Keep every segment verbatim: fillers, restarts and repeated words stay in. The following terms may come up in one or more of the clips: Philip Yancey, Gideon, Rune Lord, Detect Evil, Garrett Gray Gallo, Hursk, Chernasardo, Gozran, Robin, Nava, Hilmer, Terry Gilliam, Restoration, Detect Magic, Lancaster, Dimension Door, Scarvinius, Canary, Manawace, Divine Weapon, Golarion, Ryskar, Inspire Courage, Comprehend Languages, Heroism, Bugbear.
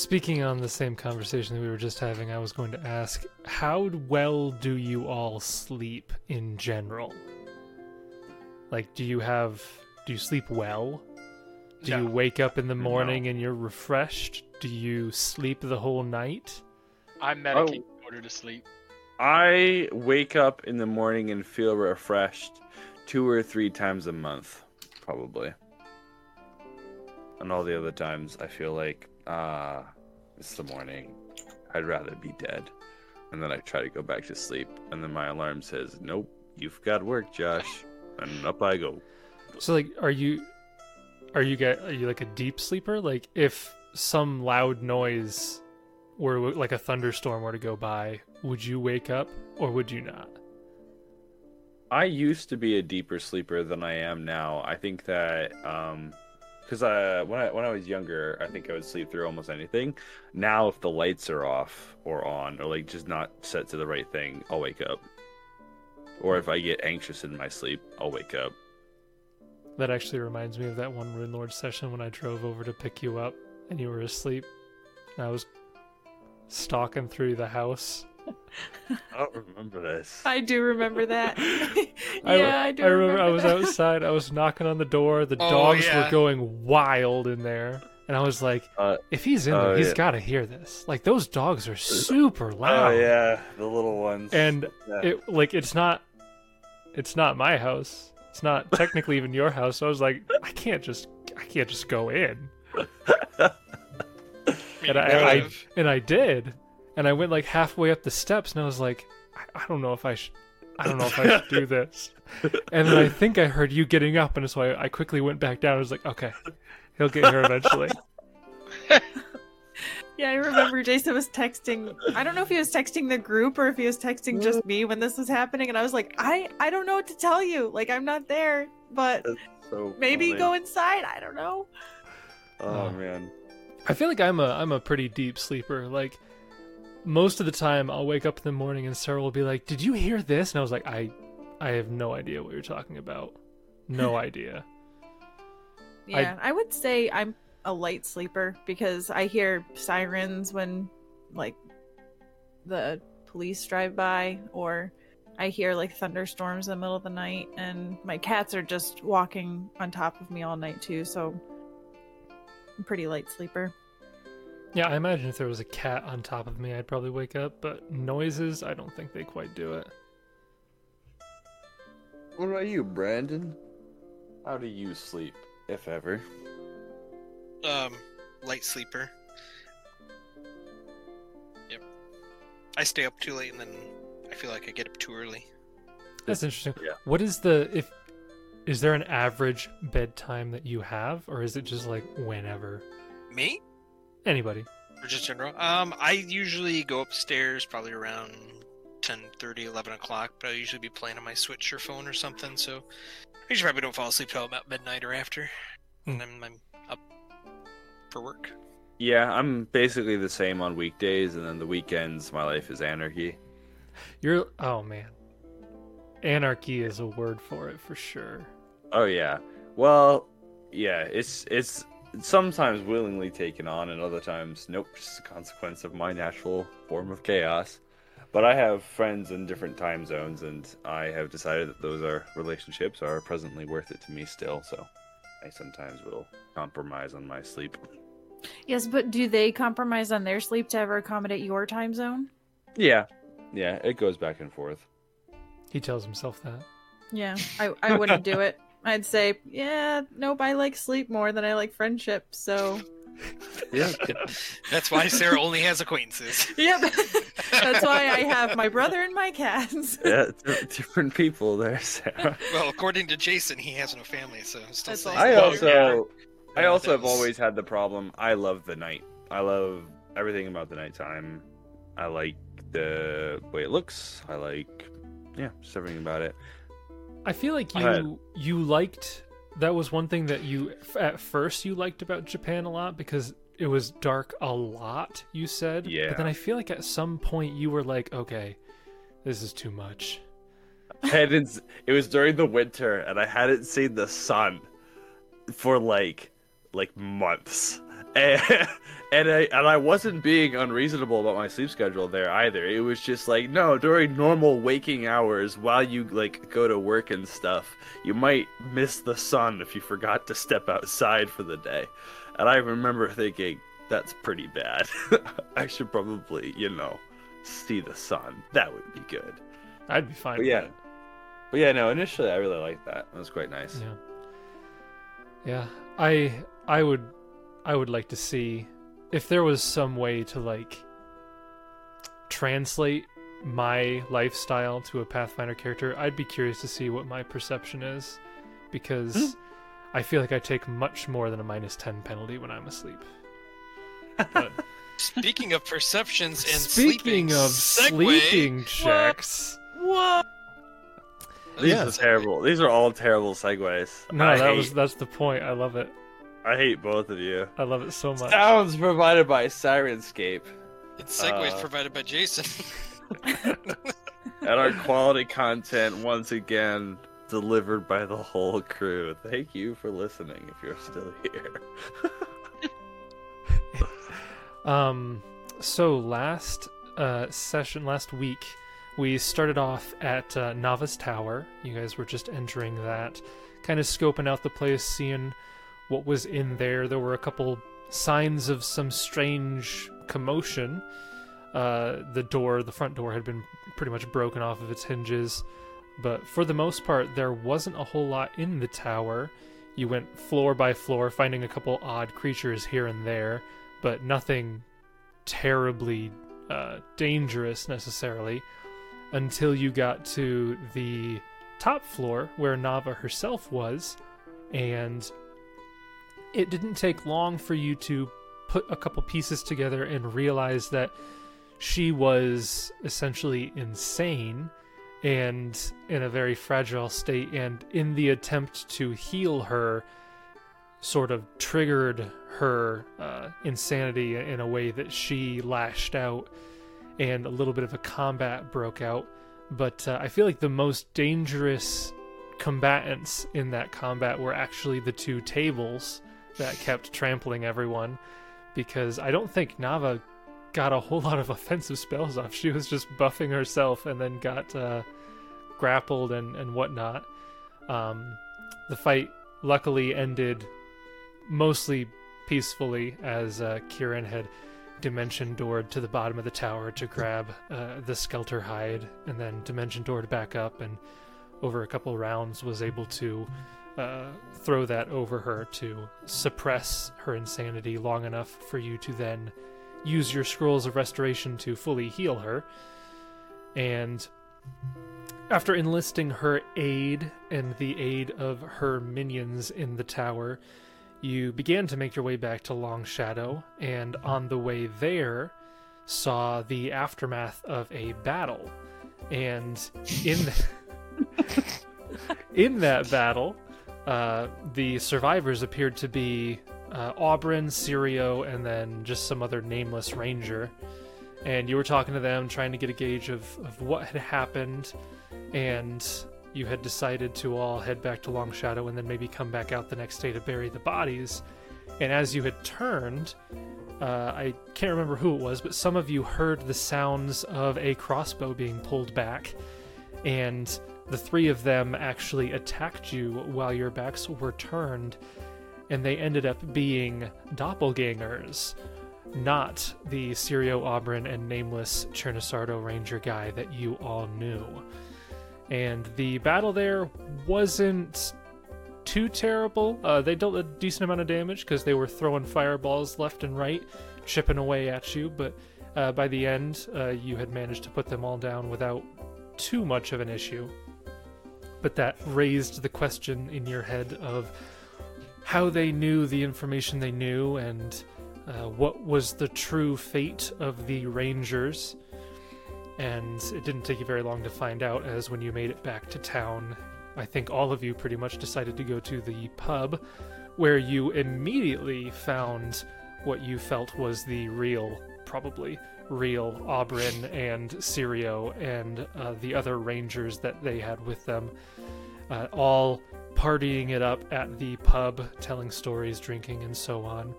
Speaking on the same conversation that we were just having, I was going to ask, how well do you all sleep in general? Like, do you have... Do you sleep well? Do no. you wake up in the morning no. and you're refreshed? Do you sleep the whole night? I'm medicated oh. in order to sleep. I wake up in the morning and feel refreshed two or three times a month, probably. And all the other times, I feel like, ah, uh, it's the morning. I'd rather be dead. And then I try to go back to sleep. And then my alarm says, nope, you've got work, Josh. And up I go. So, like, are you, are you, get, are you like a deep sleeper? Like, if some loud noise or like a thunderstorm were to go by, would you wake up or would you not? I used to be a deeper sleeper than I am now. I think that, um... Because uh, when I when I was younger, I think I would sleep through almost anything. Now, if the lights are off or on, or like just not set to the right thing, I'll wake up. Or if I get anxious in my sleep, I'll wake up. That actually reminds me of that one Rune Lord session when I drove over to pick you up and you were asleep. And I was stalking through the house. I don't remember this. I do remember that. yeah, I, I do. I remember, remember I was that. outside. I was knocking on the door. The oh, dogs yeah. were going wild in there, and I was like, uh, "If he's in oh, there, he's yeah. got to hear this. Like those dogs are super loud." Oh yeah, the little ones. And yeah. it like it's not, it's not my house. It's not technically even your house. So I was like, I can't just, I can't just go in. and I, I and I did. And I went like halfway up the steps, and I was like, I, I don't know if I should, I don't know if I should do this. And then I think I heard you getting up, and so I, I quickly went back down. I was like, okay, he'll get here eventually. Yeah, I remember Jason was texting. I don't know if he was texting the group or if he was texting just me when this was happening, and I was like, I, I don't know what to tell you. Like, I'm not there, but so maybe go inside. I don't know. Oh um, man, I feel like I'm a I'm a pretty deep sleeper. Like. Most of the time, I'll wake up in the morning and Sarah will be like, did you hear this? And I was like, I I have no idea what you're talking about. No idea. Yeah, I, I would say I'm a light sleeper because I hear sirens when, like, the police drive by, or I hear, like, thunderstorms in the middle of the night, and my cats are just walking on top of me all night, too, so I'm a pretty light sleeper. Yeah, I imagine if there was a cat on top of me, I'd probably wake up, but noises, I don't think they quite do it. What about you, Brandon? How do you sleep, if ever? Um, light sleeper. Yep. I stay up too late, and then I feel like I get up too early. That's interesting. Yeah. What is the... if is there an average bedtime that you have, or is it just, like, whenever? Me? Anybody. Or just general. Um, I usually go upstairs probably around ten thirty, eleven o'clock, but I usually be playing on my Switch or phone or something, so I usually probably don't fall asleep till about midnight or after, and then I'm up for work. Yeah, I'm basically the same on weekdays, and then the weekends, my life is anarchy. You're... Oh, man. Anarchy is a word for it, for sure. Oh, yeah. Well, yeah, it's it's... sometimes willingly taken on, and other times, nope, just a consequence of my natural form of chaos. But I have friends in different time zones, and I have decided that those are relationships are presently worth it to me still, so I sometimes will compromise on my sleep. Yes, but do they compromise on their sleep to ever accommodate your time zone? Yeah. Yeah, it goes back and forth. He tells himself that. Yeah, I, I wouldn't do it. I'd say, yeah, nope, I like sleep more than I like friendship, so... Yeah, that's why Sarah only has acquaintances. Yep, that's why I have my brother and my cats. Yeah, different people there, Sarah. Well, according to Jason, he has no family, so... I'm still saying I also, I also have always had the problem, I love the night. I love everything about the nighttime. I like the way it looks. I like, yeah, just everything about it. I feel like you you liked, that was one thing that you, at first you liked about Japan a lot, because it was dark a lot, you said. Yeah. But then I feel like at some point you were like, okay, this is too much. I didn't, it was during the winter, and I hadn't seen the sun for like, like months. And, and I and I wasn't being unreasonable about my sleep schedule there either. It was just like, no, during normal waking hours, while you like go to work and stuff, you might miss the sun if you forgot to step outside for the day. And I remember thinking, that's pretty bad. I should probably, you know, see the sun. That would be good. I'd be fine. But with yeah, it. but yeah, no. Initially, I really liked that. It was quite nice. Yeah. Yeah. I I would. I would like to see if there was some way to like translate my lifestyle to a Pathfinder character. I'd be curious to see what my perception is, because mm. I feel like I take much more than a minus ten penalty when I'm asleep. But... Speaking of perceptions and Speaking sleeping, of segue, sleeping checks. What? what? These yeah. are terrible. These are all terrible segues. No, I that hate. was that's the point. I love it. I hate both of you. I love it so much. Sounds provided by Sirenscape. It's segues uh, provided by Jason. And our quality content, once again, delivered by the whole crew. Thank you for listening if you're still here. um, So last uh, session, last week, we started off at uh, Nava's Tower. You guys were just entering that, kind of scoping out the place, seeing what was in there. There were a couple signs of some strange commotion. Uh, the door, the front door, had been pretty much broken off of its hinges. But for the most part, there wasn't a whole lot in the tower. You went floor by floor, finding a couple odd creatures here and there, but nothing terribly uh, dangerous necessarily, until you got to the top floor where Nava herself was, and it didn't take long for you to put a couple pieces together and realize that she was essentially insane and in a very fragile state, and in the attempt to heal her, sort of triggered her uh, insanity in a way that she lashed out, and a little bit of a combat broke out. But uh, I feel like the most dangerous combatants in that combat were actually the two tables that kept trampling everyone, because I don't think Nava got a whole lot of offensive spells off. She was just buffing herself and then got uh, grappled and, and whatnot. Um, the fight luckily ended mostly peacefully, as uh, Kieran had Dimension Doored to the bottom of the tower to grab uh, the Skelter Hide, and then Dimension Doored back up, and over a couple rounds was able to Uh, throw that over her to suppress her insanity long enough for you to then use your scrolls of restoration to fully heal her. And after enlisting her aid and the aid of her minions in the tower, you began to make your way back to Long Shadow, and on the way there saw the aftermath of a battle. And in the- in that battle, Uh, the survivors appeared to be uh, Aubryn, Sirio, and then just some other nameless ranger. And you were talking to them, trying to get a gauge of, of what had happened, and you had decided to all head back to Long Shadow and then maybe come back out the next day to bury the bodies. And as you had turned, uh, I can't remember who it was, but some of you heard the sounds of a crossbow being pulled back, and the three of them actually attacked you while your backs were turned, and they ended up being doppelgangers, not the Sirio, Aubryn, and nameless Chernasardo Ranger guy that you all knew. And the battle there wasn't too terrible. Uh, they dealt a decent amount of damage because they were throwing fireballs left and right, chipping away at you, but uh, by the end, uh, you had managed to put them all down without too much of an issue. But that raised the question in your head of how they knew the information they knew, and uh, what was the true fate of the Rangers. And it didn't take you very long to find out, as when you made it back to town, I think all of you pretty much decided to go to the pub, where you immediately found what you felt was the real, probably, real Aubryn and Sirio and uh, the other rangers that they had with them, uh, all partying it up at the pub, telling stories, drinking, and so on.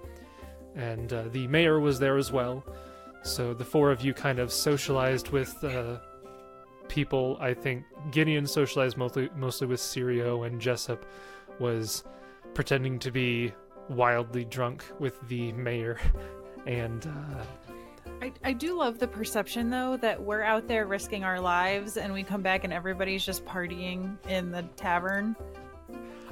and uh, the mayor was there as well. So the four of you kind of socialized with uh, people. I think Gideon socialized mostly, mostly with Sirio, and Jessup was pretending to be wildly drunk with the mayor. And uh, I, I do love the perception, though, that we're out there risking our lives, and we come back and everybody's just partying in the tavern.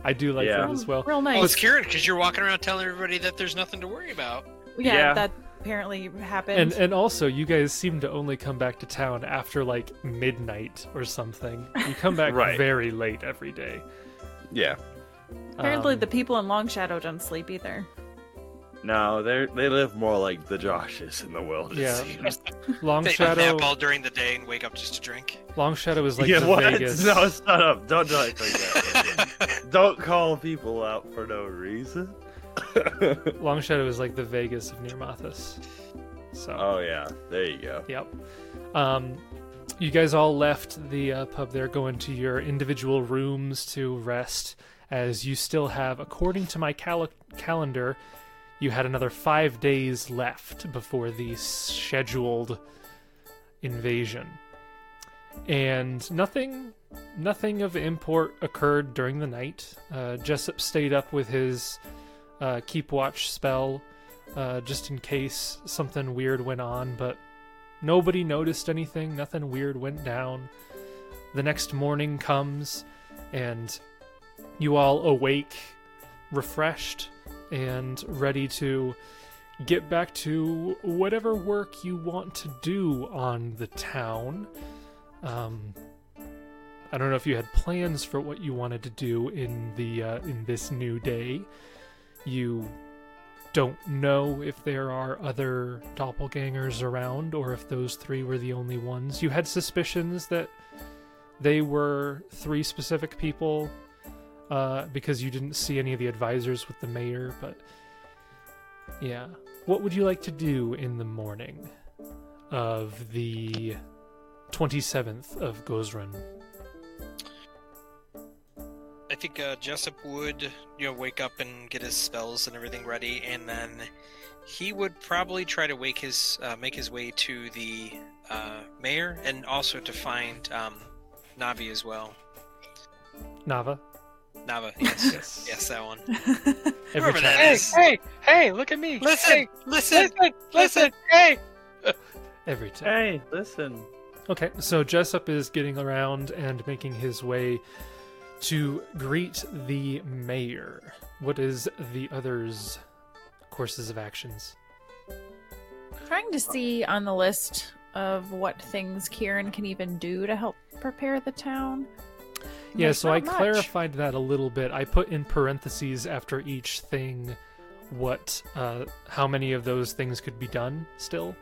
I do like yeah. that as well. Real nice. Well, it's Kieran, because you're walking around telling everybody that there's nothing to worry about. Yeah, yeah. that apparently happened. And and also, you guys seem to only come back to town after, like, midnight or something. You come back right. very late every day. Yeah. Apparently um, the people in Long Shadow don't sleep either. No, they they live more like the Joshes in the world. Yeah, Long they Shadow. They nap all during the day and wake up just to drink. Long Shadow is like yeah, the what? Vegas. No, shut up! Don't do like that. Don't call people out for no reason. Long Shadow is like the Vegas of Near Mathis. So. Oh yeah, there you go. Yep. Um, you guys all left the uh, pub there, going to your individual rooms to rest, as you still have, according to my cal- calendar. You had another five days left before the scheduled invasion. And nothing nothing of import occurred during the night. Uh, Jessup stayed up with his uh, Keep Watch spell uh, just in case something weird went on, but nobody noticed anything. Nothing weird went down. The next morning comes, and you all awake, refreshed, and ready to get back to whatever work you want to do on the town. Um, I don't know if you had plans for what you wanted to do in the uh, in this new day. You don't know if there are other doppelgangers around, or if those three were the only ones. You had suspicions that they were three specific people, Uh, because you didn't see any of the advisors with the mayor, but yeah. What would you like to do in the morning of the twenty-seventh of Gozran? I think uh, Jessup would, you know, wake up and get his spells and everything ready, and then he would probably try to wake his, uh, make his way to the uh, mayor, and also to find um, Navi as well. Nava? Nava, yes, yes, yes, that one. Remember that. Hey, is. hey, hey! Look at me! Listen, hey, listen, listen, listen! Hey! Every time. Hey, listen. Okay, so Jessup is getting around and making his way to greet the mayor. What is the others' courses of actions? I'm trying to see on the list of what things Kieran can even do to help prepare the town. Yeah, There's so I much. clarified that a little bit. I put in parentheses after each thing what, uh, how many of those things could be done still.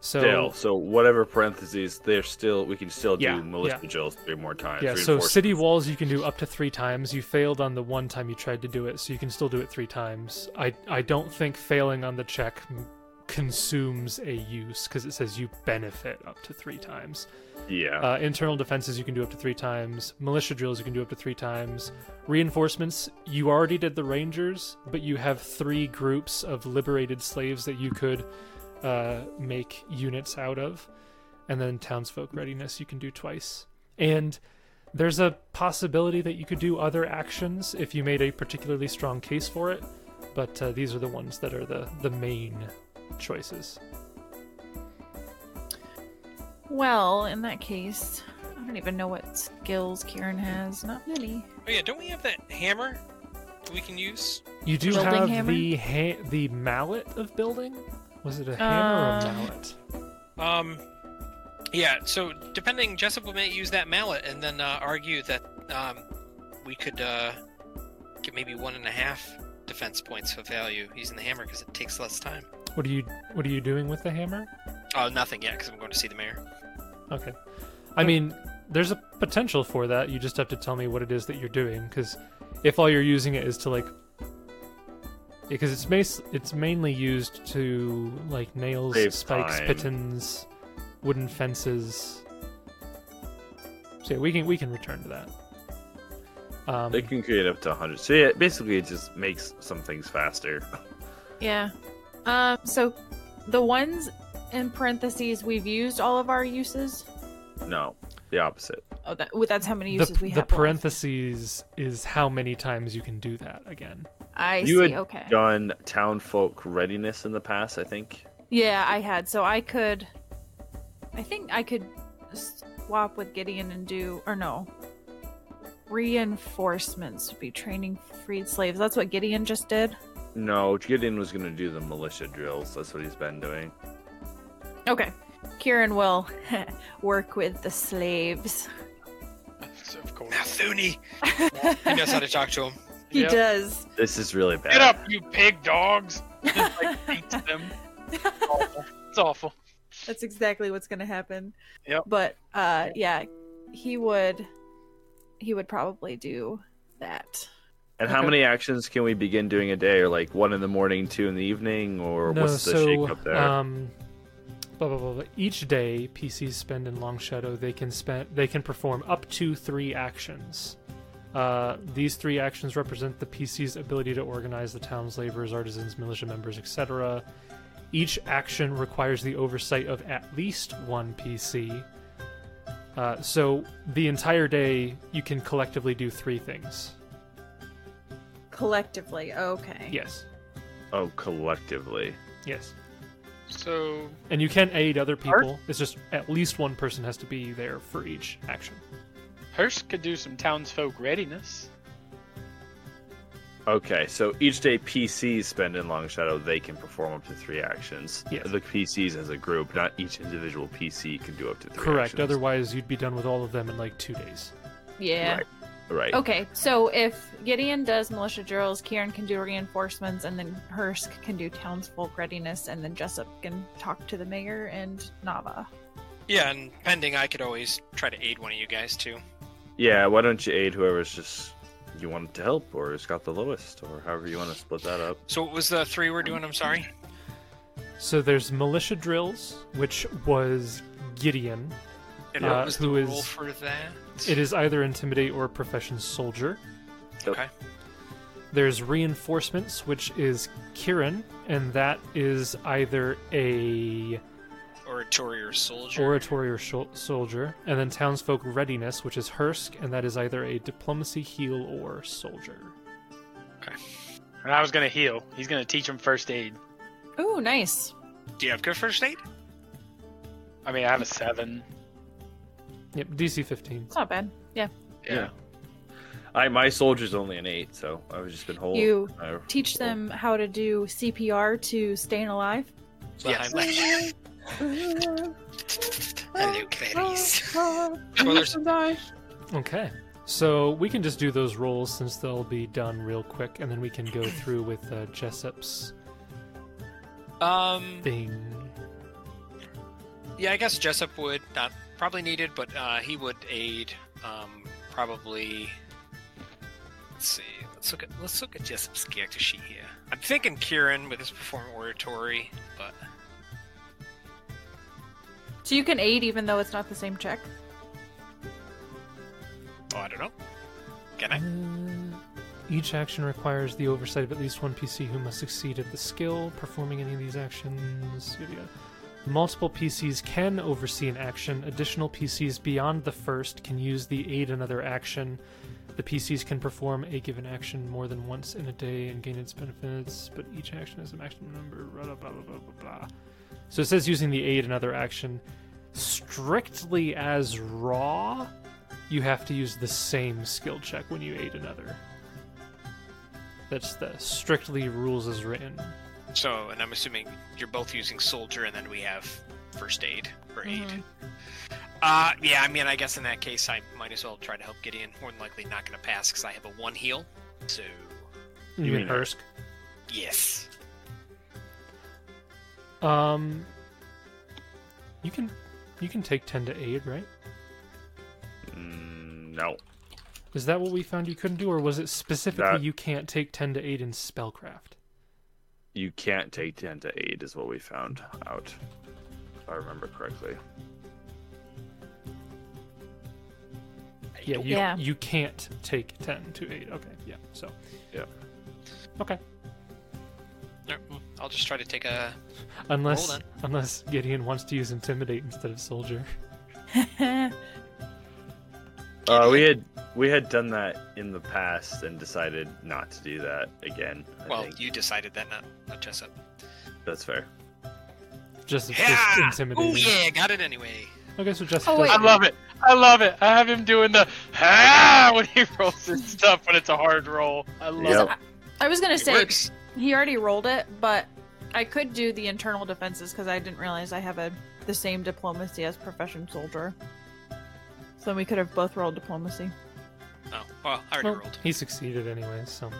So, still, so whatever parentheses, they're still we can still do yeah, Melissa yeah. Jill's three more times. Yeah, so city walls you can do up to three times. You failed on the one time you tried to do it, so you can still do it three times. I I don't think failing on the check consumes a use, because it says you benefit up to three times. Yeah. Uh, internal defenses you can do up to three times. Militia drills you can do up to three times. Reinforcements, you already did the Rangers, but you have three groups of liberated slaves that you could uh, make units out of. And then townsfolk readiness you can do twice. And there's a possibility that you could do other actions if you made a particularly strong case for it, but uh, these are the ones that are the, the main choices. Well, in that case, I don't even know what skills Kieran has. Not many. Oh yeah, don't we have that hammer that we can use? You do building have hammer? the ha- the mallet of building? Was it a hammer uh, or a mallet? Um, yeah, so depending, Jessup may use that mallet and then uh, argue that um, we could uh, get maybe one and a half defense points for value using the hammer because it takes less time. What are you What are you doing with the hammer? Oh, nothing yet, because I'm going to see the mayor. Okay. I mean, there's a potential for that. You just have to tell me what it is that you're doing, because if all you're using it is to, like... Because it's mas- it's mainly used to, like, nails, Save spikes, time. Pitons, wooden fences. So yeah, we can, we can return to that. Um, they can create up to one hundred. So yeah, basically it just makes some things faster. Yeah. Um, so the ones in parentheses, we've used all of our uses? No, the opposite. Oh, that, that's how many uses the, we have. The parentheses left. Is how many times you can do that again. I you see, had okay. done Townfolk Readiness in the past, I think. Yeah, I had. So I could... I think I could swap with Gideon and do... Or no. Reinforcements would be training freed slaves. That's what Gideon just did? No, Gideon was going to do the militia drills. That's what he's been doing. Okay. Kieran will work with the slaves. Of course. Nathuni! He knows how to talk to him. He yep. does. This is really bad. Get up, you pig dogs! Just, like, beats them. It's awful. It's awful. That's exactly what's going to happen. Yep. But, uh, yeah, he would... he would probably do that. And how many actions can we begin doing a day? Or like one in the morning, two in the evening, or no, what's the so, shake up there? Um, blah, blah, blah, blah. Each day P Cs spend in Long Shadow, they can spend, they can perform up to three actions. Uh, these three actions represent the P C's ability to organize the town's laborers, artisans, militia members, et cetera. Each action requires the oversight of at least one P C. Uh, so the entire day, you can collectively do three things. Collectively, okay. Yes. Oh, collectively. Yes. So. And you can aid other people. Hursk? It's just at least one person has to be there for each action. Hursk could do some townsfolk readiness. Okay, so each day P Cs spend in Long Shadow, they can perform up to three actions. Yes. The P Cs as a group, not each individual P C can do up to three Correct. Actions. Otherwise you'd be done with all of them in like two days. Yeah. Right. Right. Okay, so if Gideon does militia drills, Kieran can do reinforcements, and then Hursk can do townsfolk readiness, and then Jessup can talk to the mayor and Nava. Yeah, and pending, I could always try to aid one of you guys too. Yeah, why don't you aid whoever's just... you wanted to help, or it's got the lowest, or however you want to split that up. So what was the three we're doing? I'm sorry. So there's militia drills, which was Gideon. And what uh, was the who role is, for that? It is either intimidate or profession soldier. Okay. There's reinforcements, which is Kieran, and that is either a... oratory or soldier. Oratory or sh- soldier. And then townsfolk readiness, which is Hursk, and that is either a diplomacy, heal, or soldier. Okay. And I was going to heal. He's going to teach him first aid. Ooh, nice. Do you have good first aid? I mean, I have a seven. Yep, D C fifteen. It's not bad. Yeah. Yeah. yeah. I My soldier's only an eight, so I've just been holding. You uh, teach hold. them how to do C P R to staying alive? Yes. Hello, Clarice. Okay, so we can just do those rolls since they'll be done real quick, and then we can go through with uh, Jessup's um thing. Yeah, I guess Jessup would not probably need it, but uh, he would aid. Um, probably. Let's see. Let's look at let's look at Jessup's character sheet here. I'm thinking Kieran with his perform oratory, but. So you can aid even though it's not the same check? Oh, I don't know. Can I? Uh, each action requires the oversight of at least one P C who must succeed at the skill performing any of these actions. Multiple P Cs can oversee an action. Additional P Cs beyond the first can use the aid another action. The P Cs can perform a given action more than once in a day and gain its benefits, but each action has a maximum number. Blah, blah, blah, blah, blah, blah. So it says using the aid another action. Strictly as raw, you have to use the same skill check when you aid another. That's the strictly rules as written. So, and I'm assuming you're both using soldier, and then we have first aid for aid. Mm-hmm. Uh, yeah, I mean, I guess in that case, I might as well try to help Gideon. More than likely not going to pass because I have a one heal. So, you mean Hursk? Yes. Um, you can, you can take ten to aid, right? Mm, no. Is that what we found you couldn't do, or was it specifically that... you can't take ten to aid in spellcraft? You can't take ten to aid is what we found out, if I remember correctly. Yeah, you, yeah. you can't take ten to aid. Okay, yeah, so. Yeah. Okay. All right, well. I'll just try to take a unless roll, unless Gideon wants to use Intimidate instead of Soldier. Uh, we had we had done that in the past and decided not to do that again. I well, think. You decided that, not, not Jessup. That's fair. Just, yeah! just intimidating. Oh yeah, got it anyway. Okay, so Jessup. Oh, I love it. I love it. I have him doing the ah when he rolls his stuff when it's a hard roll. I love yep. it. I, I was gonna it say works. He already rolled it, but I could do the internal defenses because I didn't realize I have a the same diplomacy as Profession Soldier. So we could have both rolled diplomacy. Oh, well, I already well, rolled. He succeeded anyways, so.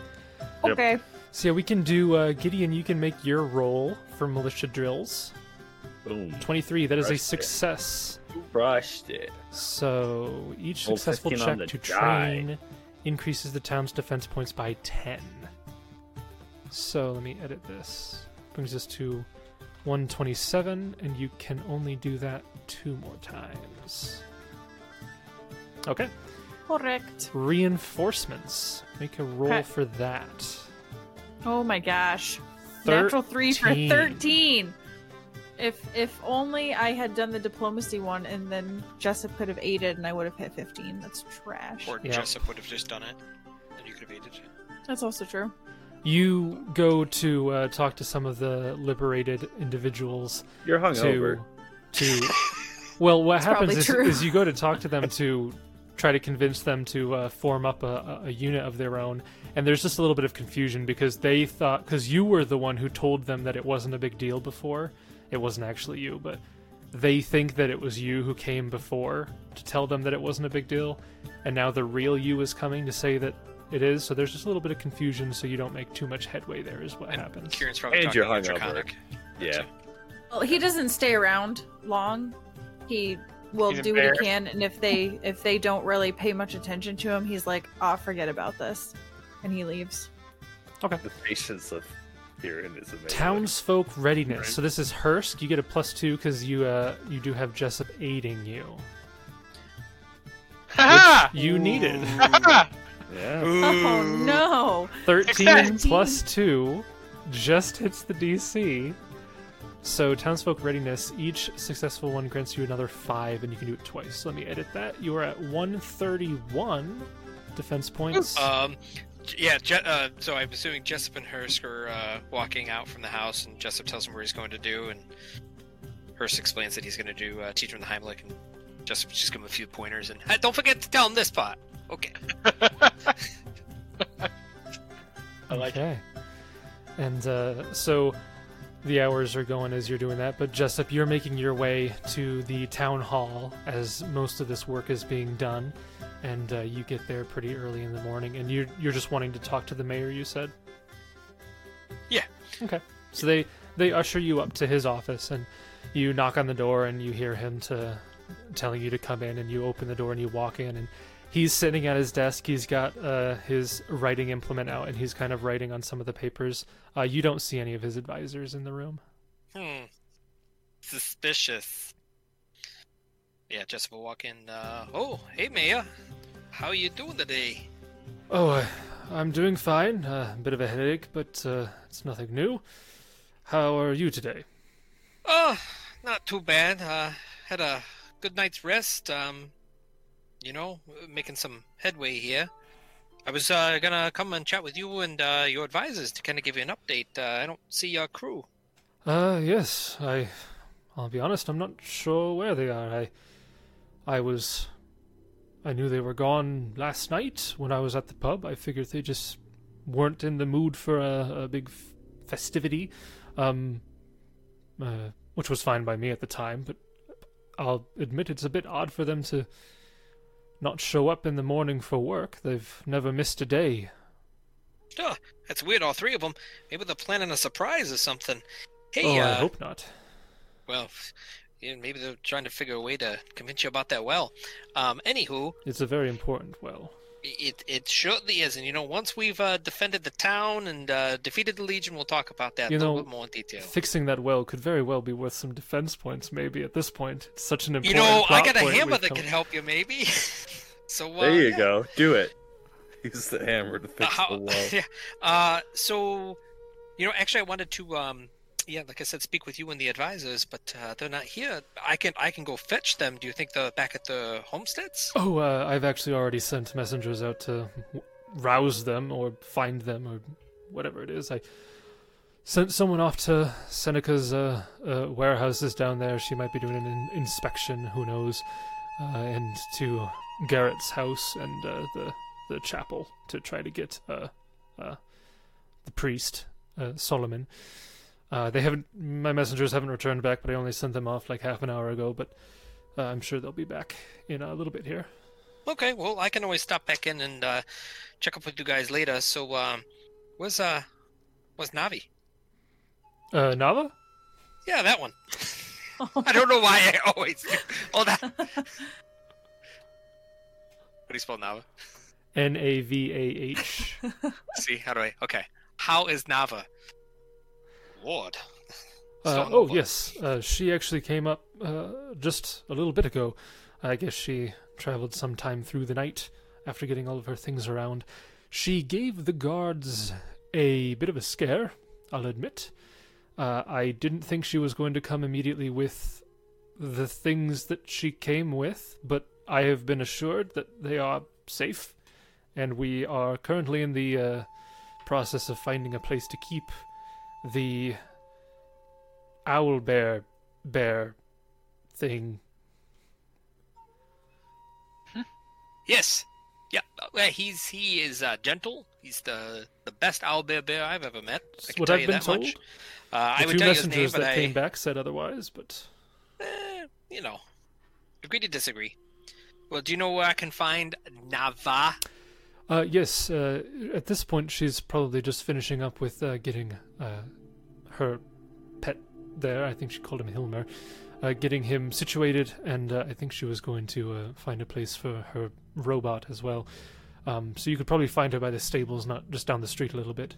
Okay. Yep. So yeah, we can do, uh, Gideon, you can make your roll for Militia Drills. Boom. twenty-three, that Brushed is a success. It. Brushed it. So each successful check to die. train increases the town's defense points by ten. So let me edit this. Brings us to one twenty-seven, and you can only do that two more times. Okay. Correct. Reinforcements. Make a roll okay. for that. Oh my gosh. thirteen. Natural three for thirteen. If if only I had done the diplomacy one and then Jessup could have aided and I would have hit fifteen. That's trash. Or yeah. Jessup would have just done it and you could have aided. That's also true. You go to uh, talk to some of the liberated individuals. You're hungover. To, to well, what That's happens is, is you go to talk to them to try to convince them to uh, form up a, a unit of their own, and there's just a little bit of confusion because they thought, because you were the one who told them that it wasn't a big deal before, it wasn't actually you, but they think that it was you who came before to tell them that it wasn't a big deal, and now the real you is coming to say that it is, so there's just a little bit of confusion, so you don't make too much headway there is what and happens. Kieran's probably and you're hungover. Yeah. Well, he doesn't stay around long. He... will do what he can, and if they if they don't really pay much attention to him, he's like, "Ah, oh, forget about this," and he leaves. Okay. The patience of Kieran is amazing. Townsfolk readiness. Right. So this is Hursk. You get a plus two because you uh you do have Jessup aiding you. Ha! You Ooh. Needed. yeah. Oh no! Thirteen plus two just hits the D C. So, Townsfolk Readiness, each successful one grants you another five, and you can do it twice. So let me edit that. You are at one thirty-one defense points. Um, yeah, Je- uh, so I'm assuming Jessup and Hursk are uh, walking out from the house, and Jessup tells him where he's going to do, and Hursk explains that he's going to do uh, Teacher in the Heimlich, and Jessup just gives him a few pointers, and hey, don't forget to tell him this part! Okay. I like okay. it. And uh, so... the hours are going as you're doing that, but Jessup, you're making your way to the town hall as most of this work is being done, and uh, you get there pretty early in the morning, and you're, you're just wanting to talk to the mayor, you said? Yeah. Okay. So they, they usher you up to his office, and you knock on the door, and you hear him to telling you to come in, and you open the door, and you walk in, and he's sitting at his desk. He's got uh, his writing implement out, and he's kind of writing on some of the papers. Uh, you don't see any of his advisors in the room. Hmm. Suspicious. Yeah, Jessup will walk in. Uh, oh, hey, Mayor. How are you doing today? Oh, uh, I'm doing fine. Uh, a bit of a headache, but uh, it's nothing new. How are you today? Oh, not too bad. Uh, had a good night's rest. Um... You know, making some headway here. I was uh, gonna come and chat with you and uh, your advisors to kind of give you an update. Uh, I don't see your crew. Uh, yes. I, I'll be honest. I'm not sure where they are. I, I was, I knew they were gone last night when I was at the pub. I figured they just weren't in the mood for a, a big f- festivity, um, uh, which was fine by me at the time. But I'll admit it's a bit odd for them to not show up in the morning for work. They've never missed a day. Oh, that's weird, all three of them. Maybe they're planning a surprise or something. Hey, oh, uh, I hope not. Well, maybe they're trying to figure a way to convince you about that well. Um, anywho... It's a very important well. It it surely is, and you know, once we've uh, defended the town and uh, defeated the Legion, we'll talk about that you a little know, bit more in detail. Fixing that well could very well be worth some defense points, maybe, at this point. It's such an important You know, I got a hammer that come... can help you, maybe. so uh, There you yeah. go. Do it. Use the hammer to fix uh, how, the well. Yeah. Uh, so, You know, actually, I wanted to, um, yeah, like I said, speak with you and the advisors, but uh, they're not here. I can, I can go fetch them. Do you think they're back at the homesteads? Oh, uh, I've actually already sent messengers out to rouse them or find them or whatever it is. I sent someone off to Seneca's uh, uh, warehouses down there. She might be doing an in- inspection. Who knows? Uh, and to Garrett's house and uh, the the chapel to try to get uh, uh, the priest. Uh, Solomon. Uh, they haven't. My messengers haven't returned back, but I only sent them off like half an hour ago. But uh, I'm sure they'll be back in a little bit here. Okay. Well, I can always stop back in and uh, check up with you guys later. So, um, where's uh, where's Navi? Uh, Nava? Yeah, that one. Oh, I don't know why I always do. Hold on. How do you spell Nava? N A V A H. See, how do I? Okay. How is Nava? Lord. Uh, oh, yes. Uh, she actually came up uh, just a little bit ago. I guess she traveled sometime through the night after getting all of her things around. She gave the guards a bit of a scare, I'll admit. Uh, I didn't think she was going to come immediately with the things that she came with, but I have been assured that they are safe, and we are currently in the... Uh, process of finding a place to keep the owl bear bear thing. Hmm. Yes. Yeah. He's he is uh, gentle. He's the the best owl bear bear I've ever met. I can what tell I've you been that told. Much. Uh, the I would two tell messengers you his name, that I... came back said otherwise, but eh, you know, agree to disagree. Well, do you know where I can find Nava? Uh, yes, uh, at this point she's probably just finishing up with uh, getting uh, her pet there. I think she called him Hilmer. Uh, getting him situated, and uh, I think she was going to uh, find a place for her robot as well. Um, so you could probably find her by the stables, not just down the street a little bit.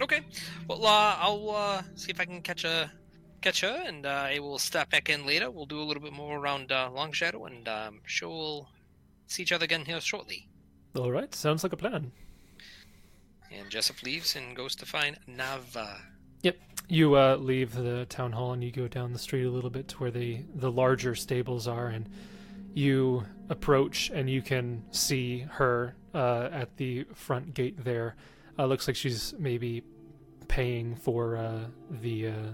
Okay. Well, uh, I'll uh, see if I can catch a catch her, and uh, I will stop back in later. We'll do a little bit more around uh, Long Shadow, and um, sure we'll see each other again here shortly. All right, sounds like a plan. And Jessup leaves and goes to find Nava. Yep, you uh, leave the town hall and you go down the street a little bit to where the, the larger stables are, and you approach and you can see her uh, at the front gate there. Uh, looks like she's maybe paying for uh, the uh,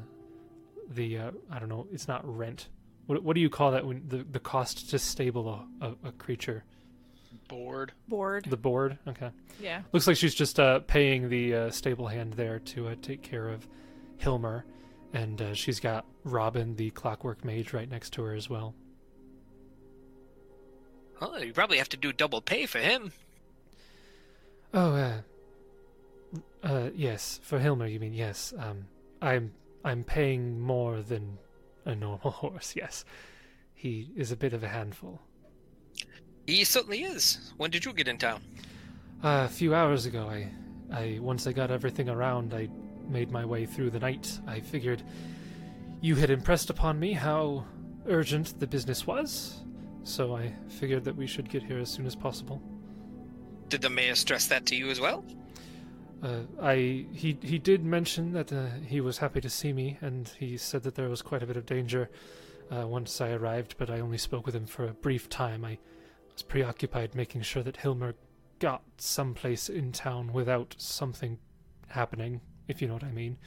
the uh, I don't know. It's not rent. What what do you call that when the, the cost to stable a, a, a creature? Board. Board. The board? Okay. Yeah. Looks like she's just uh, paying the uh, stable hand there to uh, take care of Hilmer, and uh, she's got Robin, the clockwork mage, right next to her as well. Oh, you probably have to do double pay for him. Oh, uh... Uh, yes. For Hilmer, you mean, yes. Um, I'm, I'm paying more than a normal horse, yes. He is a bit of a handful. He certainly is. When did you get in town? Uh, a few hours ago. I, I once I got everything around, I made my way through the night. I figured you had impressed upon me how urgent the business was, so I figured that we should get here as soon as possible. Did the mayor stress that to you as well? Uh, I he he did mention that uh, he was happy to see me, and he said that there was quite a bit of danger uh, once I arrived, but I only spoke with him for a brief time. I was preoccupied making sure that Hilmer got someplace in town without something happening, if you know what I mean.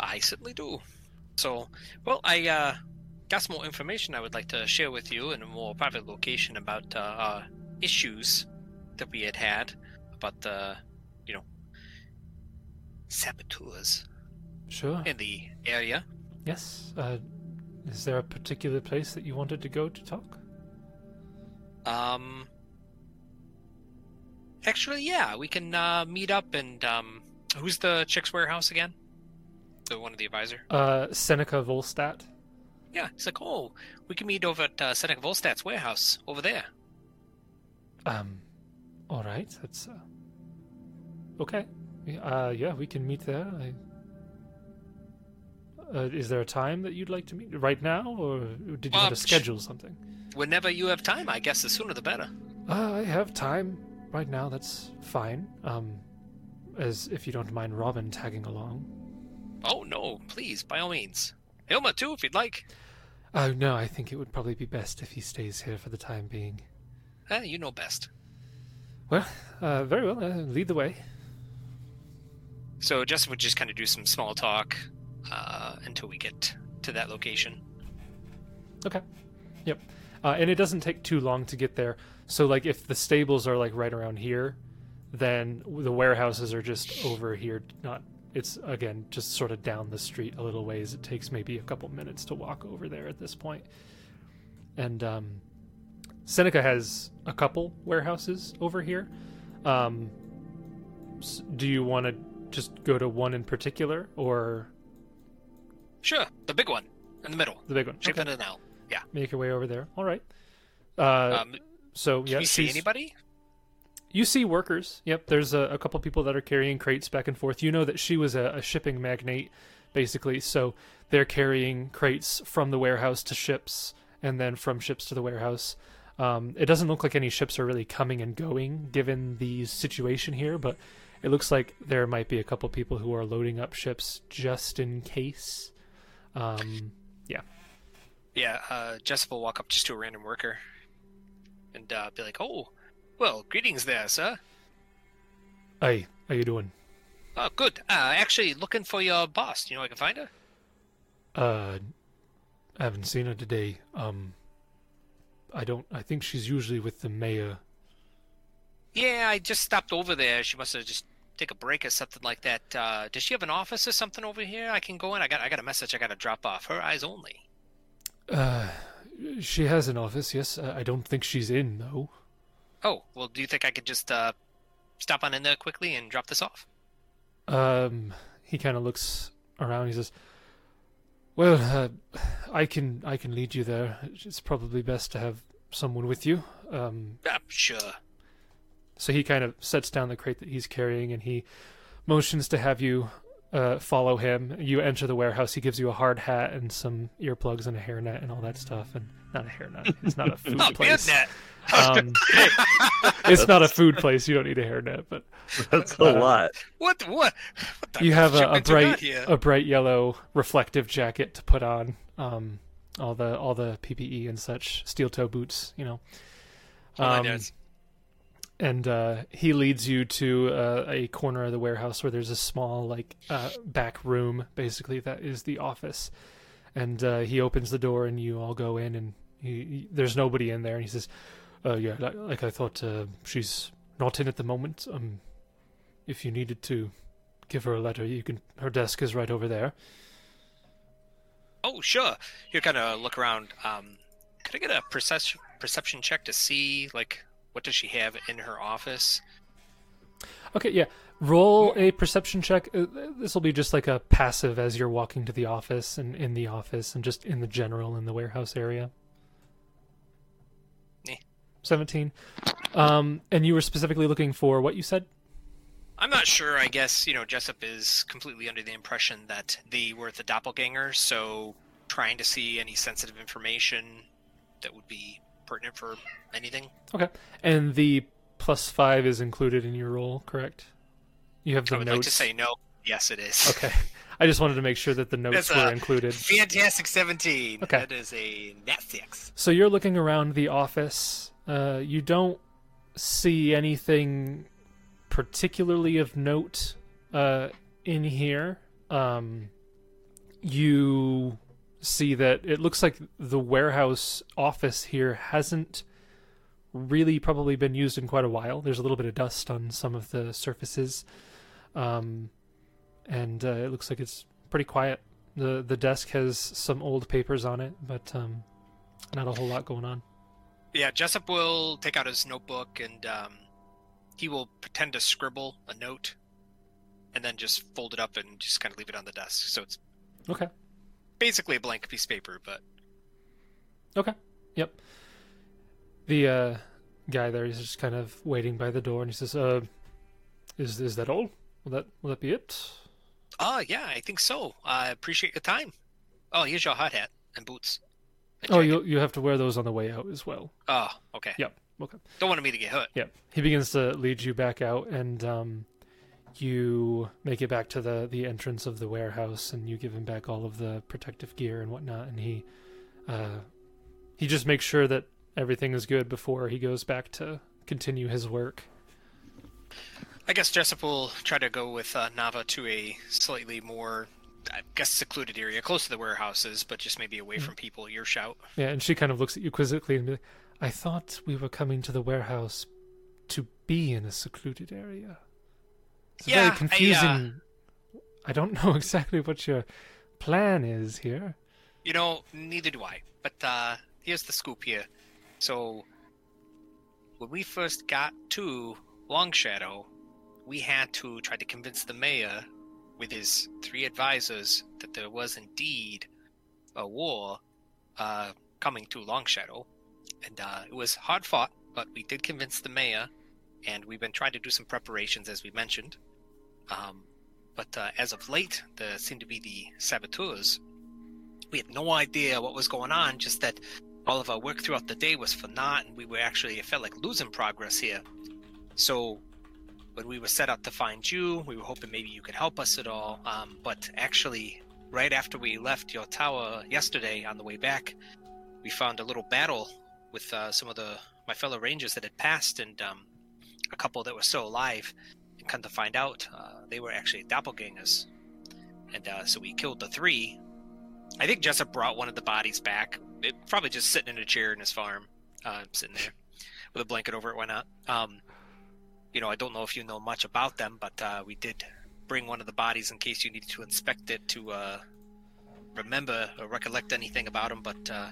I certainly do. So, well, I uh, got some more information I would like to share with you in a more private location about uh, our issues that we had had about the, you know, saboteurs. Sure. In the area. Yes. Uh, is there a particular place that you wanted to go to talk? Um, actually, yeah, we can, uh, meet up and, um, who's the chick's warehouse again? The one of the advisor? Uh, Seneca Voldstadt. Yeah, it's like, oh, we can meet over at, uh, Seneca Volstadt's warehouse, over there. Um, alright, that's, uh, okay. Uh, yeah, we can meet there. I... Uh, is there a time that you'd like to meet? Right now, or did you uh, want to schedule something? Whenever you have time, I guess the sooner the better. Uh, I have time right now, that's fine. Um, as if you don't mind Robin tagging along. Oh, no, please, by all means. Hilmer, too, if you'd like. Oh, no, I think it would probably be best if he stays here for the time being. Eh, you know best. Well, uh, very well, uh, lead the way. So Jessup would just kind of do some small talk uh, until we get to that location. Okay. Yep. Uh, and it doesn't take too long to get there. So, like, if the stables are, like, right around here, then the warehouses are just over here. Not, it's, again, just sort of down the street a little ways. It takes maybe a couple minutes to walk over there at this point. And um, Seneca has a couple warehouses over here. Um, do you want to just go to one in particular, or...? Sure, the big one in the middle. The big one. Shape okay. It out. Yeah. Make your way over there. All right. Uh, um, so, yeah. Do you see anybody? You see workers. Yep. There's a, a couple people that are carrying crates back and forth. You know that she was a, a shipping magnate, basically. So they're carrying crates from the warehouse to ships, and then from ships to the warehouse. Um, it doesn't look like any ships are really coming and going, given the situation here, but it looks like there might be a couple people who are loading up ships just in case. Um, yeah. Yeah, uh, Jessup will walk up just to a random worker and uh, be like, "Oh, well, greetings there, sir." Hey, how you doing? Oh, good. Uh, actually, looking for your boss. Do you know I can find her? Uh, I haven't seen her today. Um, I don't, I think she's usually with the mayor. Yeah, I just stopped over there. She must have just take a break or something like that. Uh, does she have an office or something over here I can go in? I got, I got a message I got to drop off. Her eyes only. Uh, she has an office, yes. I don't think she's in, though. Oh, well, do you think I could just, uh, stop on in there quickly and drop this off? Um, he kind of looks around, he says, well, uh, I can, I can lead you there. It's probably best to have someone with you. Um, I'm sure. So he kind of sets down the crate that he's carrying, and he motions to have you Uh, follow him. You enter the warehouse. He gives you a hard hat and some earplugs and a hairnet and all that stuff. And not a hairnet. It's not a food oh, place. Um, it's not a food place. You don't need a hairnet, but that's uh, a lot. What? What? what you have a, a bright, a bright yellow reflective jacket to put on. Um, all the all the P P E and such. Steel toe boots. You know. Um, oh, And uh, he leads you to uh, a corner of the warehouse where there's a small, like, uh, back room, basically, that is the office. And uh, he opens the door, and you all go in, and he, he, there's nobody in there. And he says, uh, yeah, like, like I thought, uh, she's not in at the moment. Um, if you needed to give her a letter, you can. Her desk is right over there. Oh, sure. You kind of look around. Um, could I get a perce- perception check to see, like... what does she have in her office? Okay, yeah. Roll a perception check. This will be just like a passive as you're walking to the office and in the office and just in the general in the warehouse area. Eh. seventeen. Um, and you were specifically looking for what you said? I'm not sure. I guess, you know, Jessup is completely under the impression that they were the doppelganger, so trying to see any sensitive information that would be pertinent for anything. Okay. And the plus five is included in your roll, correct? You have the notes. I would notes. like to say no. Yes, it is. Okay. I just wanted to make sure that the notes were included. Fantastic seventeen. Okay. That is a nat six. So you're looking around the office. Uh, you don't see anything particularly of note uh, in here. Um, you... see that it looks like the warehouse office here hasn't really probably been used in quite a while. There's a little bit of dust on some of the surfaces, um, and uh, it looks like it's pretty quiet. the The desk has some old papers on it, but um, not a whole lot going on. Yeah, Jessup will take out his notebook and um, he will pretend to scribble a note, and then just fold it up and just kind of leave it on the desk. So it's okay. Basically a blank piece of paper, but... Okay, yep. The uh, guy there is just kind of waiting by the door, and he says, uh, is is that all? Will that will that be it? Ah, uh, yeah, I think so. I appreciate your time. Oh, here's your hot hat and boots. Oh, you you have to wear those on the way out as well. Oh, okay. Yep, okay. Don't want me to get hurt. Yep. He begins to lead you back out, and um, you make it back to the, the entrance of the warehouse, and you give him back all of the protective gear and whatnot, and he uh, he just makes sure that everything is good before he goes back to continue his work. I guess Jessup will try to go with uh, Nava to a slightly more, I guess, secluded area, close to the warehouses, but just maybe away mm-hmm. from people, earshot. Yeah, and she kind of looks at you quizzically and be like, I thought we were coming to the warehouse to be in a secluded area. It's yeah, very confusing. I, uh, I don't know exactly what your plan is here. You know, neither do I. But uh, here's the scoop here. So, when we first got to Long Shadow, we had to try to convince the mayor with his three advisors that there was indeed a war uh, coming to Long Shadow. And uh, it was hard fought, but we did convince the mayor, and we've been trying to do some preparations, as we mentioned. Um, but uh, as of late, there seemed to be the saboteurs. We had no idea what was going on, just that all of our work throughout the day was for naught, and we were actually, it felt like losing progress here. So when we were set out to find you, we were hoping maybe you could help us at all. Um, but actually, right after we left your tower yesterday on the way back, we found a little battle with uh, some of the my fellow rangers that had passed, and um, a couple that were still alive. And come to find out, uh, they were actually doppelgangers. And uh, so we killed the three. I think Jessup brought one of the bodies back. It, probably just sitting in a chair in his farm, uh, sitting there with a blanket over it, why not? Um, you know, I don't know if you know much about them, but uh, we did bring one of the bodies in case you needed to inspect it to uh, remember or recollect anything about them. But uh,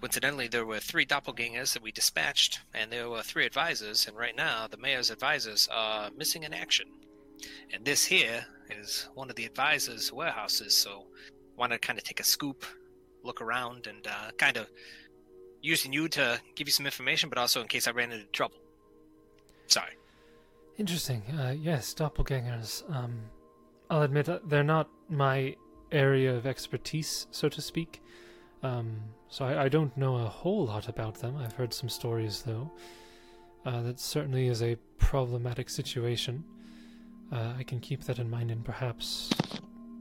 coincidentally, there were three doppelgangers that we dispatched, and there were three advisors, and right now the mayor's advisors are missing in action. And this here is one of the advisors' warehouses, so want to kind of take a scoop, look around, and uh, kind of using you to give you some information, but also in case I ran into trouble. Sorry. Interesting. Uh, yes, doppelgangers. Um, I'll admit uh, they're not my area of expertise, so to speak. Um, so I, I don't know a whole lot about them. I've heard some stories, though. Uh, that certainly is a problematic situation. Uh, I can keep that in mind and perhaps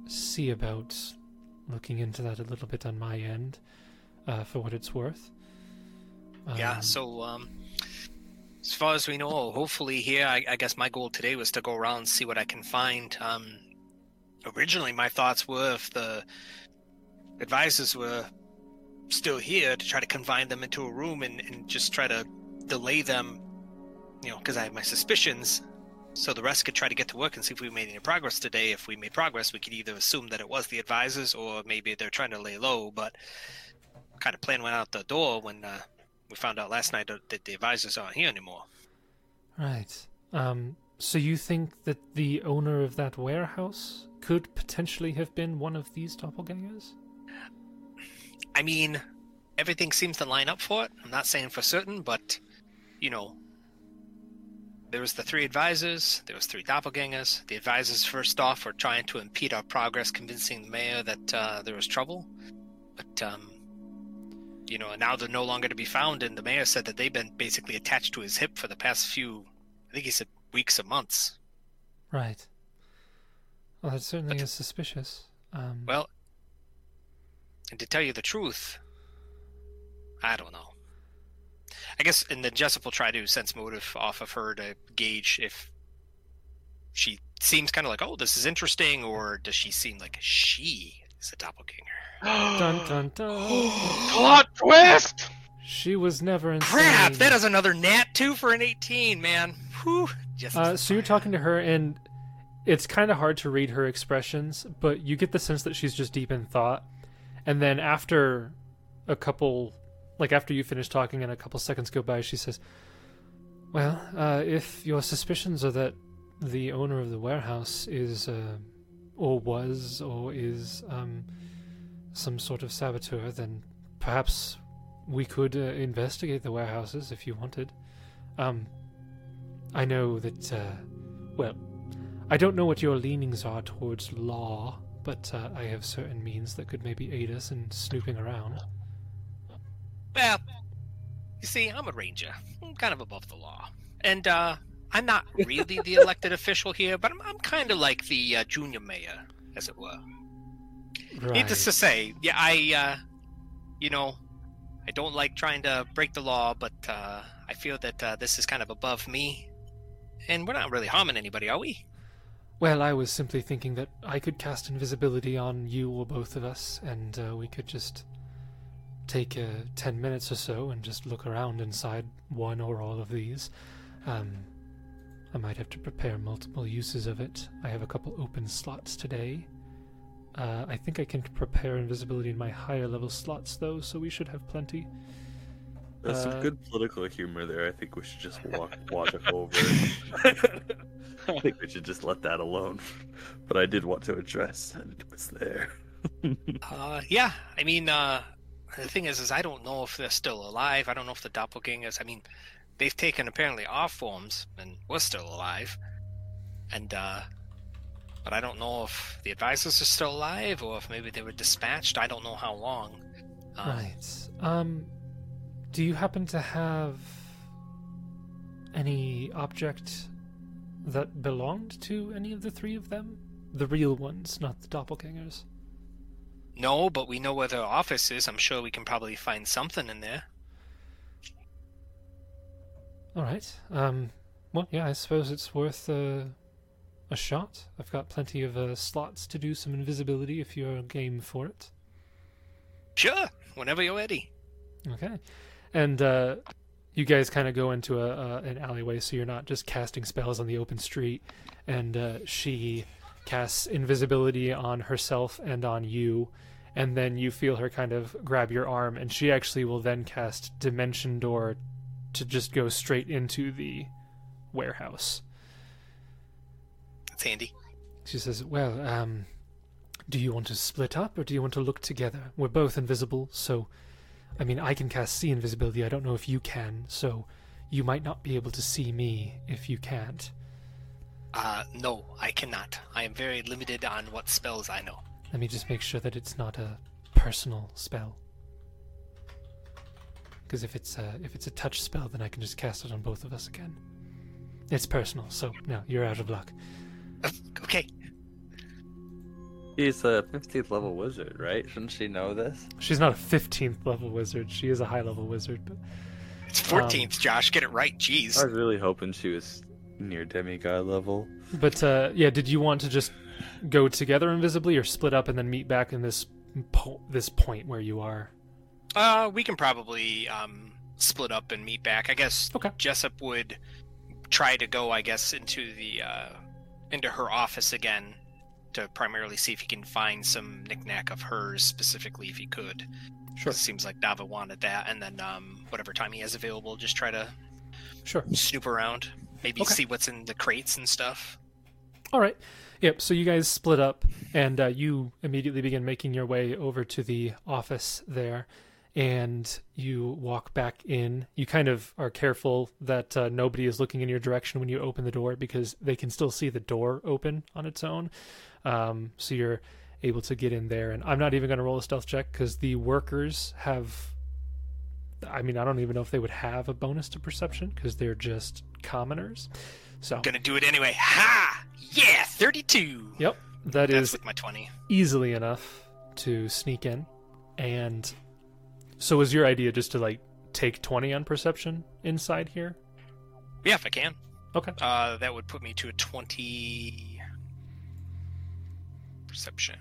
see about looking into that a little bit on my end, uh, for what it's worth. Um, yeah, so... Um... As far as we know, hopefully here, I, I guess my goal today was to go around and see what I can find. Um, originally, my thoughts were if the advisors were still here, to try to confine them into a room and, and just try to delay them, you know, because I have my suspicions, so the rest could try to get to work and see if we made any progress today. If we made progress, we could either assume that it was the advisors or maybe they're trying to lay low, but kind of plan went out the door when... Uh, We found out last night that the advisors aren't here anymore. Right. Um, so you think that the owner of that warehouse could potentially have been one of these doppelgangers? I mean, everything seems to line up for it. I'm not saying for certain, but, you know, there was the three advisors, there was three doppelgangers. The advisors, first off, were trying to impede our progress, convincing the mayor that uh, there was trouble. But, um... you know, and now they're no longer to be found, and the mayor said that they've been basically attached to his hip for the past few, I think he said weeks or months. Right. Well, that certainly but, is suspicious. Um, well, and to tell you the truth, I don't know. I guess, and then Jessup will try to sense motive off of her to gauge if she seems kind of like, oh, this is interesting, or does she seem like she is a doppelganger? Dun, dun, dun. Plot twist! She was never insane. Crap, that is another nat two for an eighteen, man. Whew. Just uh, so you're talking to her, and it's kind of hard to read her expressions, but you get the sense that she's just deep in thought. And then after a couple, like after you finish talking and a couple seconds go by, she says, well, uh, if your suspicions are that the owner of the warehouse is, uh, or was, or is... um. some sort of saboteur, then perhaps we could uh, investigate the warehouses if you wanted. Um, I know that, uh, well, I don't know what your leanings are towards law, but uh, I have certain means that could maybe aid us in snooping around. Well, you see, I'm a ranger. I'm kind of above the law. And, uh, I'm not really the elected official here, but I'm, I'm kind of like the uh, junior mayor, as it were. Right. Needless to say, yeah, I, uh, you know, I don't like trying to break the law, but uh, I feel that uh, this is kind of above me. And we're not really harming anybody, are we? Well, I was simply thinking that I could cast invisibility on you or both of us, and uh, we could just take uh, ten minutes or so and just look around inside one or all of these. Um, I might have to prepare multiple uses of it. I have a couple open slots today. Uh, I think I can prepare invisibility in my higher level slots, though, so we should have plenty. That's uh, some good political humor there. I think we should just walk, walk it over. I think we should just let that alone. But I did want to address that it was there. uh, yeah, I mean, uh, the thing is, is I don't know if they're still alive. I don't know if the doppelgangers, I mean, they've taken apparently our forms, and we're still alive. And, uh... but I don't know if the advisors are still alive or if maybe they were dispatched. I don't know how long. Um, right. Um, do you happen to have any object that belonged to any of the three of them? The real ones, not the doppelgangers? No, but we know where their office is. I'm sure we can probably find something in there. All right. Um, well, yeah, I suppose it's worth... Uh... a shot. I've got plenty of uh, slots to do some invisibility if you're game for it. Sure, whenever you're ready. Okay. And uh, you guys kind of go into a uh, an alleyway, so you're not just casting spells on the open street. And uh, she casts invisibility on herself and on you, and then you feel her kind of grab your arm, and she actually will then cast Dimension Door to just go straight into the warehouse. Sandy. She says, well, um, do you want to split up or do you want to look together? We're both invisible, so, I mean, I can cast see invisibility. I don't know if you can, so you might not be able to see me if you can't. Uh, no, I cannot. I am very limited on what spells I know. Let me just make sure that it's not a personal spell. Because if it's a, if it's a touch spell, then I can just cast it on both of us again. It's personal, so no, you're out of luck. Okay. She's a fifteenth level wizard, right? Shouldn't she know this? She's not a fifteenth level wizard. She is a high level wizard. But, it's fourteenth, um, Josh. Get it right. Jeez. I was really hoping she was near demigod level. But, uh, yeah, did you want to just go together invisibly or split up and then meet back in this po- this point where you are? Uh, we can probably um, split up and meet back. I guess okay. Jessup would try to go, I guess, into the... Uh, into her office again to primarily see if he can find some knickknack of hers specifically if he could. Sure. It seems like Nava wanted that, and then um, whatever time he has available, just try to sure. snoop around, maybe okay. see what's in the crates and stuff. All right. Yep, so you guys split up, and uh, you immediately begin making your way over to the office there, and you walk back in. You kind of are careful that uh, nobody is looking in your direction when you open the door because they can still see the door open on its own. Um, so you're able to get in there. And I'm not even going to roll a stealth check because the workers have... I mean, I don't even know if they would have a bonus to perception because they're just commoners. So gonna do it anyway. Ha! Yeah! thirty-two! Yep. That That's is with my twenty. Easily enough to sneak in. And... so was your idea just to, like, take twenty on perception inside here? Yeah, if I can. Okay. Uh, that would put me to a twenty... perception.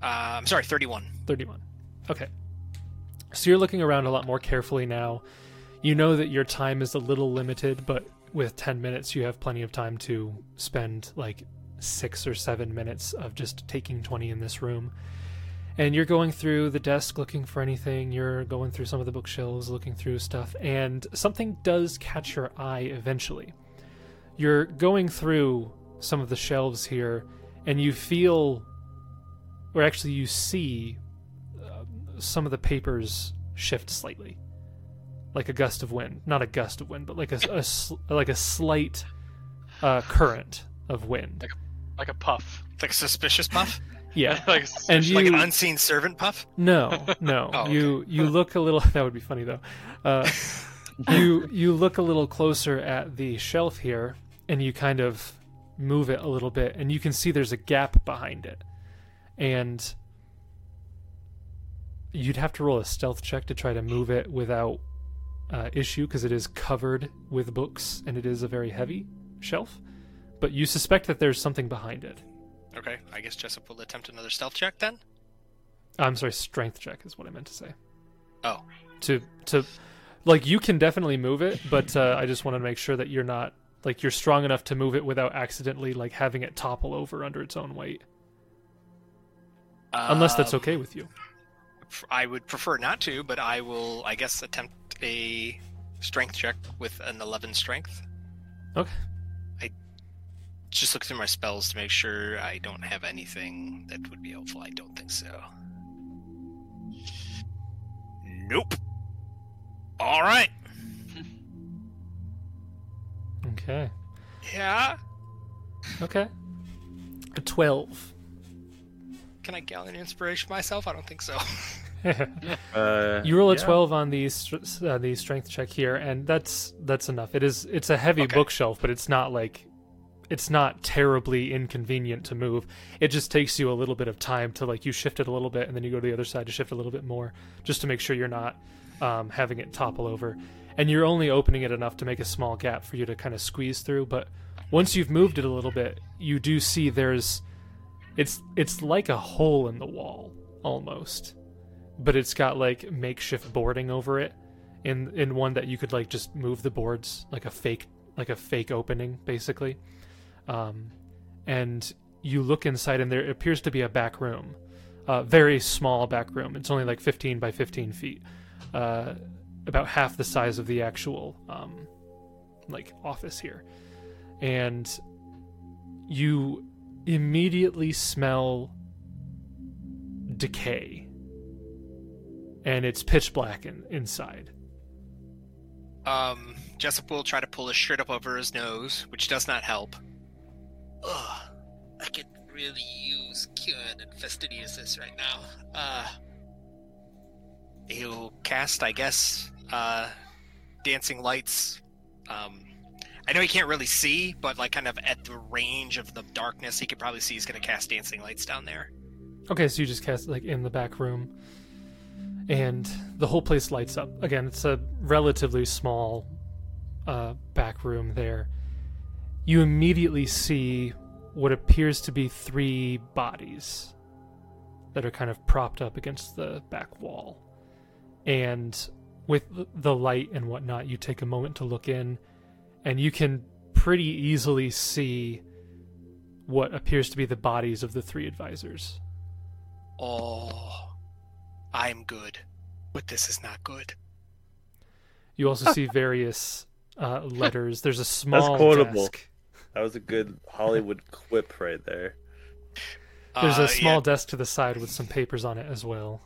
Uh, I'm sorry, thirty-one. thirty-one. Okay. So you're looking around a lot more carefully now. You know that your time is a little limited, but with ten minutes you have plenty of time to spend, like, six or seven minutes of just taking twenty in this room. And you're going through the desk looking for anything. You're going through some of the bookshelves, looking through stuff. And something does catch your eye eventually. You're going through some of the shelves here, and you feel, or actually you see, uh, some of the papers shift slightly. Like a gust of wind. Not a gust of wind, but like a, a, sl- like a slight uh, current of wind. Like a, like a puff. Like a suspicious puff? Yeah, like, and you, like an unseen servant puff? No, no. oh, you okay. you look a little... That would be funny, though. Uh, you you look a little closer at the shelf here, and you kind of move it a little bit, and you can see there's a gap behind it. And you'd have to roll a stealth check to try to move it without uh, issue, because it is covered with books, and it is a very heavy shelf. But you suspect that there's something behind it. Okay, I guess Jessup will attempt another stealth check then? I'm sorry, strength check is what I meant to say. Oh. To, to, like, you can definitely move it, but uh, I just want to make sure that you're not, like, you're strong enough to move it without accidentally, like, having it topple over under its own weight. Um, Unless that's okay with you. I would prefer not to, but I will, I guess, attempt a strength check with an eleven strength. Okay. Just look through my spells to make sure I don't have anything that would be helpful. I don't think so. Nope. All right. Okay. Yeah. Okay. A twelve. Can I gather an inspiration myself? I don't think so. uh, you roll a yeah. twelve on the uh, the strength check here, and that's that's enough. It is it's a heavy okay. bookshelf, but it's not like. It's not terribly inconvenient to move. It just takes you a little bit of time to, like, you shift it a little bit and then you go to the other side to shift a little bit more, just to make sure you're not um, having it topple over. And you're only opening it enough to make a small gap for you to kind of squeeze through. But once you've moved it a little bit, you do see there's, it's it's like a hole in the wall almost, but it's got like makeshift boarding over it, in in one that you could like just move the boards, like a fake like a fake opening basically. Um, and you look inside, and there appears to be a back room, a uh, very small back room. It's only like fifteen by fifteen feet, uh, about half the size of the actual, um, like office here. And you immediately smell decay, and it's pitch black in- inside. Um, Jessup will try to pull his shirt up over his nose, which does not help. Ugh, I could really use Kieran and fastidiousness right now. Uh, he'll cast, I guess, uh, Dancing Lights. Um, I know he can't really see, but like kind of at the range of the darkness, he could probably see. He's going to cast Dancing Lights down there. Okay, so you just cast like in the back room, and the whole place lights up. Again, it's a relatively small uh, back room there. You immediately see what appears to be three bodies that are kind of propped up against the back wall. And with the light and whatnot, you take a moment to look in, and you can pretty easily see what appears to be the bodies of the three advisors. Oh, I'm good, but this is not good. You also see various uh, letters. There's a small desk. That was a good Hollywood quip right there. There's a uh, small yeah. desk to the side with some papers on it as well.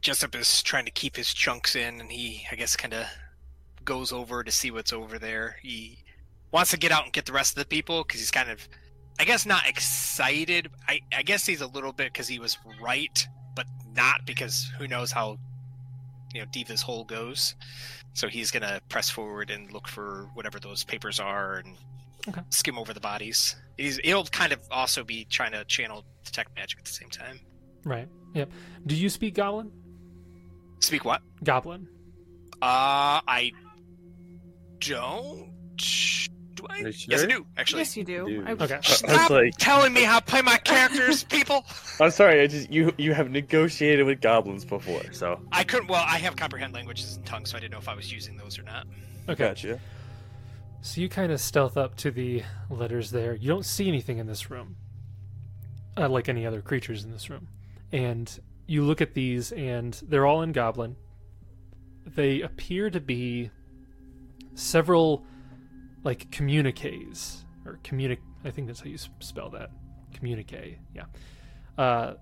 Jessup is trying to keep his chunks in, and he, I guess, kind of goes over to see what's over there. He wants to get out and get the rest of the people, because he's kind of, I guess, not excited. I, I guess he's a little bit because he was right, but not because who knows how, you know, deep this hole goes. So he's going to press forward and look for whatever those papers are and okay. skim over the bodies. He's, he'll kind of also be trying to channel Detect Magic at the same time. Right. Yep. Do you speak Goblin? Speak what? Goblin. Uh, I don't. Do I? Sure? Yes, I do, actually. Yes, you do. You do. I... Okay. Stop I was like... telling me how to play my characters, people! I'm sorry, I just you you have negotiated with goblins before, so... I couldn't... Well, I have comprehend languages and tongues, so I didn't know if I was using those or not. Okay. Gotcha. So you kind of stealth up to the letters there. You don't see anything in this room, uh, like any other creatures in this room. And you look at these, and they're all in Goblin. They appear to be several... like communiques or communic I think that's how you spell that communique yeah uh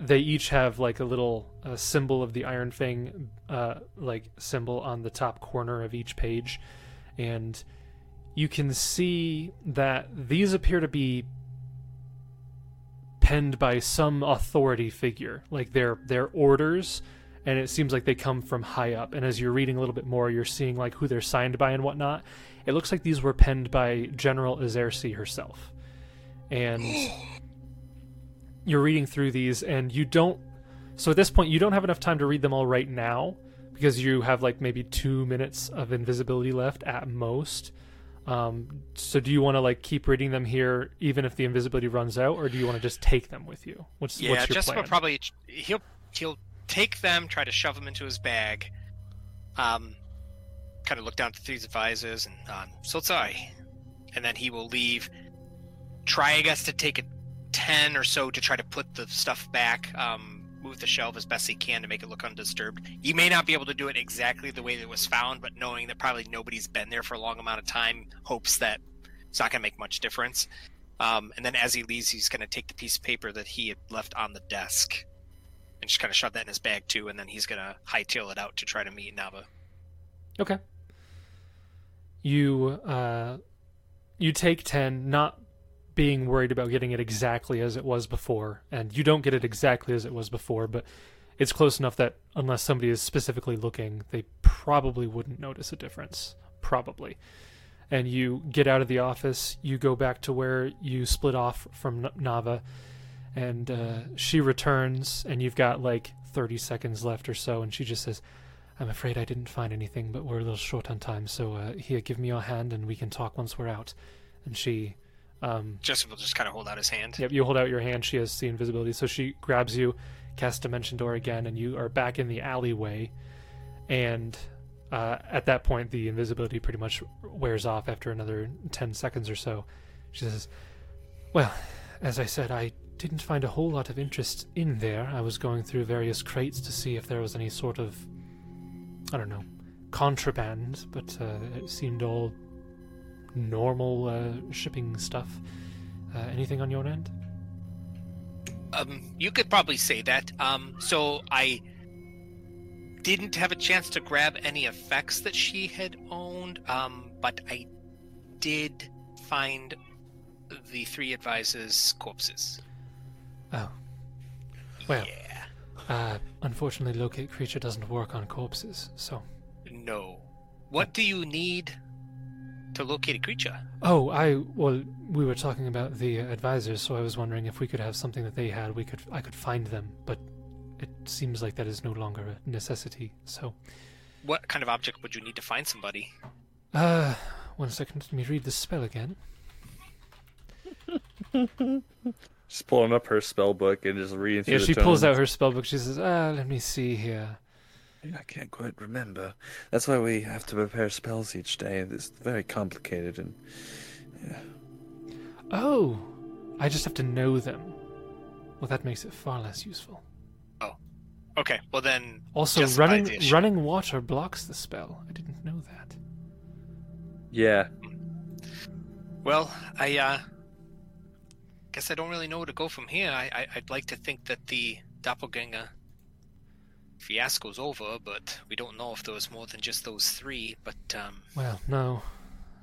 they each have like a little uh, symbol of the Iron Fang uh like symbol on the top corner of each page, and you can see that these appear to be penned by some authority figure, like their their orders and it seems like they come from high up. And as you're reading a little bit more, you're seeing like who they're signed by and whatnot. It looks like these were penned by General Azersi herself. And you're reading through these, and you don't... So at this point, you don't have enough time to read them all right now, because you have like maybe two minutes of invisibility left at most. Um, so do you want to like keep reading them here, even if the invisibility runs out, or do you want to just take them with you? What's, yeah, what's your Jessup plan? Yeah, Jessup probably he'll he'll take them, try to shove them into his bag. Um, kind of look down through his visors and um, so sorry, and then he will leave. Try, I guess, to take it ten or so to try to put the stuff back. Um, move the shelf as best he can to make it look undisturbed. You may not be able to do it exactly the way that it was found, but knowing that probably nobody's been there for a long amount of time, hopes that it's not going to make much difference. Um, and then as he leaves, he's going to take the piece of paper that he had left on the desk and just kind of shove that in his bag too, and then he's going to hightail it out to try to meet Nava. Okay. You, uh, you take ten, not being worried about getting it exactly as it was before, and you don't get it exactly as it was before, but it's close enough that unless somebody is specifically looking, they probably wouldn't notice a difference. Probably. And you get out of the office, you go back to where you split off from Nava, and uh, she returns, and you've got like thirty seconds left or so, and she just says, I'm afraid I didn't find anything, but we're a little short on time, so uh, here, give me your hand and we can talk once we're out. And she... Um, Jessup will just kind of hold out his hand. Yep, you hold out your hand. She has the invisibility, so she grabs you, casts Dimension Door again, and you are back in the alleyway. And uh, at that point, the invisibility pretty much wears off after another ten seconds or so. She says, well, as I said, I didn't find a whole lot of interest in there. I was going through various crates to see if there was any sort of, I don't know, contraband, but uh, it seemed all... normal uh, shipping stuff. Uh, anything on your end? Um, you could probably say that. Um, so I didn't have a chance to grab any effects that she had owned, um, but I did find the three advisors' corpses. Oh. Well, yeah. uh, unfortunately, Locate Creature doesn't work on corpses, so... No. What do you need... to locate a creature? Oh, I, well, we were talking about the advisors, so I was wondering if we could have something that they had, we could, I could find them, but it seems like that is no longer a necessity, so. What kind of object would you need to find somebody? Uh, one second, let me read the spell again. She's pulling up her spell book and just reading through the Yeah, she the pulls out her spell book, she says, ah, let me see here. I can't quite remember. That's why we have to prepare spells each day. It's very complicated and... Yeah. Oh! I just have to know them. Well, that makes it far less useful. Oh. Okay, well then... Also, running running water blocks the spell. I didn't know that. Yeah. Well, I, uh... guess I don't really know where to go from here. I, I, I'd like to think that the doppelganger... fiasco's over, but we don't know if there was more than just those three, but um well no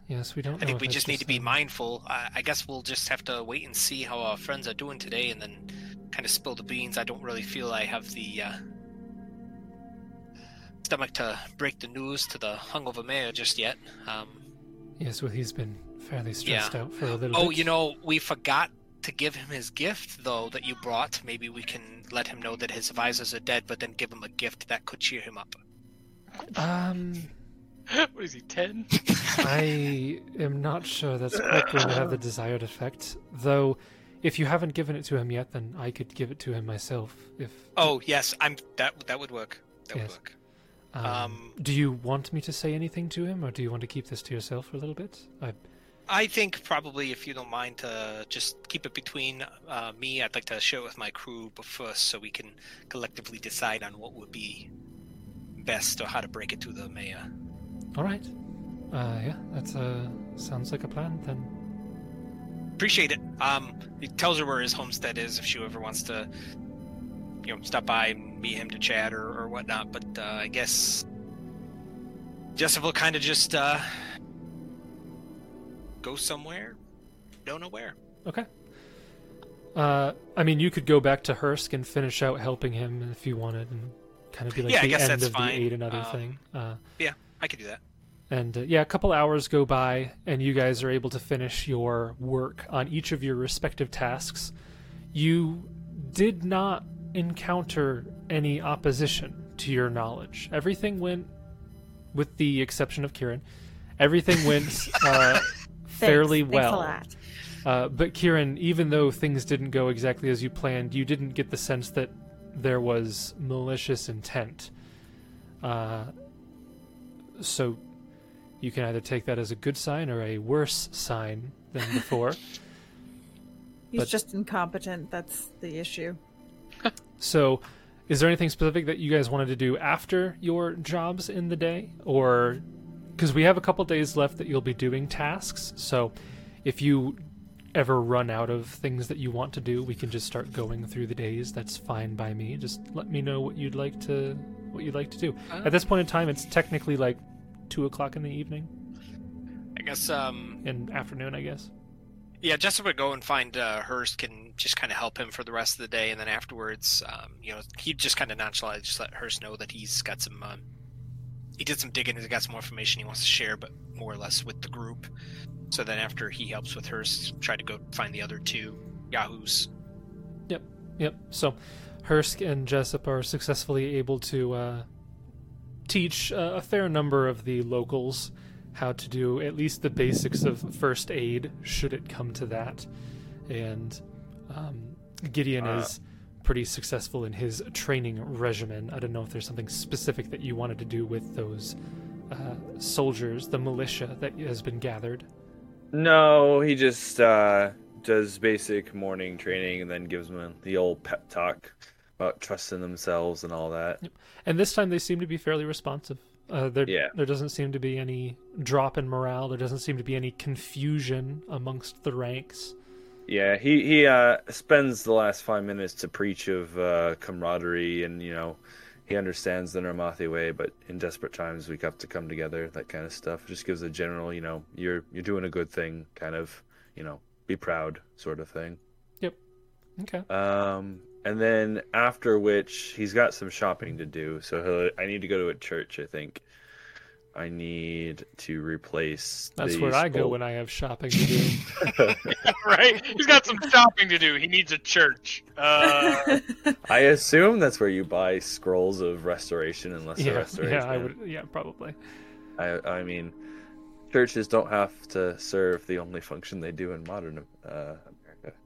yes we don't know. I think we just need to be mindful. I, I guess we'll just have to wait and see how our friends are doing today and then kind of spill the beans. I don't really feel I have the uh stomach to break the news to the hungover mayor just yet. Um yes, well, he's been fairly stressed yeah. out for a little oh bit. You know, we forgot to give him his gift, though, that you brought. Maybe we can let him know that his advisors are dead, but then give him a gift that could cheer him up. Um... What is he, ten? I am not sure that's quite going to have the desired effect, though if you haven't given it to him yet, then I could give it to him myself. If Oh, yes, I'm. That that would work. That yes. would work. Um, um, do you want me to say anything to him, or do you want to keep this to yourself for a little bit? I... I think probably, if you don't mind, to uh, just keep it between uh, me. I'd like to share it with my crew first so we can collectively decide on what would be best or how to break it to the mayor. All right. Uh, yeah, that uh, sounds like a plan, then. Appreciate it. Um, he tells her where his homestead is if she ever wants to, you know, stop by and meet him to chat or, or whatnot. But uh, I guess Jessup will kind of just... Uh, go somewhere, don't know where. Okay. Uh, I mean, you could go back to Hursk and finish out helping him if you wanted, and kind of be like yeah, the end of fine. the aid and other um, thing. Uh, yeah, I could do that. And uh, yeah, a couple hours go by, and you guys are able to finish your work on each of your respective tasks. You did not encounter any opposition to your knowledge. Everything went, with the exception of Kieran, everything went uh, fairly Thanks. well. Thanks a lot. Uh, but Kieran, even though things didn't go exactly as you planned, you didn't get the sense that there was malicious intent. Uh, so you can either take that as a good sign or a worse sign than before. He's but, just incompetent. That's the issue. So, is there anything specific that you guys wanted to do after your jobs in the day? Or, because we have a couple days left that you'll be doing tasks, so if you ever run out of things that you want to do, we can just start going through the days. That's fine by me. Just let me know what you'd like to what you'd like to do. Uh, At this point in time, it's technically like two o'clock in the evening. I guess. Um, in afternoon, I guess. Yeah, Jessup would go and find uh, Hursk and just kind of help him for the rest of the day, and then afterwards, um, you know, he'd just kind of nonchalantly just let Hursk know that he's got some. Um, he did some digging. He's got some more information he wants to share, but more or less with the group. So then after he helps with Hursk, try to go find the other two yahoos. Yep, yep. So Hursk and Jessup are successfully able to uh, teach uh, a fair number of the locals how to do at least the basics of first aid, should it come to that. And um, Gideon uh, is pretty successful in his training regimen. I don't know if there's something specific that you wanted to do with those uh, soldiers, the militia that has been gathered. No, he just uh, does basic morning training and then gives them the old pep talk about trusting themselves and all that. And this time they seem to be fairly responsive. Uh, there, yeah. there doesn't seem to be any drop in morale. There doesn't seem to be any confusion amongst the ranks. Yeah, he, he uh, spends the last five minutes to preach of uh, camaraderie and, you know, he understands the Narmathi way, but in desperate times we have to come together, that kind of stuff. It just gives a general, you know, you're you're doing a good thing, kind of, you know, be proud sort of thing. Yep. Okay. Um, and then after which he's got some shopping to do, so he'll, I need to go to a church, I think. I need to replace. That's where I go old... when I have shopping to do. Right? He's got some shopping to do. He needs a church. Uh... I assume that's where you buy scrolls of restoration and lesser yeah, restoration. Yeah, I would. Yeah, probably. I, I mean, churches don't have to serve the only function they do in modern uh, America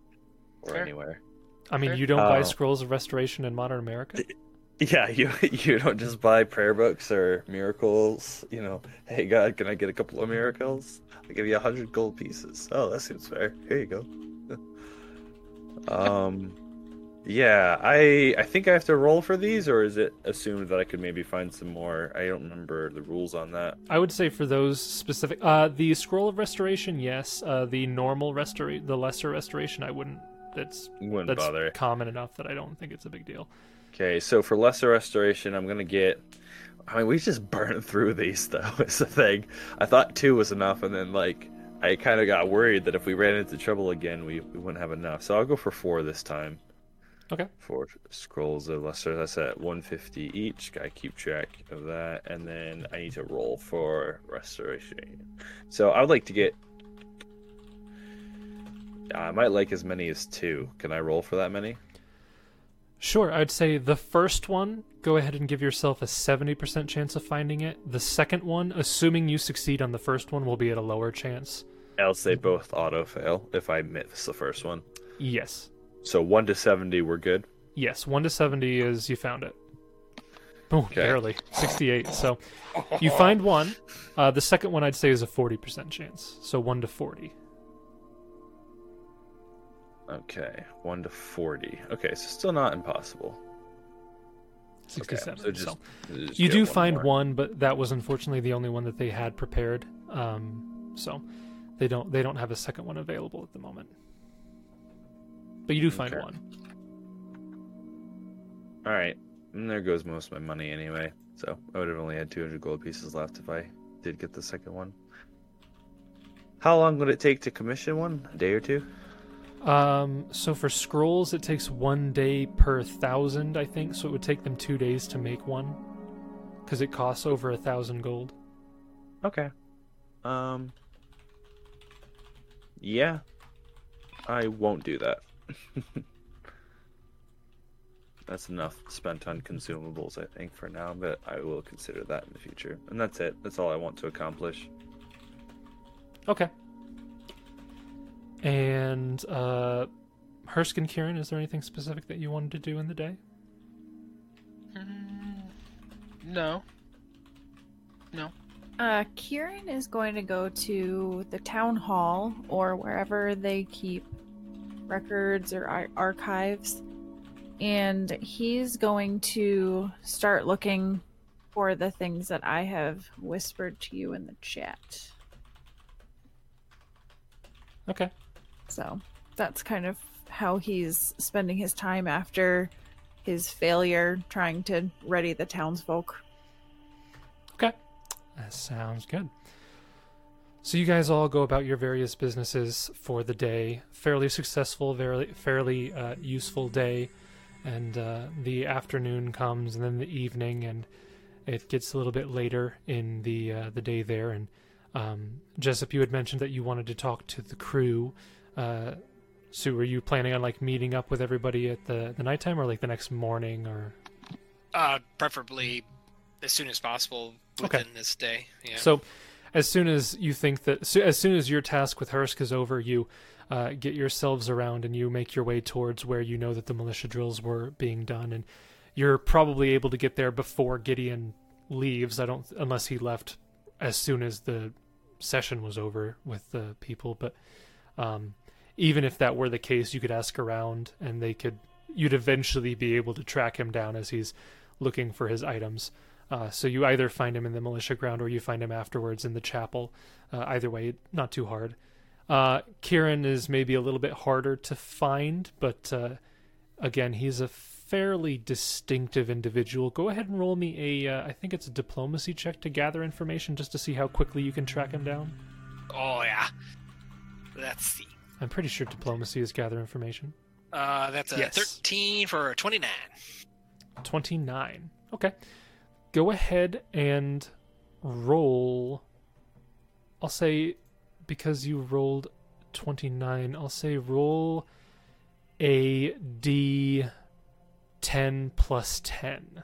or Fair. anywhere. I mean, Fair. you don't uh, buy scrolls of restoration in modern America. Th- Yeah, you you don't just buy prayer books or miracles, you know, hey God, can I get a couple of miracles? I'll give you a hundred gold pieces. Oh, that seems fair. Here you go. um, yeah, I I think I have to roll for these, or is it assumed that I could maybe find some more? I don't remember the rules on that. I would say for those specific, uh, the Scroll of Restoration, yes. Uh, the normal restora- the Lesser Restoration, I wouldn't. That's wouldn't that's bother. Common enough that I don't think it's a big deal. Okay, so for Lesser Restoration, I'm going to get... I mean, we just burned through these, though, is the thing. I thought two was enough, and then, like, I kind of got worried that if we ran into trouble again, we, we wouldn't have enough. So I'll go for four this time. Okay. Four Scrolls of Lesser. That's at one fifty each. Got to keep track of that. And then I need to roll for Restoration. So I would like to get... I might like as many as two. Can I roll for that many? Sure, I'd say the first one, go ahead and give yourself a seventy percent chance of finding it. The second one, assuming you succeed on the first one, will be at a lower chance. Else they both auto-fail if I miss the first one. Yes. So one to seventy, we're good? Yes, one to seventy is you found it. Oh, okay. Barely. sixty-eight. So you find one. Uh, the second one, I'd say, is a forty percent chance. So one to forty. Okay, one to forty. Okay, so still not impossible. sixty-seven. Okay, so just, so. Just you do one find more. one, but that was unfortunately the only one that they had prepared. Um, so they don't they don't have a second one available at the moment. But you do find okay. one. All right, and there goes most of my money anyway. So I would have only had two hundred gold pieces left if I did get the second one. How long would it take to commission one? A day or two? Um, so for scrolls, it takes one day per thousand, I think. So it would take them two days to make one, because it costs over a thousand gold. Okay. Um. Yeah. I won't do that. That's enough spent on consumables, I think, for now, but I will consider that in the future. And that's it. That's all I want to accomplish. Okay. And uh, Hursk and Kieran, is there anything specific that you wanted to do in the day? Mm, no. No. Uh, Kieran is going to go to the town hall or wherever they keep records or archives. And he's going to start looking for the things that I have whispered to you in the chat. Okay. So that's kind of how he's spending his time after his failure trying to ready the townsfolk. Okay. That sounds good. So you guys all go about your various businesses for the day. Fairly successful, fairly, fairly uh, useful day. And uh, the afternoon comes, and then the evening, and it gets a little bit later in the uh, the day there. And um, Jessup, you had mentioned that you wanted to talk to the crew. Uh, so were you planning on like meeting up with everybody at the, the nighttime, or like the next morning, or? Uh, preferably as soon as possible within okay. this day. Yeah. So as soon as you think that, so as soon as your task with Hursk is over, you. Uh, get yourselves around and you make your way towards where you know that the militia drills were being done, and you're probably able to get there before Gideon leaves. I don't, unless he left as soon as the session was over with the people. But um, even if that were the case, you could ask around and they could, you'd eventually be able to track him down as he's looking for his items. Uh, so you either find him in the militia ground or you find him afterwards in the chapel. Uh, either way, not too hard. Uh, Kieran is maybe a little bit harder to find, but uh, again, he's a fairly distinctive individual. Go ahead and roll me a, uh, I think it's a diplomacy check to gather information just to see how quickly you can track him down. Oh, yeah. Let's see. I'm pretty sure diplomacy is gather information. Uh, that's a yes. thirteen for twenty-nine. twenty-nine. Okay. Go ahead and roll. I'll say... Because you rolled twenty-nine, I'll say roll a d ten plus ten.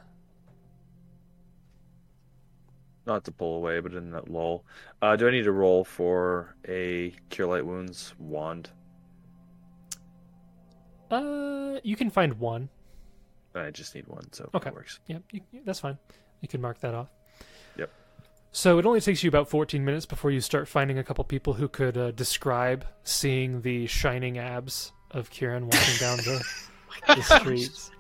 Not to pull away, but in that lull. Uh, do I need to roll for a Cure Light Wounds wand? Uh, you can find one. I just need one, so okay. It works. Yep, you, that's fine. You can mark that off. Yep. So it only takes you about fourteen minutes before you start finding a couple people who could uh, describe seeing the shining abs of Kieran walking down the, the streets.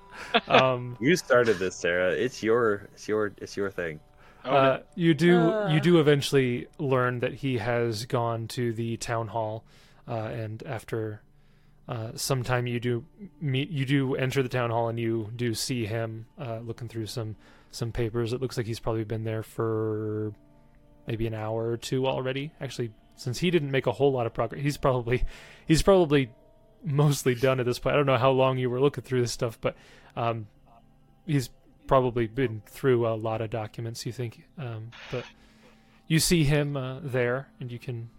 Um, you started this, Sarah. It's your, it's your, it's your thing. Uh, you do, uh... you do eventually learn that he has gone to the town hall, uh, and after uh, some time, you do meet, you do enter the town hall, and you do see him uh, looking through some. Some papers. It looks like he's probably been there for maybe an hour or two already. Actually, since he didn't make a whole lot of progress, he's probably he's probably mostly done at this point. I don't know how long you were looking through this stuff, but um, he's probably been through a lot of documents, you think. Um, but you see him uh, there, and you can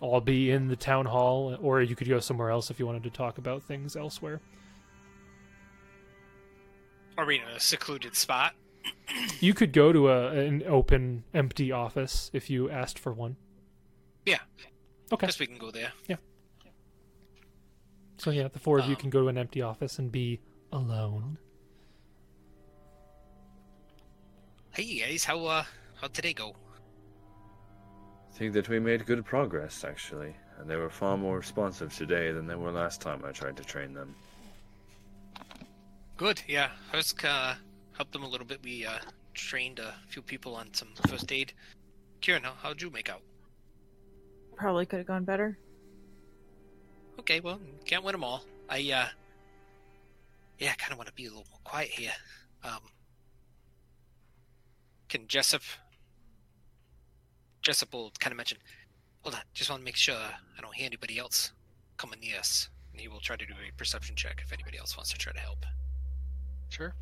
all be in the town hall, or you could go somewhere else if you wanted to talk about things elsewhere. Are we in a secluded spot? You could go to a, an open, empty office if you asked for one. Yeah. Okay. Guess we can go there. Yeah. So yeah, the four um, of you can go to an empty office and be alone. Hey guys, how uh, how did they go? I think that we made good progress actually, and they were far more responsive today than they were last time I tried to train them. Good. Yeah, Hursk uh, helped them a little bit. We uh, trained a few people on some first aid. Kieran, how, how'd you make out? Probably could have gone better. Okay, well, can't win them all. I, uh, yeah, I kind of want to be a little more quiet here. Um, can Jessup, Jessup will kind of mention, hold on, just want to make sure I don't hear anybody else coming near us. and he will try to do a perception check if anybody else wants to try to help. Sure.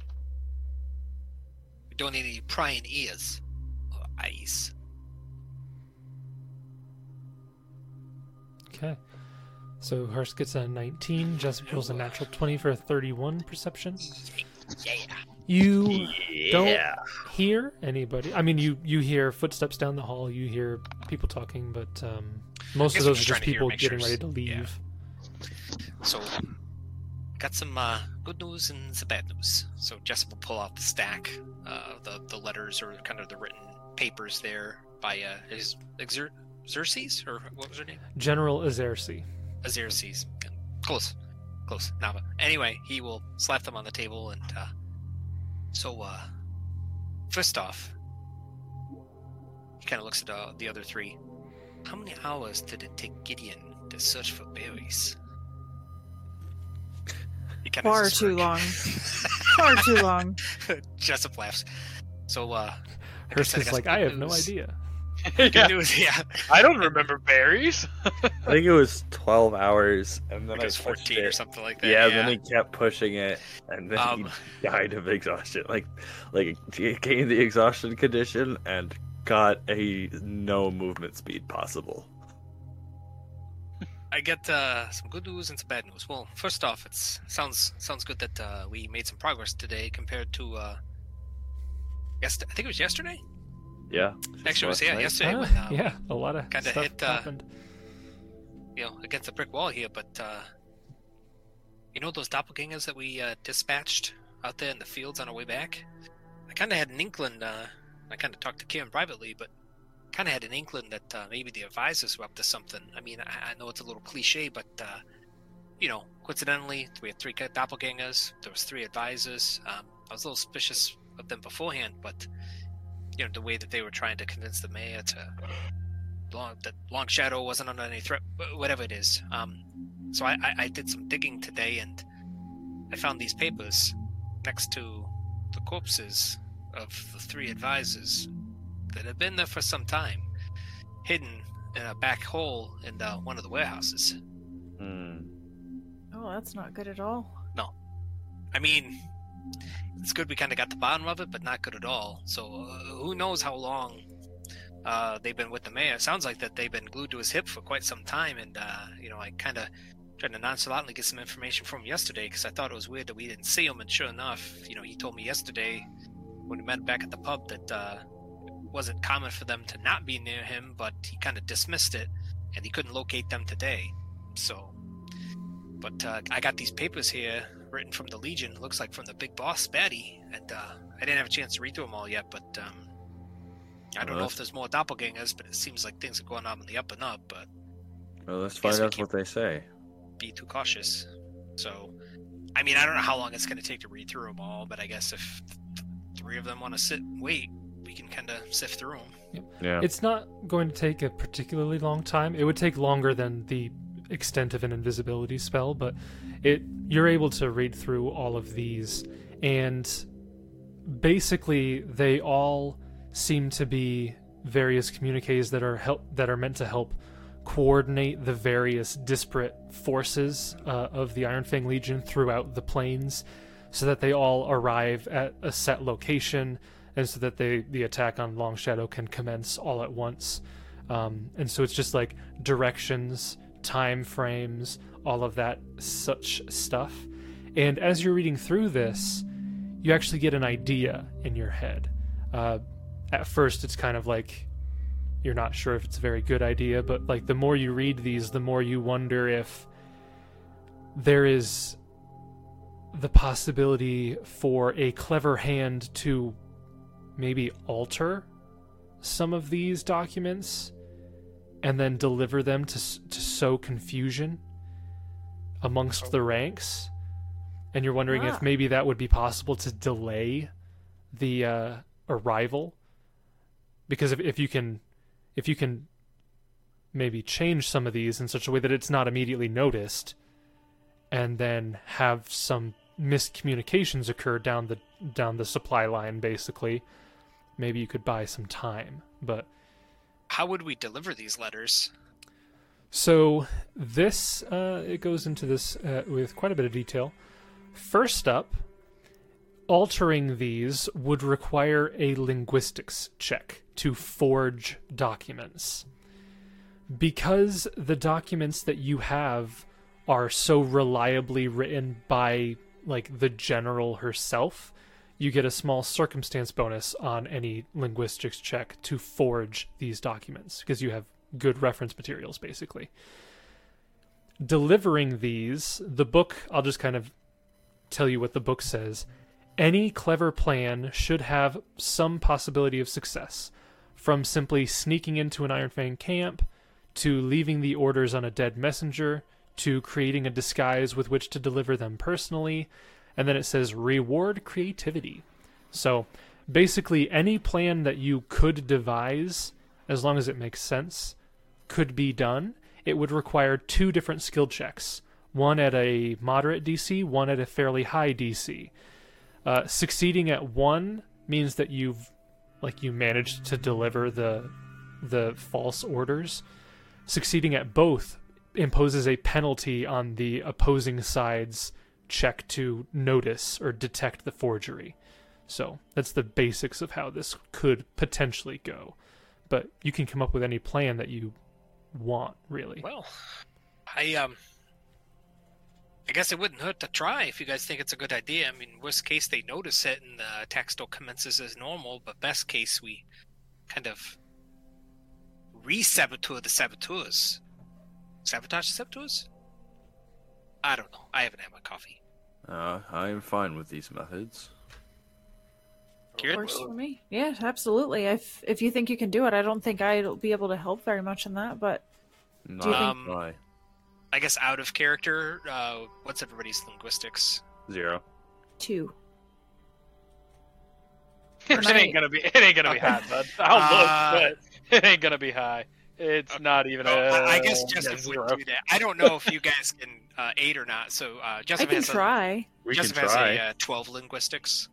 We don't need any prying ears. Or eyes. Okay. So Hursk gets a nineteen, Jessup rolls a natural twenty for a thirty-one perception. Yeah. You yeah. don't hear anybody. I mean, you, you hear footsteps down the hall, you hear people talking, but um, most of those are just people getting ready to leave. Yeah. So, got some uh, good news and some bad news. So Jessup will pull out the stack, uh, the, the letters or kind of the written papers there by uh, his Xer- Xerxes, or what was her name? General Xerxes. Xerxes. Close. Close. Nava. Anyway, he will slap them on the table and... Uh, so, uh... first off... He kind of looks at uh, the other three. How many hours did it take Gideon to search for berries? Far too long. Far too long. Jessup laughs. So, uh... Like Hursk is like, I have no idea. Yeah. News, yeah. I don't remember berries. I think it was twelve hours, and then it was I fourteen it. or something like that. Yeah, yeah. And then he kept pushing it, and then um, he died of exhaustion. Like, like he gained the exhaustion condition and got a no movement speed possible. I get uh, some good news and some bad news. Well, first off, it sounds sounds good that uh, we made some progress today compared to. Uh, yes, I think it was yesterday. Yeah. Actually, it was yeah, night. yesterday. Uh, when, uh, yeah, a lot of stuff hit, uh, happened. You know, against the brick wall here, but uh, you know those doppelgangers that we uh, dispatched out there in the fields on our way back? I kind of had an inkling, uh, I kind of talked to Kieran privately, but kind of had an inkling that uh, maybe the advisors were up to something. I mean, I, I know it's a little cliche, but, uh, you know, coincidentally, we had three doppelgangers, there was three advisors. Um, I was a little suspicious of them beforehand, but... You know, the way that they were trying to convince the mayor to long, that Long Shadow wasn't under any threat, whatever it is. Um, so I, I, I did some digging today, and I found these papers next to the corpses of the three advisors that had been there for some time, hidden in a back hole in the, one of the warehouses. Mm. Oh, that's not good at all. No. I mean... It's good we kind of got the bottom of it, but not good at all. So uh, who knows how long uh, they've been with the mayor. It sounds like that they've been glued to his hip for quite some time. And, uh, you know, I kind of tried to nonchalantly get some information from him yesterday because I thought it was weird that we didn't see him. And sure enough, you know, he told me yesterday when we met back at the pub that uh, it wasn't common for them to not be near him, but he kind of dismissed it and he couldn't locate them today. So, but uh, I got these papers here. Written from the Legion, looks like from the big boss, Batty, and uh, I didn't have a chance to read through them all yet, but um, I don't well, know if there's more doppelgangers, but it seems like things are going on in the up and up, but... Well, let's find out what they say. Be too cautious. So, I mean, I don't know how long it's going to take to read through them all, but I guess if three of them want to sit and wait, we can kind of sift through them. Yeah. It's not going to take a particularly long time. It would take longer than the extent of an invisibility spell, but it you're able to read through all of these, and basically they all seem to be various communiques that are help that are meant to help coordinate the various disparate forces uh, of the Iron Fang Legion throughout the plains, so that they all arrive at a set location, and so that they the attack on Long Shadow can commence all at once. Um, and so it's just like directions, time frames, all of that such stuff. And as you're reading through this, you actually get an idea in your head. Uh, at first, it's kind of like you're not sure if it's a very good idea, but like the more you read these, the more you wonder if there is the possibility for a clever hand to maybe alter some of these documents and then deliver them to to sow confusion amongst oh. the ranks, and you're wondering ah. if maybe that would be possible to delay the uh, arrival, because if, if you can, if you can, maybe change some of these in such a way that it's not immediately noticed, and then have some miscommunications occur down the down the supply line. Basically, maybe you could buy some time, but. How would we deliver these letters? So this, uh, it goes into this uh, with quite a bit of detail. First up, altering these would require a linguistics check to forge documents. Because the documents that you have are so reliably written by, like, the general herself, you get a small circumstance bonus on any linguistics check to forge these documents, because you have good reference materials, basically. Delivering these, the book, I'll just kind of tell you what the book says. Any clever plan should have some possibility of success, from simply sneaking into an Iron Fang camp, to leaving the orders on a dead messenger, to creating a disguise with which to deliver them personally, and then it says reward creativity. So basically any plan that you could devise, as long as it makes sense, could be done. It would require two different skill checks, one at a moderate D C, one at a fairly high D C. Uh, succeeding at one means that you've, like, you managed to deliver the the false orders. Succeeding at both imposes a penalty on the opposing side's check to notice or detect the forgery. So that's the basics of how this could potentially go. But you can come up with any plan that you want, really. Well, I um, I guess it wouldn't hurt to try if you guys think it's a good idea. I mean, worst case, they notice it and the attack still commences as normal, but best case, we kind of re-saboteur the saboteurs. Sabotage the saboteurs? I don't know. I haven't had my coffee. Uh, I am fine with these methods. Kieran? Works for me. Yeah, absolutely. If if you think you can do it, I don't think I'll be able to help very much in that, but no, do you think... um, I guess out of character, uh, what's everybody's linguistics? Zero. Two. it, I... ain't gonna be, it ain't gonna be high, bud. I'll look, but it ain't gonna be high. It's okay. Not even. A, I guess Jessup yeah, would do that. I don't know if you guys can uh, aid or not. So uh, Jessup I can has try. A, we can has try. A, uh, twelve linguistics.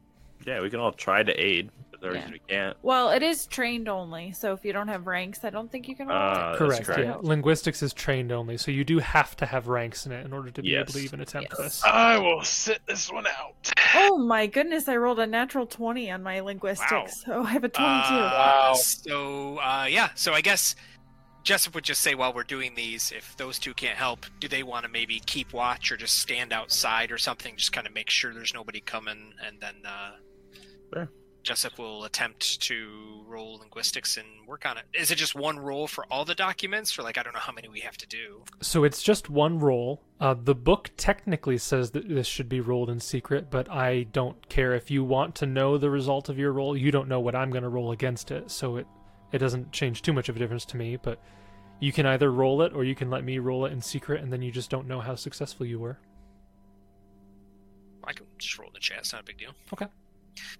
Yeah, we can all try to aid, but the yeah. reason we can't. Well, it is trained only, so if you don't have ranks, I don't think you can. Uh, correct. correct. Yeah. Linguistics is trained only, so you do have to have ranks in it in order to be yes. able to even attempt yes. this. I will sit this one out. Oh my goodness! I rolled a natural twenty on my linguistics, wow. so I have a twenty-two. Uh, wow. So uh, yeah, so I guess. Jessup would just say, while we're doing these, if those two can't help, do they want to maybe keep watch or just stand outside or something, just kind of make sure there's nobody coming, and then uh, sure. Jessup will attempt to roll linguistics and work on it. Is it just one roll for all the documents, or, like, I don't know how many we have to do? So it's just one roll. Uh, the book technically says that this should be rolled in secret, but I don't care. If you want to know the result of your roll, you don't know what I'm going to roll against it, so it... It doesn't change too much of a difference to me, but you can either roll it or you can let me roll it in secret, and then you just don't know how successful you were. I can just roll in the chat. It's not a big deal. Okay.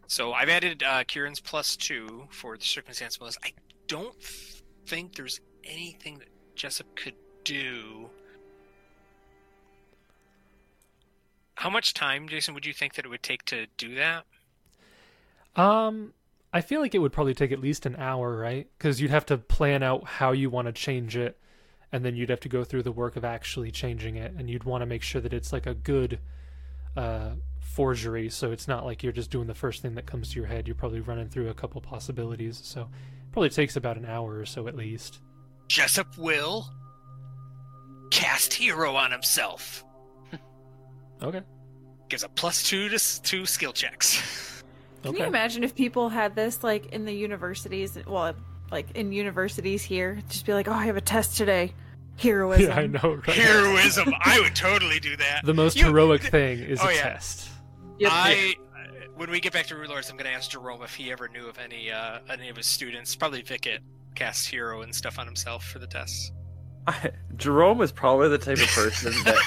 So I've added uh, Kieran's plus two for the circumstance bonus. I don't think there's anything that Jessup could do. How much time, Jason, would you think that it would take to do that? Um... I feel like it would probably take at least an hour, right? Because you'd have to plan out how you want to change it, and then you'd have to go through the work of actually changing it, and you'd want to make sure that it's like a good uh, forgery, so it's not like you're just doing the first thing that comes to your head. You're probably running through a couple possibilities, so it probably takes about an hour or so at least. Jessup will cast Hero on himself. Okay. Gives a plus two to two skill checks. Can okay. you imagine if people had this, like, in the universities? Well, like, in universities here, just be like, oh, I have a test today. Heroism. Yeah, I know, right? Heroism. I would totally do that. The most you, heroic th- thing is oh, a yeah. test. Yep. I, when we get back to Root Lords, I'm going to ask Jerome if he ever knew of any uh, any of his students. Probably Vickett cast Hero and stuff on himself for the tests. I, Jerome is probably the type of person that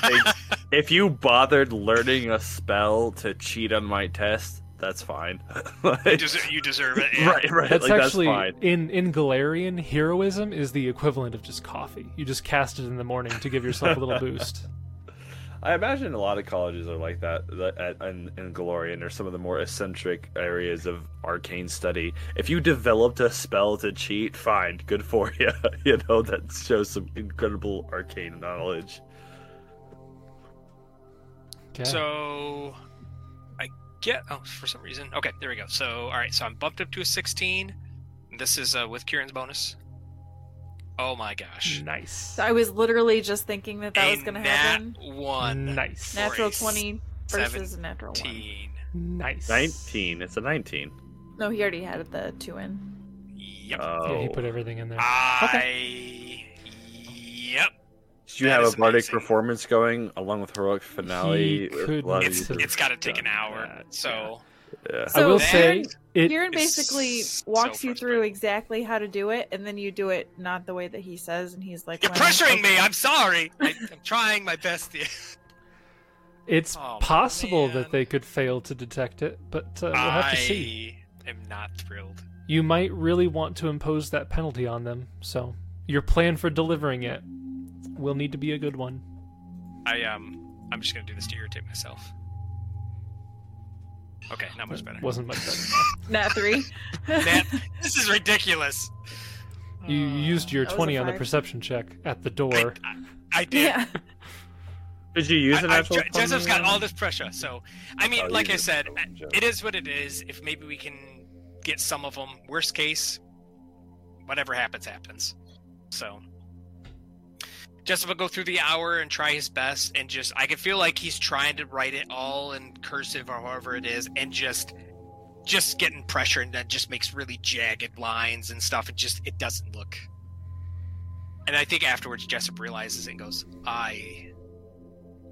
thinks, if you bothered learning a spell to cheat on my test, that's fine. like, you, deserve, you deserve it. Yeah. Right, right. That's like, actually, that's fine. In, in Golarion, heroism is the equivalent of just coffee. You just cast it in the morning to give yourself a little boost. I imagine a lot of colleges are like that, that in, in Golarion, or some of the more eccentric areas of arcane study. If you developed a spell to cheat, fine, good for you. You know, that shows some incredible arcane knowledge. Okay. So, I get... Oh, for some reason. Okay, there we go. So, all right, so I'm bumped up to a sixteen. This is uh, with Kieran's bonus. Oh my gosh. Nice. I was literally just thinking that that a was going to happen. one. Nice. Natural twenty versus seventeen. Natural one. Nice. nineteen. It's a nineteen. No, he already had the two in. Yep. Oh. Yeah, he put everything in there. I... Okay. Yep. Did you that have a bardic performance going along with heroic finale? It's, it's got to take an hour. That. So... Yeah. So I will say, it Kieran basically walks so you through exactly how to do it, and then you do it not the way that he says, and he's like, "You're well, pressuring okay. me. I'm sorry. I, I'm trying my best." Here. It's oh, possible man. that they could fail to detect it, but uh, we'll have to see. I am not thrilled. You might really want to impose that penalty on them, so your plan for delivering it will need to be a good one. I um, I'm just gonna do this to irritate myself. Okay, not much better. Wasn't much better. Nat three. Nat, this is ridiculous. You used your twenty on the perception check at the door. I, I, I did. Yeah. Did you use an actual? Joseph's got all this pressure, so I mean, I'll like I said, it is what it is. If maybe we can get some of them. Worst case, whatever happens, happens. So, Jessup will go through the hour and try his best, and just, I can feel like he's trying to write it all in cursive or however it is, and just just getting pressure, and that just makes really jagged lines and stuff. It just, it doesn't look. And I think afterwards Jessup realizes it and goes, I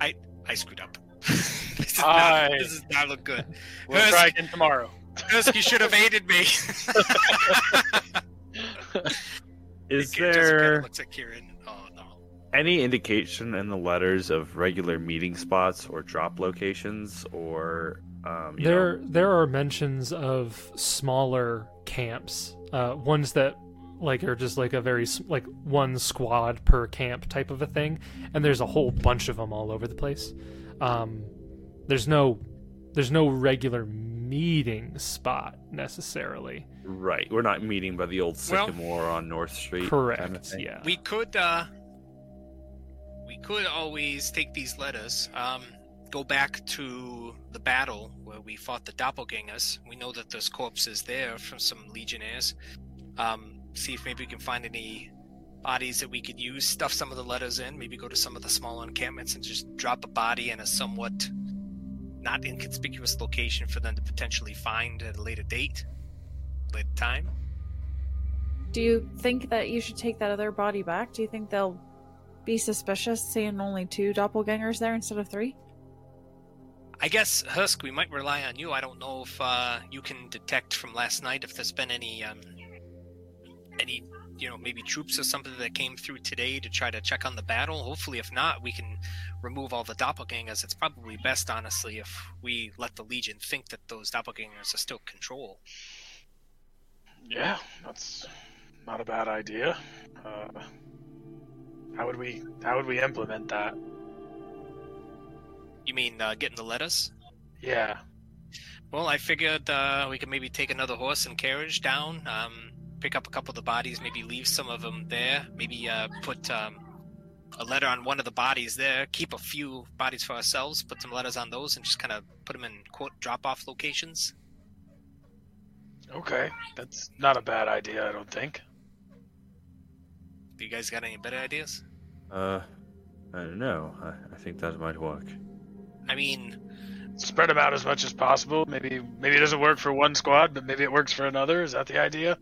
I I screwed up. This does I... not look good. We'll Hursk, try again tomorrow. Hursk, you should have aided me. Is there... Jessup kind of looks at Kieran. Any indication in the letters of regular meeting spots or drop locations, or um, you there? Know. There are mentions of smaller camps, uh, ones that like are just like a very like one squad per camp type of a thing, and there's a whole bunch of them all over the place. Um, there's no, there's no regular meeting spot necessarily. Right, we're not meeting by the old Sycamore well, on North Street. Correct. Kind of yeah, we could. Uh... We could always take these letters, um, go back to the battle where we fought the doppelgangers. We know that there's corpses there from some legionnaires. Um, see if maybe we can find any bodies that we could use, stuff some of the letters in, maybe go to some of the small encampments and just drop a body in a somewhat not inconspicuous location for them to potentially find at a later date, later time. Do you think that you should take that other body back? Do you think they'll be suspicious seeing only two doppelgangers there instead of three? I guess, Hursk, we might rely on you. I don't know if uh, you can detect from last night if there's been any, um, any, you know, maybe troops or something that came through today to try to check on the battle. Hopefully, if not, we can remove all the doppelgangers. It's probably best, honestly, if we let the Legion think that those doppelgangers are still control. Yeah, that's not a bad idea. Uh... How would we how would we implement that? You mean uh, getting the letters? Yeah. Well, I figured uh, we could maybe take another horse and carriage down, um, pick up a couple of the bodies, maybe leave some of them there, maybe uh, put um, a letter on one of the bodies there, keep a few bodies for ourselves, put some letters on those, and just kind of put them in, quote, drop-off locations. Okay. That's not a bad idea, I don't think. You guys got any better ideas? Uh, I don't know. I, I think that might work. I mean... Spread them out as much as possible. Maybe maybe it doesn't work for one squad, but maybe it works for another. Is that the idea?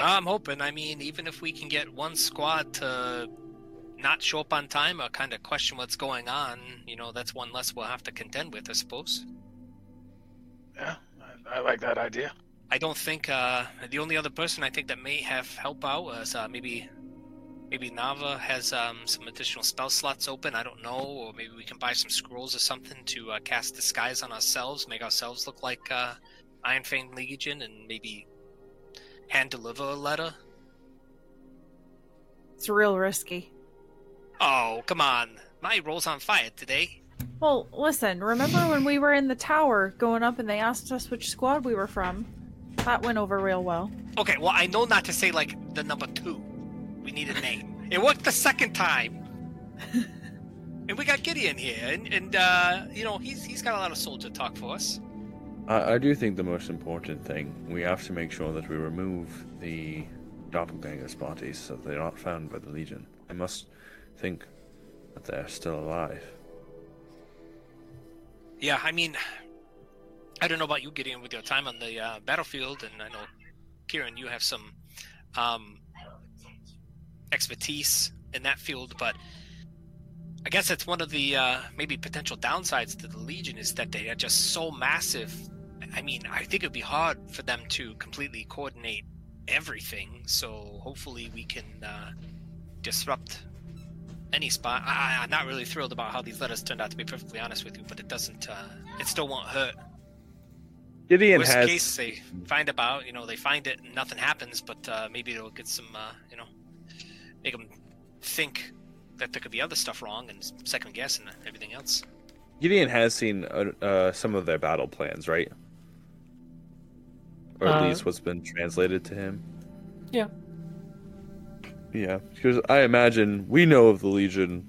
I'm hoping. I mean, even if we can get one squad to not show up on time or kind of question what's going on, you know, that's one less we'll have to contend with, I suppose. Yeah, I, I like that idea. I don't think... Uh, the only other person I think that may have help out is uh, maybe... Maybe Nava has um, some additional spell slots open, I don't know, or maybe we can buy some scrolls or something to uh, cast Disguise on ourselves, make ourselves look like uh, Iron Fang Legion, and maybe hand-deliver a letter. It's real risky. Oh, come on. My roll's on fire today. Well, listen, remember when we were in the tower going up and they asked us which squad we were from? That went over real well. Okay, well, I know not to say, like, the number two. We need a name. It worked the second time. And we got Gideon here, and, and uh, you know, he's he's got a lot of soldier talk for us. I, I do think the most important thing, we have to make sure that we remove the doppelgangers' bodies so they're not found by the Legion. I must think that they're still alive. Yeah, I mean, I don't know about you, Gideon, with your time on the uh, battlefield, and I know, Kieran, you have some um, expertise in that field, but I guess that's one of the uh, maybe potential downsides to the Legion is that they are just so massive. I mean, I think it would be hard for them to completely coordinate everything, so hopefully we can uh, disrupt any spot. I, I'm not really thrilled about how these letters turned out, to be perfectly honest with you, but it doesn't, uh, it still won't hurt. Gideon Worst has... case, they find about, you know, they find it and nothing happens, but uh, maybe it'll get some, uh, you know, make them think that there could be other stuff wrong and second guess and everything else. Gideon has seen uh, uh, some of their battle plans, right? Or at uh... least what's been translated to him. Yeah. Yeah, because I imagine we know of the Legion.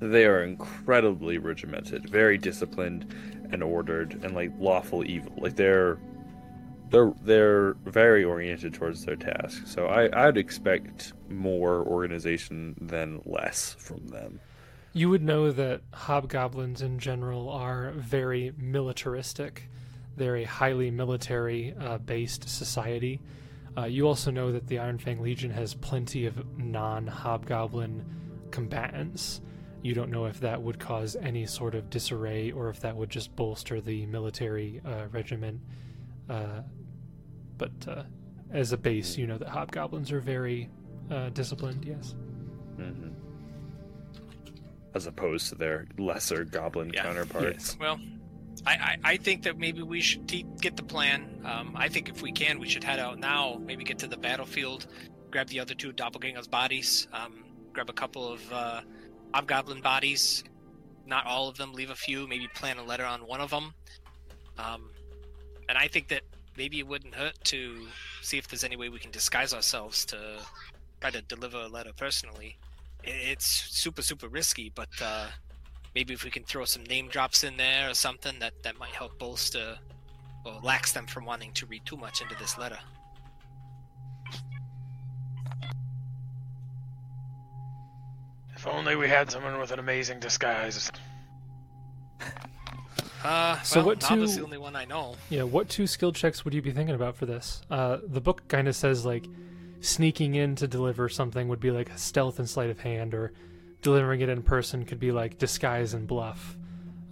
They are incredibly regimented, very disciplined and ordered, and like lawful evil. Like they're they're they're very oriented towards their task. So I I'd expect more organization than less from them. You would know that hobgoblins in general are very militaristic. They're a highly military uh, based society. Uh, you also know that the Iron Fang Legion has plenty of non-hobgoblin combatants. You don't know if that would cause any sort of disarray or if that would just bolster the military uh, regiment. Uh, but uh, as a base, you know that hobgoblins are very uh, disciplined, yes. Mm-hmm. As opposed to their lesser goblin yeah. counterparts. Yes. Well... I, I think that maybe we should te- get the plan. Um, I think if we can, we should head out now, maybe get to the battlefield, grab the other two doppelgangers' bodies, um, grab a couple of uh, hobgoblin bodies, not all of them, leave a few, maybe plant a letter on one of them. Um, and I think that maybe it wouldn't hurt to see if there's any way we can disguise ourselves to try to deliver a letter personally. It's super, super risky, but... Uh, Maybe if we can throw some name drops in there or something, that, that might help bolster or lax them from wanting to read too much into this letter. If only we had someone with an amazing disguise. Uh, so well, what two, Nava's the only one I know. Yeah, what two skill checks would you be thinking about for this? Uh, the book kind of says, like, sneaking in to deliver something would be like stealth and sleight of hand, or... delivering it in person could be like disguise and bluff.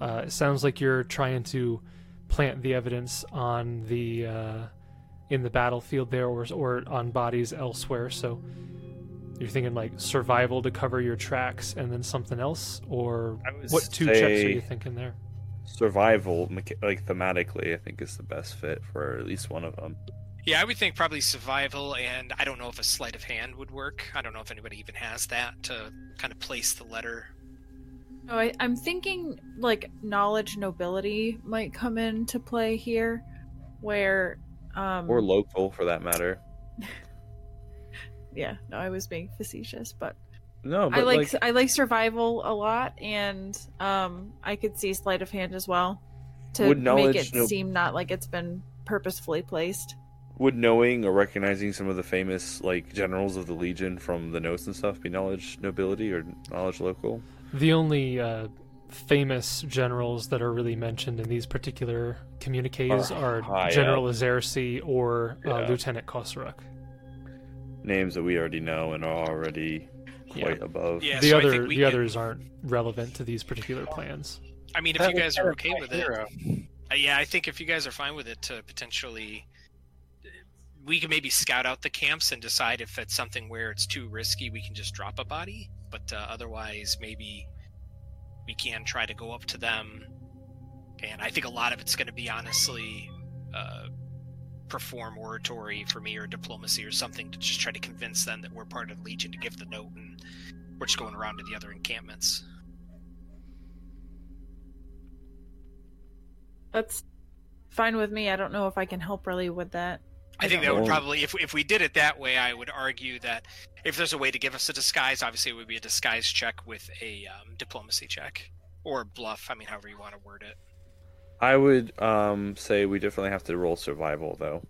Uh, it sounds like you're trying to plant the evidence on the uh, in the battlefield there, or or on bodies elsewhere. So you're thinking like survival to cover your tracks, and then something else. Or what two checks are you thinking there? Survival, like thematically, I think is the best fit for at least one of them. Yeah, I would think probably survival, and I don't know if a sleight of hand would work. I don't know if anybody even has that to kind of place the letter. Oh, I, I'm thinking like knowledge nobility might come into play here, where um or local for that matter. Yeah, no, I was being facetious, but no, but I like, like I like survival a lot, and um I could see sleight of hand as well to make it no- seem not like it's been purposefully placed. Would knowing or recognizing some of the famous like generals of the Legion from the notes and stuff be knowledge nobility or knowledge local? The only uh, famous generals that are really mentioned in these particular communiques are, are General Azersi or uh, yeah. Lieutenant Kosaruk. Names that we already know and are already quite yeah. above. Yeah, the so other the can... others aren't relevant to these particular plans. I mean, if that you guys are okay with hero. it, uh, yeah, I think if you guys are fine with it to uh, potentially. We can maybe scout out the camps and decide if it's something where it's too risky, we can just drop a body. But uh, otherwise, maybe we can try to go up to them. And I think a lot of it's going to be, honestly, uh, perform oratory for me or diplomacy or something to just try to convince them that we're part of the Legion to give the note and We're just going around to the other encampments. That's fine with me. I don't know if I can help really with that. I, I think that know. would probably, if if we did it that way, I would argue that if there's a way to give us a disguise, obviously it would be a disguise check with a um, diplomacy check. Or bluff, I mean, however you want to word it. I would um, say we definitely have to roll survival, though.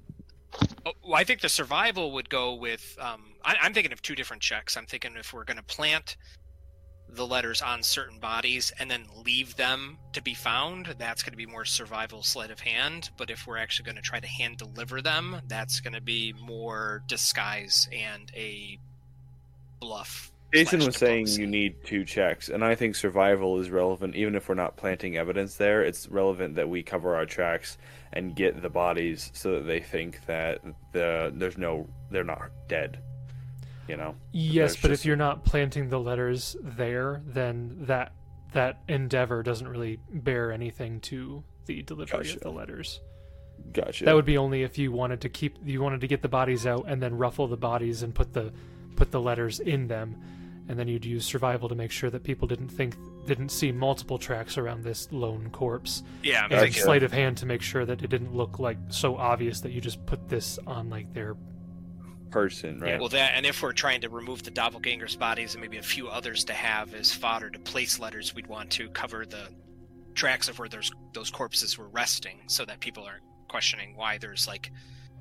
Oh, well, I think the survival would go with... Um, I, I'm thinking of two different checks. I'm thinking if we're going to plant the letters on certain bodies and then leave them to be found, that's going to be more survival sleight of hand. But if we're actually going to try to hand deliver them, that's going to be more disguise and a bluff. Jason was diplomacy. saying you need two checks, and I think survival is relevant even if we're not planting evidence there. It's relevant that we cover our tracks and get the bodies so that they think that the there's no they're not dead. You know. Yes, but just... if you're not planting the letters there, then that that endeavor doesn't really bear anything to the delivery gotcha. of the letters. Gotcha. That would be only if you wanted to keep you wanted to get the bodies out and then ruffle the bodies and put the put the letters in them. And then you'd use survival to make sure that people didn't think, didn't see multiple tracks around this lone corpse. Yeah, I'm and thinking. sleight of hand to make sure that it didn't look like so obvious that you just put this on like their person, right? Yeah, well, that and if we're trying to remove the doppelganger's bodies and maybe a few others to have as fodder to place letters, we'd want to cover the tracks of where those those corpses were resting, so that people aren't questioning why there's like,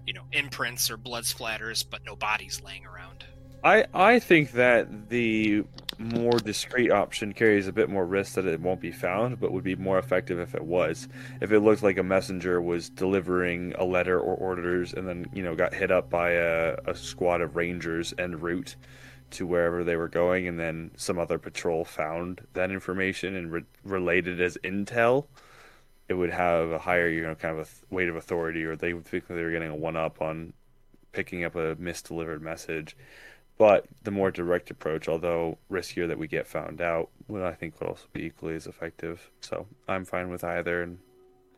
you know, imprints or blood splatters but no bodies laying around. I, I think that the more discreet option carries a bit more risk that it won't be found, but would be more effective if it was. If it looked like a messenger was delivering a letter or orders and then, you know, got hit up by a, a squad of rangers en route to wherever they were going, and then some other patrol found that information and re- related as intel, it would have a higher, you know, kind of a th- weight of authority, or they would think they were getting a one-up on picking up a misdelivered message. But the more direct approach, although riskier that we get found out, would I think would also be equally as effective. So I'm fine with either. And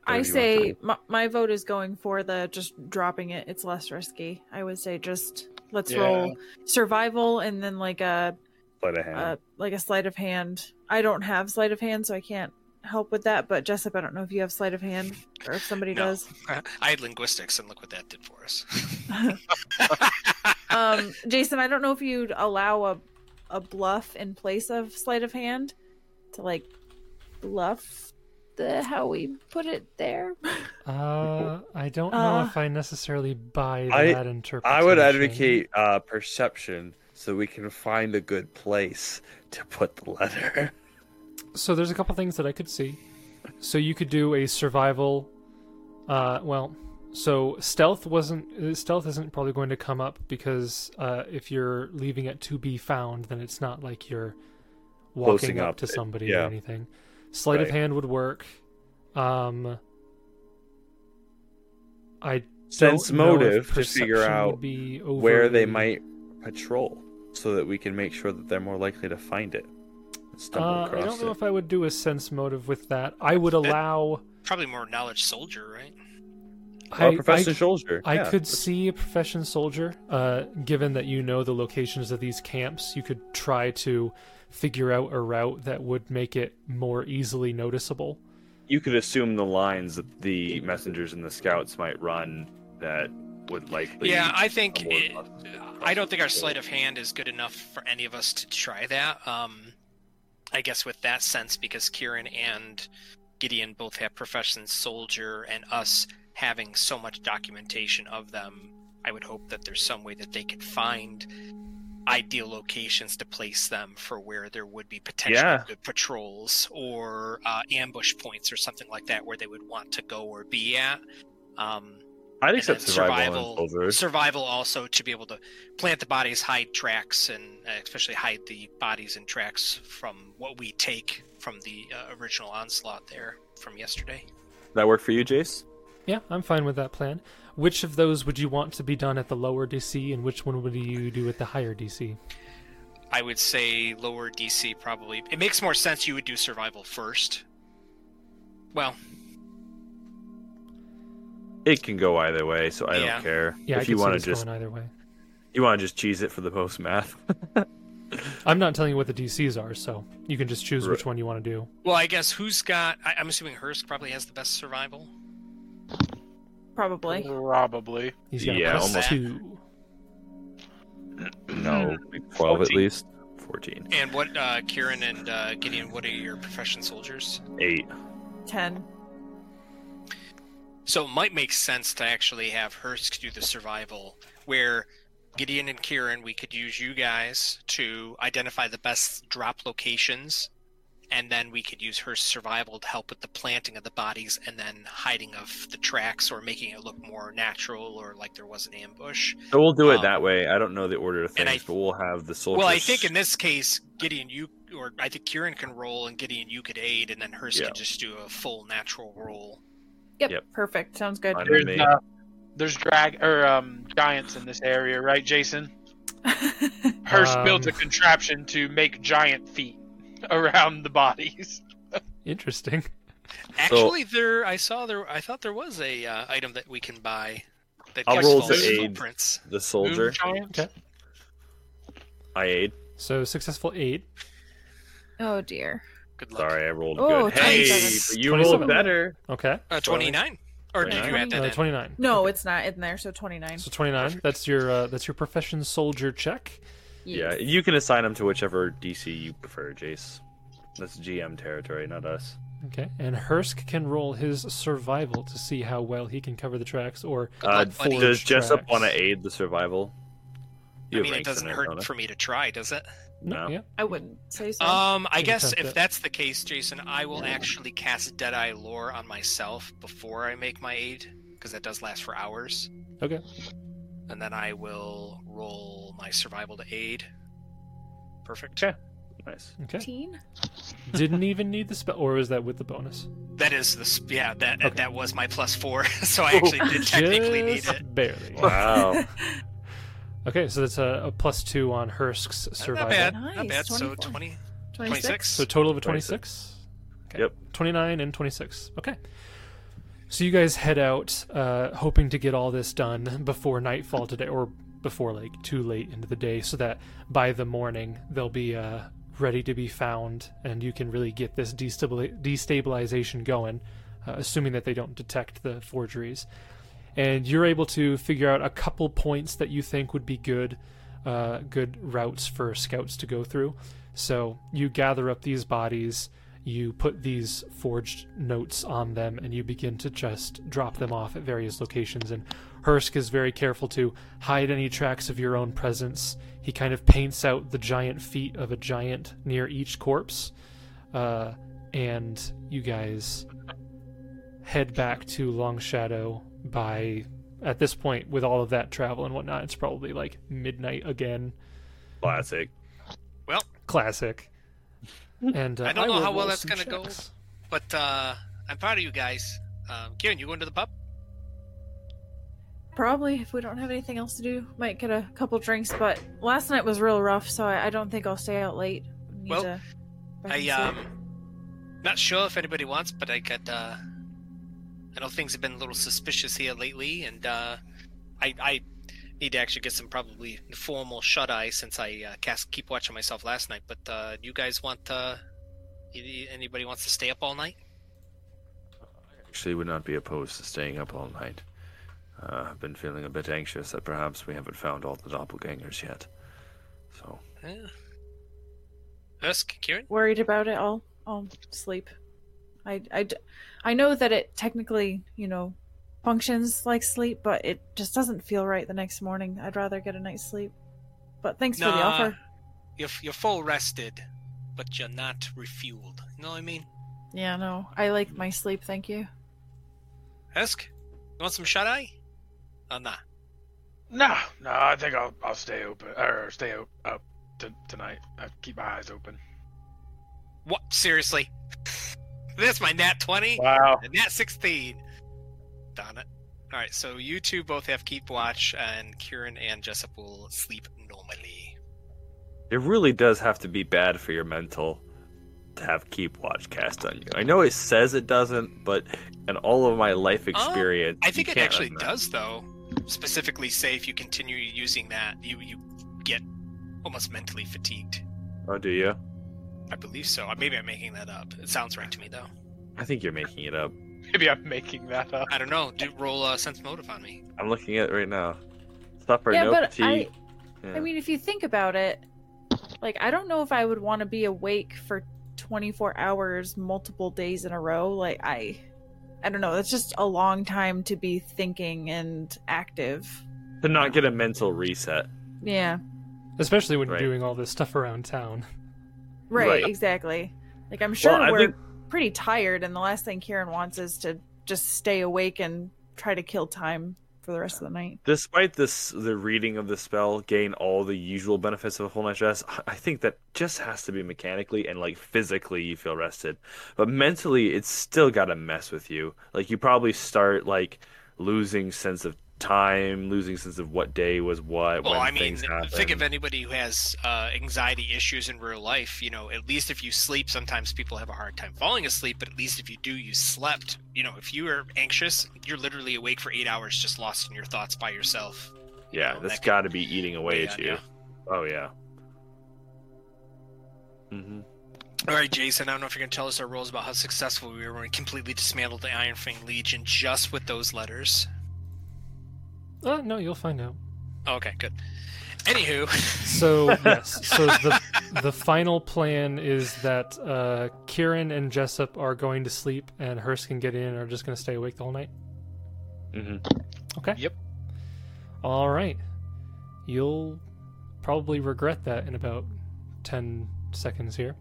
I say my, my vote is going for the just dropping it. It's less risky. I would say just let's yeah. roll survival and then like a sleight of hand. Uh, like a sleight of hand. I don't have sleight of hand, so I can't help with that. But Jessup, I don't know if you have sleight of hand or if somebody no. does. I had linguistics, and look what that did for us. Um, Jason, I don't know if you'd allow a a bluff in place of sleight of hand to like bluff the how we put it there. Uh, I don't know uh, if I necessarily buy that I, interpretation. I would advocate uh, perception so we can find a good place to put the letter. So there's a couple things that I could see. So you could do a survival. Uh, well. So stealth wasn't stealth isn't probably going to come up because uh, if you're leaving it to be found, then it's not like you're walking up, up to somebody it, yeah. or anything. Sleight right. of hand would work. Um, I sense don't motive know if to figure out be overly... where they might patrol, so that we can make sure that they're more likely to find it. Uh, I don't know it. if I would do a sense motive with that. I would allow probably more knowledge soldier, right? I, a profession I, soldier. I yeah. could see a profession soldier. Uh, given that you know the locations of these camps, you could try to figure out a route that would make it more easily noticeable. You could assume the lines that the messengers and the scouts might run that would likely. Yeah, I think. It, I don't think our sleight of hand is good enough for any of us to try that. Um, I guess with that sense, because Kieran and Gideon both have profession soldier, and us having so much documentation of them, I would hope that there's some way that they could find ideal locations to place them for where there would be potential yeah. good patrols or uh, ambush points or something like that where they would want to go or be at. Um, I'd accept survival. Survival, survival also to be able to plant the bodies, hide tracks, and especially hide the bodies and tracks from what we take from the uh, original onslaught there from yesterday. That work for you, Jace? Yeah, I'm fine with that plan. Which of those would you want to be done at the lower D C, and which one would you do at the higher D C? I would say lower D C probably. It makes more sense you would do survival first. Well. It can go either way, so I yeah. don't care. Yeah, if I you want to just either way. You want to just cheese it for the post math. I'm not telling you what the D Cs are, so you can just choose right. which one you want to do. Well, I guess who's got... I, I'm assuming Hursk probably has the best survival. Probably. Probably. He's got yeah, almost two. No, twelve fourteen. At least. fourteen. And what, uh, Kieran and uh, Gideon, what are your profession soldiers? eight. ten. So it might make sense to actually have Hursk do the survival, where... Gideon and Kieran, we could use you guys to identify the best drop locations, and then we could use her survival to help with the planting of the bodies and then hiding of the tracks or making it look more natural or like there was an ambush. So we'll do um, it that way. I don't know the order of things, I, but we'll have the soldiers. Well, I think in this case, Gideon, you, or I think Kieran can roll and Gideon, you could aid, and then hers yeah. could just do a full natural roll. Yep, yep. Perfect. Sounds good. There's drag or um, giants in this area, right, Jason? Hursk um, built a contraption to make giant feet around the bodies. Interesting. Actually, so, there I saw there. I thought there was a uh, item that we can buy. That I'll roll to aid footprints. The soldier. Okay. I aid. So successful aid. Oh dear. Good luck. Sorry, I rolled oh, good. twenty-seven. Hey, you rolled better. Okay. Uh, twenty-nine. Or did you add that? Uh, twenty-nine. No, okay. It's not in there. So twenty-nine. So twenty-nine. That's your uh, that's your profession soldier check. Yes. Yeah, you can assign them to whichever D C you prefer, Jace. That's G M territory, not us. Okay. And Hursk can roll his survival to see how well he can cover the tracks or uh, forge does Jessup want to aid the survival? You I mean, it doesn't hurt Arizona. For me to try, does it? No. Yeah. I wouldn't say so. Um, I guess if that's the case, Jason, I will yeah. actually cast Deadeye Lore on myself before I make my aid, because that does last for hours. Okay. And then I will roll my survival to aid. Perfect. Okay. Nice. Okay. fifteen? Didn't even need the spell, or was that with the bonus? That is the yeah. That okay. that was my plus four, so I actually oh, did technically need it. Barely. Wow. Okay, so that's a, a plus two on Hursk's survival. Not bad, nice. Not bad. So twenty, twenty-six. twenty-six. So total of a twenty-six. Okay. Yep. twenty-nine and twenty-six. Okay. So you guys head out, uh, hoping to get all this done before nightfall today, or before like too late into the day, so that by the morning they'll be uh, ready to be found, and you can really get this destabil- destabilization going, uh, assuming that they don't detect the forgeries. And you're able to figure out a couple points that you think would be good uh, good routes for scouts to go through. So you gather up these bodies, you put these forged notes on them, and you begin to just drop them off at various locations. And Hursk is very careful to hide any tracks of your own presence. He kind of paints out the giant feet of a giant near each corpse. Uh, and you guys head back to Long Shadow. By, at this point, with all of that travel and whatnot, it's probably like midnight again. Classic. Well. Classic. And uh, I don't know I how well that's going to go, but uh, I'm proud of you guys. Uh, Kieran, you going to the pub? Probably, if we don't have anything else to do. Might get a couple drinks, but last night was real rough, so I, I don't think I'll stay out late. Need well, I, um, not sure if anybody wants, but I got, uh, I know things have been a little suspicious here lately, and uh, I, I need to actually get some probably formal shut-eye since I uh, cast Keep Watch on myself last night. But uh, you guys want uh, anybody wants to stay up all night? I actually would not be opposed to staying up all night. Uh, I've been feeling a bit anxious that perhaps we haven't found all the doppelgangers yet. So. Yeah. Hursk, Kieran? Worried about it all? I'll sleep. I, I, I know that it technically, you know, functions like sleep, but it just doesn't feel right the next morning. I'd rather get a night's sleep. But thanks nah, for the offer. You're, you're full rested, but you're not refueled. You know what I mean? Yeah, no. I like my sleep, thank you. Hursk, you want some shut-eye? Or nah? Nah, nah, I think I'll I'll stay open, or stay up, up t- tonight. I keep my eyes open. What? Seriously? That's my nat twenty. Wow. And nat sixteen. Darn it. All right, so you two both have Keep Watch, and Kieran and Jessup will sleep normally. It really does have to be bad for your mental to have Keep Watch cast on you. I know it says it doesn't, but in all of my life experience, uh, I think it actually does, though. Specifically, say if you continue using that, you you get almost mentally fatigued. Oh, do you? I believe so. Maybe I'm making that up. It sounds right to me, though. I think you're making it up. Maybe I'm making that up. I don't know. Do roll uh, sense motive on me. I'm looking at it right now. Suffer yeah, no but fatigue. I, yeah. I mean, if you think about it, like, I don't know if I would want to be awake for twenty-four hours, multiple days in a row. Like, I, I don't know. That's just a long time to be thinking and active. To not get a mental reset. Yeah. Especially when right. you're doing all this stuff around town. Right, right. Exactly. Like, I'm sure well, we're think... pretty tired, and the last thing Kieran wants is to just stay awake and try to kill time for the rest of the night. Despite this, the reading of the spell gain all the usual benefits of a whole night's rest. I think that just has to be mechanically and, like, physically you feel rested. But mentally, it's still got to mess with you. Like, you probably start, like, losing sense of time, losing sense of what day was what. Well, when I mean, think of anybody who has uh, anxiety issues in real life. You know, at least if you sleep, sometimes people have a hard time falling asleep, but at least if you do, you slept. You know, if you are anxious, you're literally awake for eight hours just lost in your thoughts by yourself. You yeah, know, that's that got to be eating away yeah, at you. Yeah. Oh, yeah. Mm-hmm. All right, Jason, I don't know if you're going to tell us our rules about how successful we were when we completely dismantled the Iron Fang Legion just with those letters. Oh, no, you'll find out. Oh, okay, good. Anywho. So, yes. So the the final plan is that uh, Kieran and Jessup are going to sleep, and Hursk and Gideon and are just going to stay awake the whole night? Mm-hmm. Okay. Yep. All right. You'll probably regret that in about ten seconds here.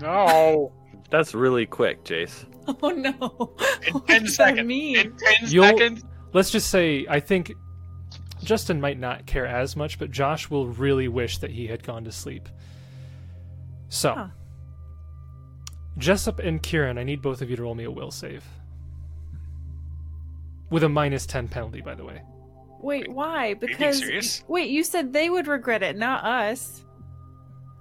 No. That's really quick, Jace. Oh, no. In what ten does seconds. That mean? In ten you'll, seconds. Let's just say, I think Justin might not care as much, but Josh will really wish that he had gone to sleep. So, huh. Jessup and Kieran, I need both of you to roll me a will save. With a minus ten penalty, by the way. Wait, why? Because, wait, you said they would regret it, not us.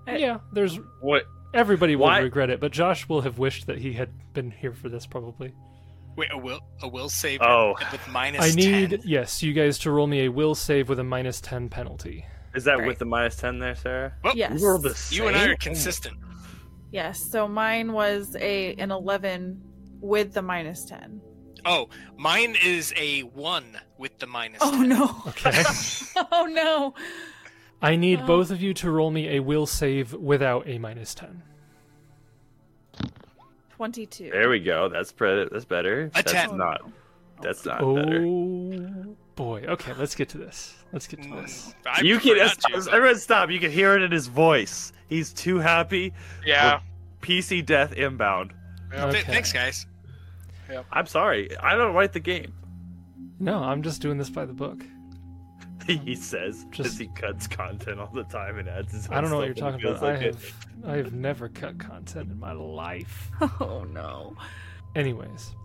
I... Yeah, there's... What? Everybody will why? Regret it, but Josh will have wished that he had been here for this, probably. Wait, a will a will save oh. with minus ten? I need, ten? Yes, you guys to roll me a will save with a minus ten penalty. Is that right. With the minus ten there, Sarah? Well, yes. We're the same. You and I are consistent. Yes, so mine was a an eleven with the minus ten. Oh, mine is a one with the minus oh, ten. Oh, no. Okay. Oh, no. I need oh. both of you to roll me a will save without a minus ten. twenty-two. There we go. That's pretty, that's better. A ten. That's not. That's not oh, better. Oh boy. Okay, let's get to this. Let's get to this. I you can. Stop, you, but... Everyone, stop. You can hear it in his voice. He's too happy. Yeah. P C death inbound. Yeah. Okay. Thanks, guys. Yep. I'm sorry. I don't write the game. No, I'm just doing this by the book. He says, just as he cuts content all the time and adds his own. I don't know what you're talking about. Like I have, it. I have never cut content in my life. Oh no. Anyways,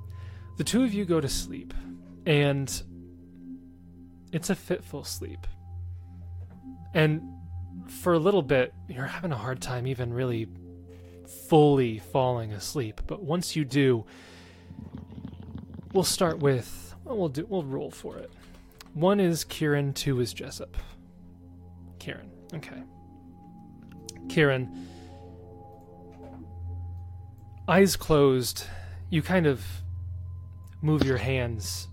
the two of you go to sleep, and it's a fitful sleep. And for a little bit, you're having a hard time even really fully falling asleep. But once you do, we'll start with well, we'll do we'll roll for it. One is Kieran, two is Jessup. Kieran, okay. Kieran, eyes closed, you kind of move your hands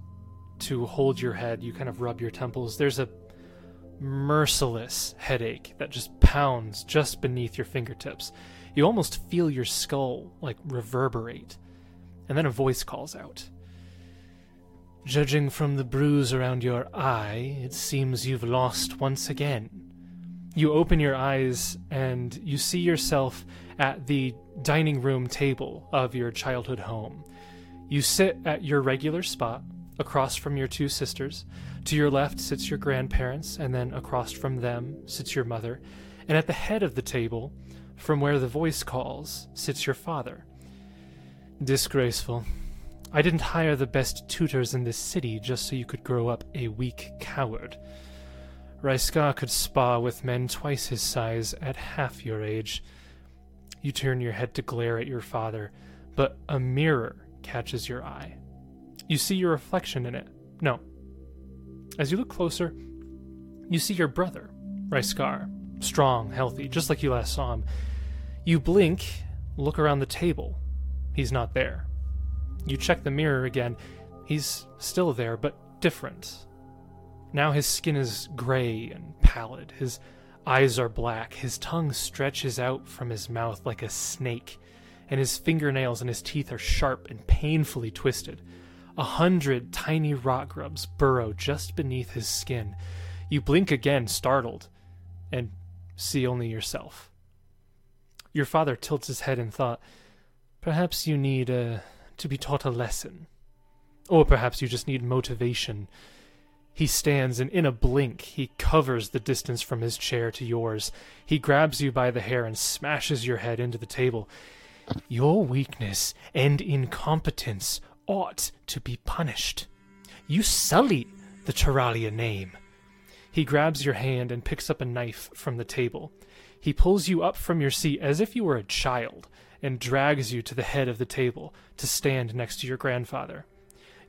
to hold your head. You kind of rub your temples. There's a merciless headache that just pounds just beneath your fingertips. You almost feel your skull, like, reverberate. And then a voice calls out. Judging from the bruise around your eye, it seems you've lost once again. You open your eyes and you see yourself at the dining room table of your childhood home. You sit at your regular spot, across from your two sisters. To your left sits your grandparents, and then across from them sits your mother. And at the head of the table, from where the voice calls, sits your father. Disgraceful. I didn't hire the best tutors in this city just so you could grow up a weak coward. Ryskar could spar with men twice his size at half your age. You turn your head to glare at your father, but a mirror catches your eye. You see your reflection in it. No. As you look closer, you see your brother, Ryskar, strong, healthy, just like you last saw him. You blink, look around the table. He's not there. You check the mirror again. He's still there, but different. Now his skin is gray and pallid. His eyes are black. His tongue stretches out from his mouth like a snake, and his fingernails and his teeth are sharp and painfully twisted. A hundred tiny rot grubs burrow just beneath his skin. You blink again, startled, and see only yourself. Your father tilts his head in thought. Perhaps you need uh, to be taught a lesson. Or perhaps you just need motivation. He stands, and in a blink, he covers the distance from his chair to yours. He grabs you by the hair and smashes your head into the table. Your weakness and incompetence ought to be punished. You sully the Turalia name. He grabs your hand and picks up a knife from the table. He pulls you up from your seat as if you were a child and drags you to the head of the table to stand next to your grandfather.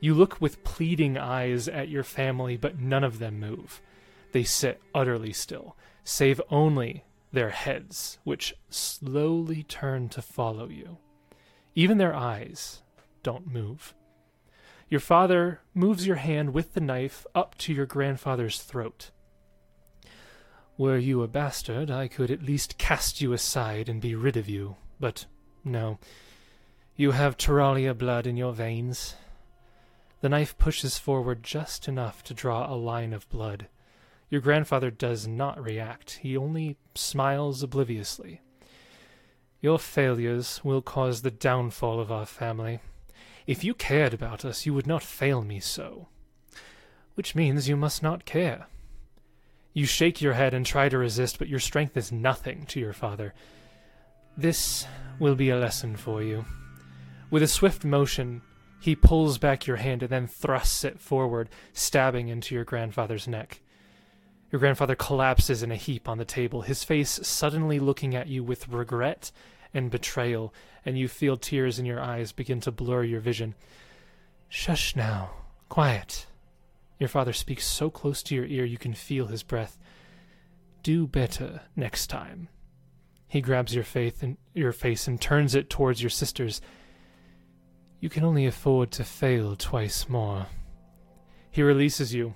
You look with pleading eyes at your family, but none of them move. They sit utterly still, save only their heads, which slowly turn to follow you. Even their eyes don't move. Your father moves your hand with the knife up to your grandfather's throat. Were you a bastard, I could at least cast you aside and be rid of you, but no. You have Turalia blood in your veins. The knife pushes forward just enough to draw a line of blood. Your grandfather does not react. He only smiles obliviously. Your failures will cause the downfall of our family. If you cared about us, you would not fail me so. Which means you must not care. You shake your head and try to resist, but your strength is nothing to your father. This will be a lesson for you. With a swift motion, he pulls back your hand and then thrusts it forward, stabbing into your grandfather's neck. Your grandfather collapses in a heap on the table, his face suddenly looking at you with regret and betrayal, and you feel tears in your eyes begin to blur your vision. Shush now. Quiet. Your father speaks so close to your ear you can feel his breath. Do better next time. He grabs your faith and your face and turns it towards your sisters. You can only afford to fail twice more. He releases you,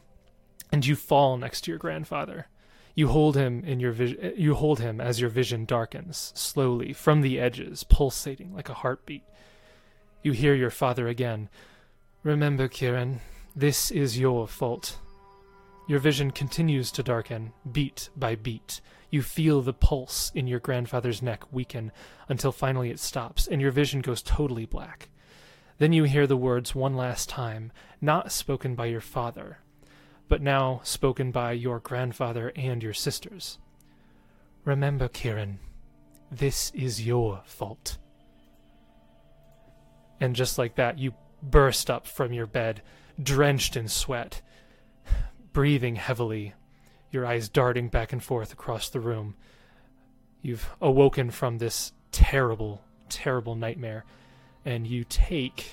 and you fall next to your grandfather. You hold him in your vis- you hold him as your vision darkens, slowly, from the edges, pulsating like a heartbeat. You hear your father again. Remember, Kieran, this is your fault. Your vision continues to darken, beat by beat. You feel the pulse in your grandfather's neck weaken until finally it stops, and your vision goes totally black. Then you hear the words one last time, not spoken by your father, but now spoken by your grandfather and your sisters. Remember, Kieran, this is your fault. And just like that, you burst up from your bed, drenched in sweat, breathing heavily, your eyes darting back and forth across the room. You've awoken from this terrible, terrible nightmare, and you take...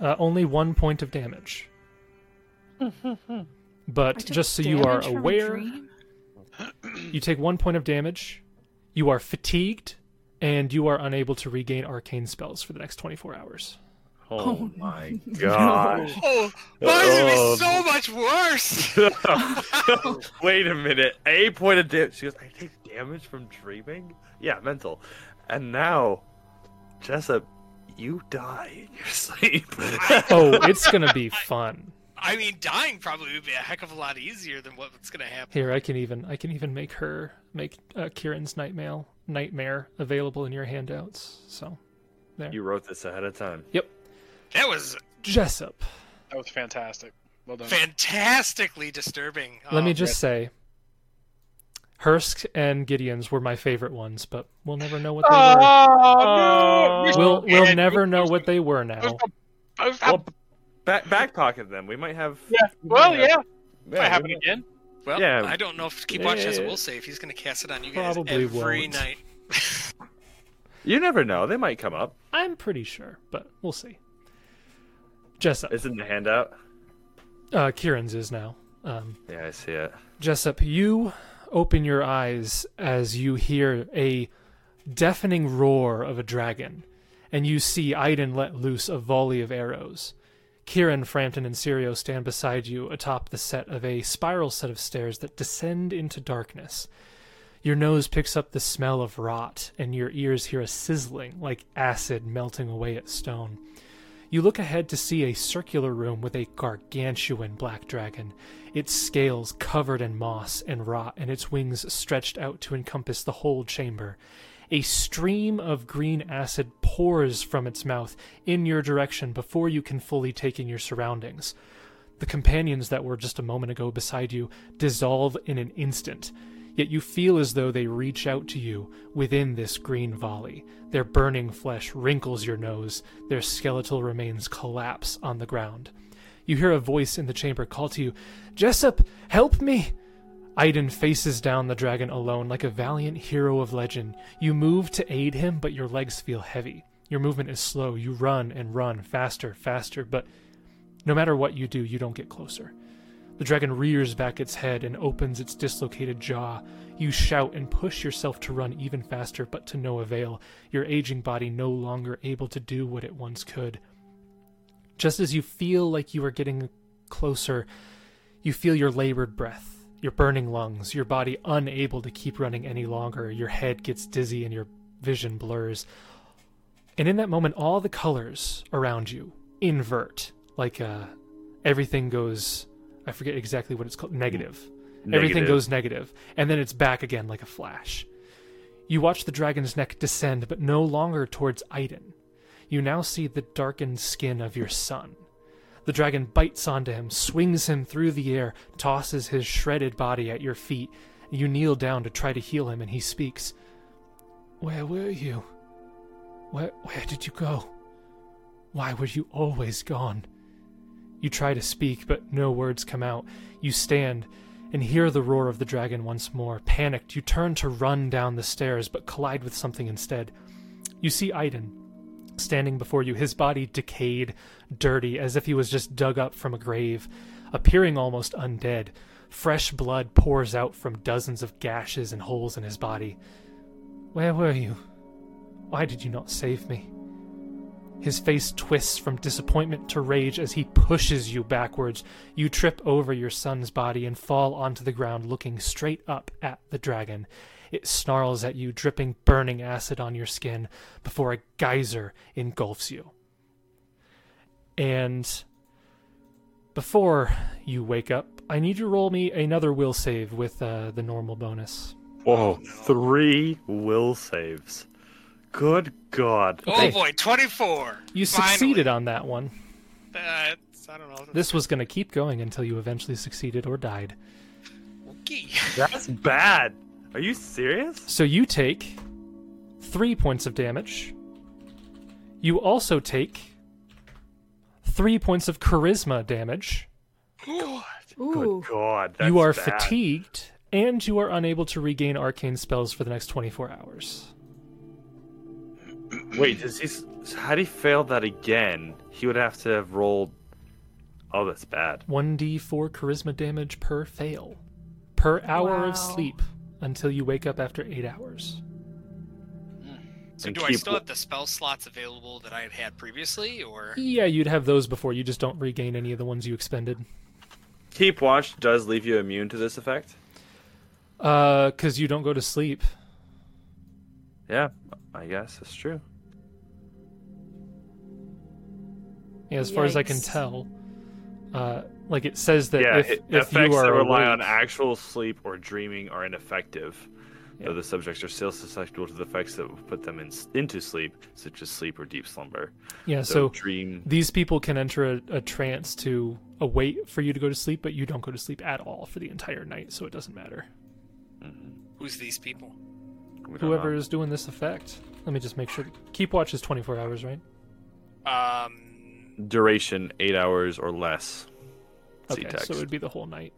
Uh, only one point of damage. But just so you are aware, you take one point of damage, you are fatigued, and you are unable to regain arcane spells for the next twenty-four hours. Oh, oh my gosh. No. Oh, why oh. is it so much worse? Wait a minute. A point of damage. She goes, I take damage from dreaming? Yeah, mental. And now, Jessup, you die in your sleep. Oh, it's going to be fun. I, I mean, dying probably would be a heck of a lot easier than what's going to happen. Here, I can even I can even make her, make uh, Kieran's nightmare, nightmare available in your handouts. So, there. You wrote this ahead of time. Yep. That was... Jessup. That was fantastic. Well done. Fantastically disturbing. Let um, me just say, Hursk and Gideon's were my favorite ones, but we'll never know what they oh, were. No, we'll we'll dead. never know what they were now. Well, back, back pocket them. We might have... Yeah. Well, yeah. Have, yeah. If I happen again. Well, yeah. I don't know if Keep Watch has a will save. He's going to cast it on you guys Probably every won't. night. You never know. They might come up. I'm pretty sure, but we'll see. Jessup. It's in the handout. Uh, Kieran's is now. Um, yeah, I see it. Jessup, you open your eyes as you hear a deafening roar of a dragon, and you see Aiden let loose a volley of arrows. Kieran, Frampton, and Sirio stand beside you atop the set of a spiral set of stairs that descend into darkness. Your nose picks up the smell of rot, and your ears hear a sizzling like acid melting away at stone. You look ahead to see a circular room with a gargantuan black dragon, its scales covered in moss and rot, and its wings stretched out to encompass the whole chamber. A stream of green acid pours from its mouth in your direction before you can fully take in your surroundings. The companions that were just a moment ago beside you dissolve in an instant, yet you feel as though they reach out to you within this green volley. Their burning flesh wrinkles your nose, their skeletal remains collapse on the ground. You hear a voice in the chamber call to you, "Jessup, help me!" Aiden faces down the dragon alone like a valiant hero of legend. You move to aid him, but your legs feel heavy. Your movement is slow. You run and run, faster, faster, but no matter what you do, you don't get closer. The dragon rears back its head and opens its dislocated jaw. You shout and push yourself to run even faster, but to no avail, your aging body no longer able to do what it once could. Just as you feel like you are getting closer, you feel your labored breath, your burning lungs, your body unable to keep running any longer. Your head gets dizzy and your vision blurs. And in that moment, all the colors around you invert. Like uh, everything goes, I forget exactly what it's called, negative. negative. Everything goes negative. And then it's back again like a flash. You watch the dragon's neck descend, but no longer towards Aiden. You now see the darkened skin of your son. The dragon bites onto him, swings him through the air, tosses his shredded body at your feet. You kneel down to try to heal him, and he speaks. Where were you? Where, where did you go? Why were you always gone? You try to speak, but no words come out. You stand and hear the roar of the dragon once more. Panicked, you turn to run down the stairs, but collide with something instead. You see Aiden standing before you, his body decayed, dirty, as if he was just dug up from a grave, appearing almost undead. Fresh blood pours out from dozens of gashes and holes in his body. Where were you? Why did you not save me? His face twists from disappointment to rage as he pushes you backwards. You trip over your son's body and fall onto the ground, looking straight up at the dragon. It snarls at you, dripping burning acid on your skin, before a geyser engulfs you. And before you wake up, I need you to roll me another will save with uh, the normal bonus. Whoa, three will saves. Good God. Oh hey. Boy, twenty-four! You Finally. succeeded on that one. Uh, I don't know. This was going to keep going until you eventually succeeded or died. Okay. That's bad. Are you serious? So you take three points of damage. You also take three points of charisma damage. God. Ooh. Good God. That's you are bad. fatigued, and you are unable to regain arcane spells for the next twenty-four hours. Wait, does he, had he failed that again, he would have to have rolled... Oh, that's bad. one d four charisma damage per fail. Per hour wow. of sleep. Until you wake up after eight hours. Mm. So and do I still w- have the spell slots available that I had had previously, or...? Yeah, you'd have those before. You just don't regain any of the ones you expended. Keep Watch does leave you immune to this effect? Uh, because you don't go to sleep. Yeah, I guess that's true. Yeah, as Yikes. far as I can tell... Uh, like it says that yeah, if, it, if effects you are that rely awake, on actual sleep or dreaming are ineffective, yeah. though the subjects are still susceptible to the effects that will put them in, into sleep, such as sleep or deep slumber. Yeah, so, so dream... these people can enter a, a trance to await for you to go to sleep, but you don't go to sleep at all for the entire night, so it doesn't matter. Mm-hmm. Who's these people? Whoever is doing this effect. Let me just make sure. Keep Watch is twenty-four hours, right? Um. Duration eight hours or less. Okay, text. So it would be the whole night.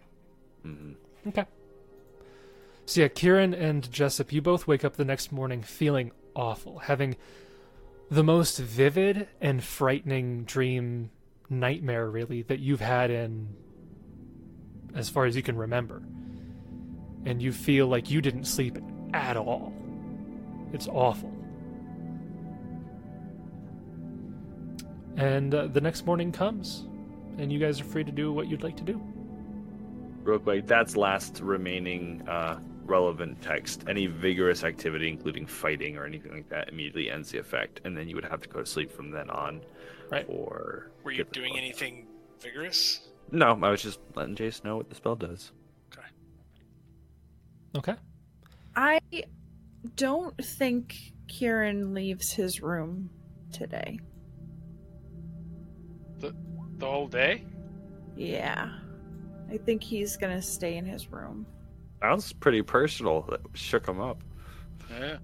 Mm-hmm. Okay. So yeah, Kieran and Jessup, you both wake up the next morning feeling awful, having the most vivid and frightening dream nightmare, really, that you've had in as far as you can remember. And you feel like you didn't sleep at all. It's awful. And uh, the next morning comes, and you guys are free to do what you'd like to do. Real quick, that's last remaining uh, relevant text. Any vigorous activity, including fighting or anything like that, immediately ends the effect, and then you would have to go to sleep from then on. Right. Or were you doing anything vigorous? No, I was just letting Jace know what the spell does. Okay. Okay. I don't think Kieran leaves his room today. The, the whole day? Yeah. I think he's going to stay in his room. Sounds pretty personal. That shook him up. Yeah.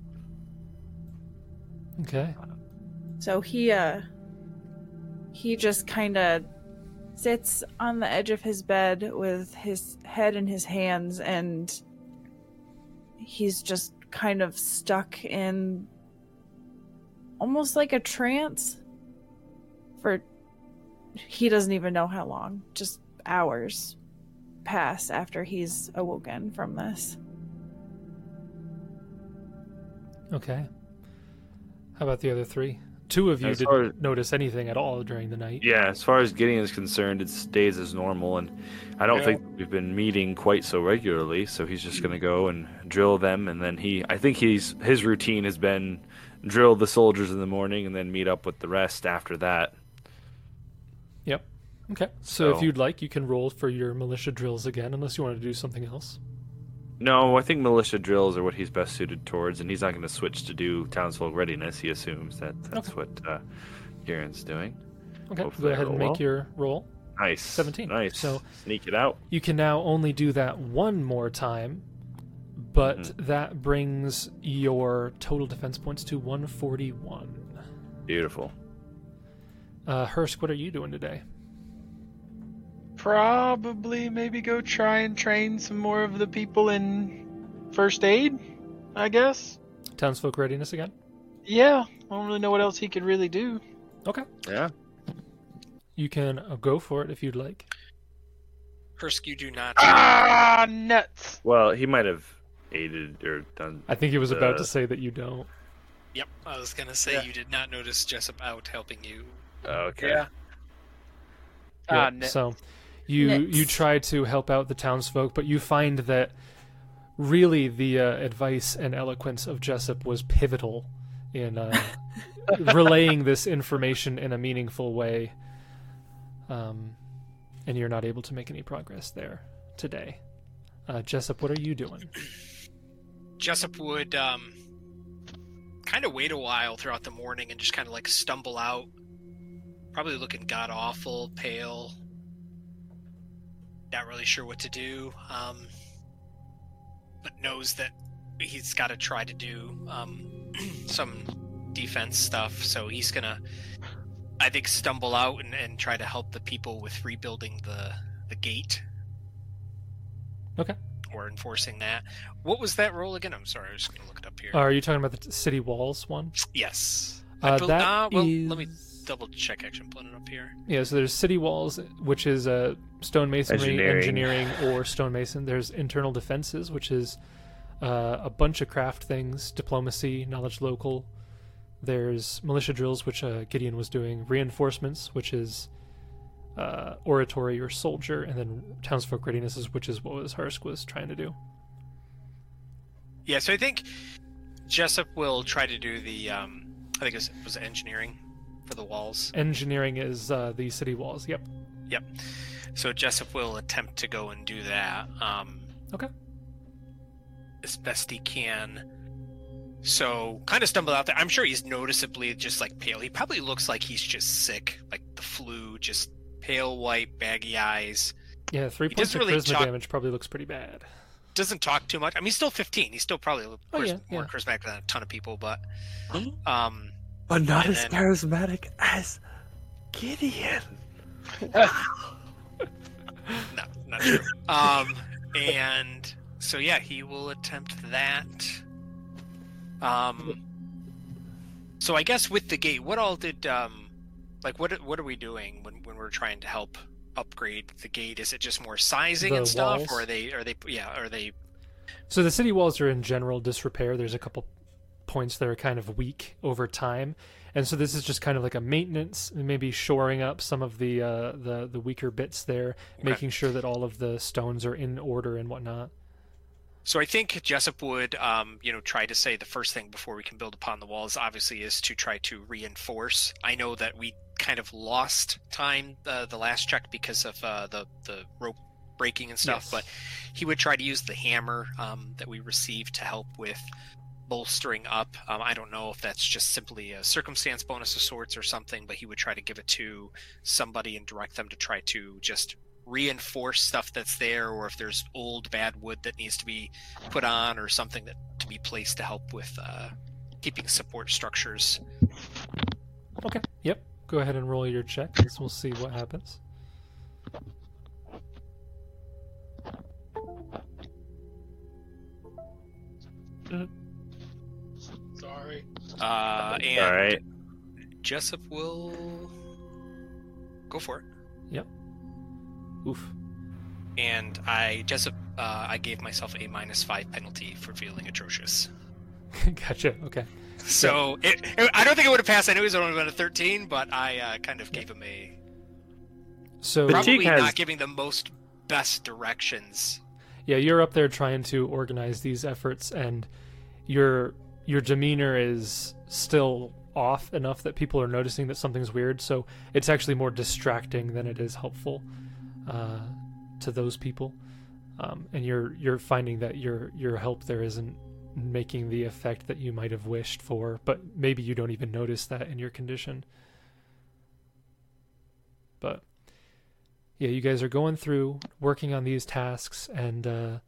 Okay. So he, uh, he just kind of sits on the edge of his bed with his head in his hands, and he's just kind of stuck in almost like a trance for... He doesn't even know how long. Just hours pass after he's awoken from this. Okay. How about the other three? Two of you as didn't as, notice anything at all during the night. Yeah, as far as Gideon is concerned, it stays as normal, and I don't yeah. think we've been meeting quite so regularly, so he's just going to go and drill them, and then he... I think he's his routine has been drill the soldiers in the morning and then meet up with the rest after that. Yep. Okay. So, so if you'd like, you can roll for your militia drills again, unless you want to do something else. No, I think militia drills are what he's best suited towards, and he's not going to switch to do townsfolk readiness. He assumes that that's okay. what uh, Kieran's doing. Okay. Hopefully go ahead and make well. your roll. Nice. seventeen. Nice. So sneak it out. You can now only do that one more time, but mm-hmm. that brings your total defense points to one forty-one. Beautiful. Uh, Hursk, what are you doing today? Probably maybe go try and train some more of the people in first aid, I guess. Townsfolk readiness again? Yeah, I don't really know what else he could really do. Okay. Yeah. You can uh, go for it if you'd like. Hursk, you do not. Ah, nuts! Well, he might have aided or done... I think he was the... about to say that you don't. Yep, I was going to say yeah. you did not notice Jessup out helping you. Okay. Yeah. Yep. Uh, so you nits. you try to help out the townsfolk, but you find that really the uh, advice and eloquence of Jessup was pivotal in uh, relaying this information in a meaningful way. Um, and you're not able to make any progress there today. Uh, Jessup, what are you doing? Jessup would um, kind of wait a while throughout the morning and just kind of like stumble out. Probably looking god awful, pale, not really sure what to do, um, but knows that he's got to try to do um, some defense stuff. So he's gonna, I think, stumble out and, and try to help the people with rebuilding the the gate. Okay. Or enforcing that. What was that role again? I'm sorry, I was gonna look it up here. Are you talking about the city walls one? Yes. Uh, build, that uh, well, is... let me. Double check action plan up here. Yeah, so there's city walls, which is uh, stonemasonry, engineering. engineering, or stonemason. There's internal defenses, which is uh, a bunch of craft things, diplomacy, knowledge local. There's militia drills, which uh, Gideon was doing, reinforcements, which is uh, oratory or soldier, and then townsfolk readinesses, which is what was Hursk was trying to do. Yeah, so I think Jessup will try to do the, um, I think it was engineering. For the walls. Engineering is uh, the city walls, yep. Yep. So Jessup will attempt to go and do that. Um, okay. As best he can. So, kind of stumble out there. I'm sure he's noticeably just, like, pale. He probably looks like he's just sick. Like, the flu, just pale white, baggy eyes. Yeah, three points of really charisma talk- damage probably looks pretty bad. Doesn't talk too much. I mean, he's still fifteen. He's still probably oh, charis- yeah, more yeah. charismatic than a ton of people, but... Mm-hmm. Um... But not and as then... charismatic as Gideon. no, not true. Um, and so yeah, he will attempt that. Um, so I guess with the gate, what all did um, like what what are we doing when when we're trying to help upgrade the gate? Is it just more sizing the and stuff, walls? or are they are they yeah are they? So the city walls are in general disrepair. There's a couple points that are kind of weak over time, and so this is just kind of like a maintenance, and maybe shoring up some of the uh, the the weaker bits there, okay. making sure that all of the stones are in order and whatnot. So I think Jessup would, um, you know, try to say the first thing before we can build upon the walls, obviously, is to try to reinforce. I know that we kind of lost time uh, the last check because of uh, the, the rope breaking and stuff, yes. but he would try to use the hammer um, that we received to help with bolstering up. Um, I don't know if that's just simply a circumstance bonus of sorts or something, but he would try to give it to somebody and direct them to try to just reinforce stuff that's there, or if there's old bad wood that needs to be put on or something that to be placed to help with uh keeping support structures. Okay. Yep. Go ahead and roll your check, and we'll see what happens. Sorry. Uh and all right. Jessup will go for it. Yep. Oof. And I just uh, I gave myself a minus five penalty for feeling atrocious. Gotcha. Okay. So yeah. it, it, I don't think it would have passed. I knew it was only about a thirteen, but I uh, kind of gave him a. So probably has... not giving the most best directions. Yeah, you're up there trying to organize these efforts, and your your demeanor is still off enough that people are noticing that something's weird. So it's actually more distracting than it is helpful. Uh, to those people, um, and you're you're finding that your your help there isn't making the effect that you might have wished for, but maybe you don't even notice that in your condition. But yeah, you guys are going through working on these tasks, and uh,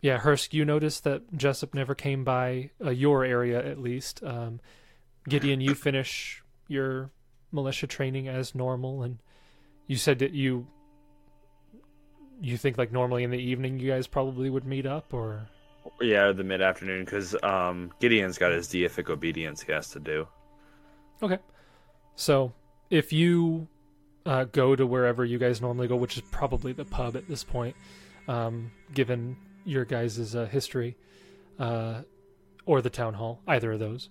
yeah, Hursk, you noticed that Jessup never came by uh, your area at least. Um, Gideon, you finish your militia training as normal, and you said that you. You think like normally in the evening you guys probably would meet up, or yeah, the mid afternoon, because um, Gideon's got his deific obedience he has to do. Okay, so if you uh, go to wherever you guys normally go, which is probably the pub at this point, um, given your guys' uh, history, uh, or the town hall, either of those,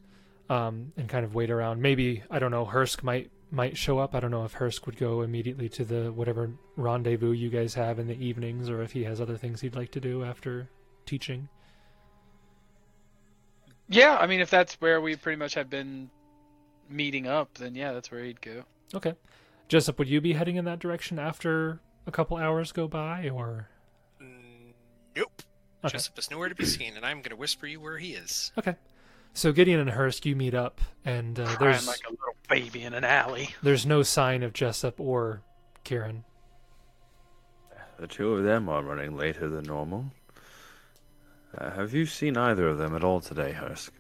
um, and kind of wait around. Maybe I don't know. Hursk might. might show up. I don't know if Hursk would go immediately to the whatever rendezvous you guys have in the evenings, or if he has other things he'd like to do after teaching. Yeah, I mean, if that's where we pretty much have been meeting up, then yeah, that's where he'd go. Okay. Jessup, would you be heading in that direction after a couple hours go by, or...? Nope. Okay. Jessup is nowhere to be seen, and I'm going to whisper you where he is. Okay. So Gideon and Hursk, you meet up, and uh, there's like a little baby in an alley. There's no sign of Jessup or Kieran. The two of them are running later than normal. Uh, have you seen either of them at all today, Hursk?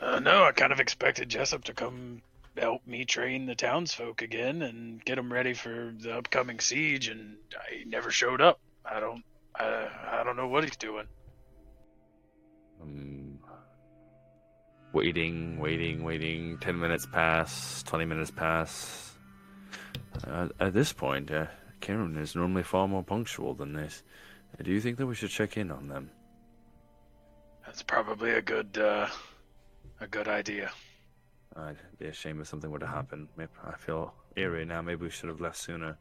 Uh, no, I kind of expected Jessup to come help me train the townsfolk again and get them ready for the upcoming siege, and he never showed up. I don't, I, I don't know what he's doing. Um. Waiting, waiting, waiting. Ten minutes pass. Twenty minutes pass. Uh, at this point, uh, Kieran is normally far more punctual than this. Uh, do you think that we should check in on them? That's probably a good, uh, a good idea. Uh, it'd be a shame if something were to happen. Maybe, I feel eerie now. Maybe we should have left sooner.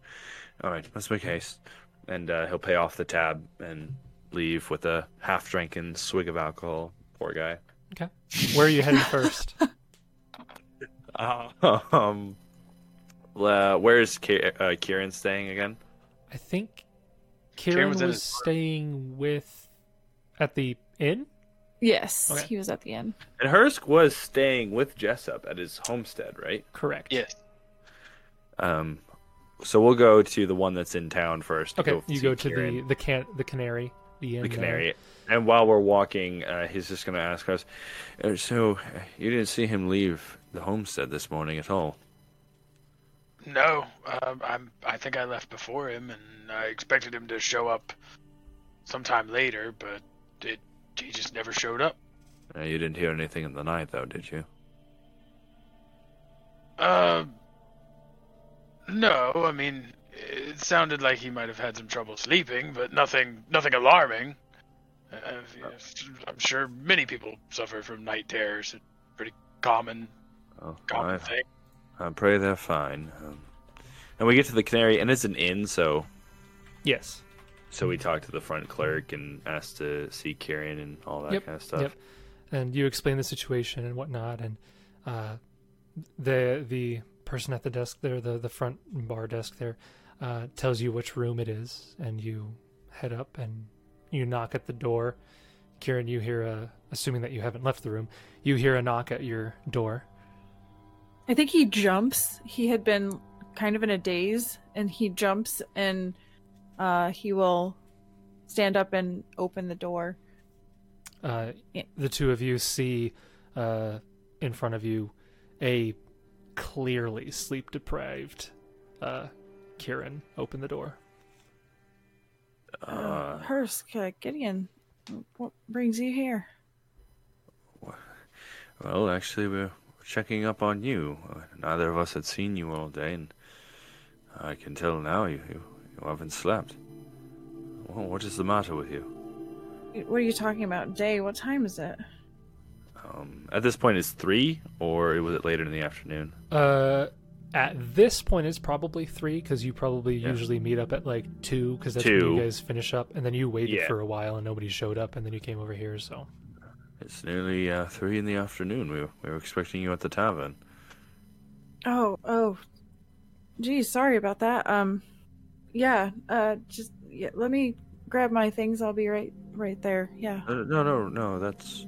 All right, let's make haste. And uh, he'll pay off the tab and leave with a half-drinking swig of alcohol. Poor guy. Okay. Where are you heading first? uh, um, uh, where is K- uh, Kieran staying again? I think Kieran, Kieran was, was staying with at the inn? Yes, okay. He was at the inn. And Hursk was staying with Jessup at his homestead, right? Correct. Yes. Um, so we'll go to the one that's in town first. Okay, go you go to Kieran. the the can- the Canary. The, the Canary. There. And while we're walking, uh, he's just going to ask us, so you didn't see him leave the homestead this morning at all? No. Uh, I'm, I think I left before him, and I expected him to show up sometime later, but it, he just never showed up. Uh, you didn't hear anything in the night, though, did you? Uh, no. I mean, It sounded like he might have had some trouble sleeping, but nothing nothing alarming. Uh, you know, I'm sure many people suffer from night terrors. It's a pretty common, oh, common I, thing. I pray they're fine. Um, and we get to the Canary, and it's an inn, so... Yes. So we talk to the front clerk and ask to see Kieran and all that yep, kind of stuff. Yep. And you explain the situation and whatnot, and uh, the the person at the desk there, the, the front bar desk there, uh, tells you which room it is, and you head up and you knock at the door. Kieran, you hear a, assuming that you haven't left the room, you hear a knock at your door. I think he jumps. He had been kind of in a daze, and he jumps, and uh, he will stand up and open the door. Uh, the two of you see uh, in front of you a clearly sleep-deprived uh, Kieran open the door. Uh, Hursk, uh, Gideon, what brings you here? Well, actually, we're checking up on you. Neither of us had seen you all day, and I can tell now you, you, you haven't slept. Well, what is the matter with you? What are you talking about? Day? What time is it? Um, at this point, it's three, or was it later in the afternoon? Uh, at this point, it's probably three, because you probably yeah. usually meet up at like two, because that's two. when you guys finish up, and then you waited yeah. for a while, and nobody showed up, and then you came over here, so... It's nearly uh, three in the afternoon. We were, we were expecting you at the tavern. Oh, oh. Geez, sorry about that. Um, yeah, uh, just yeah, let me... grab my things. I'll be right right there. Yeah. Uh, no, no, no. That's...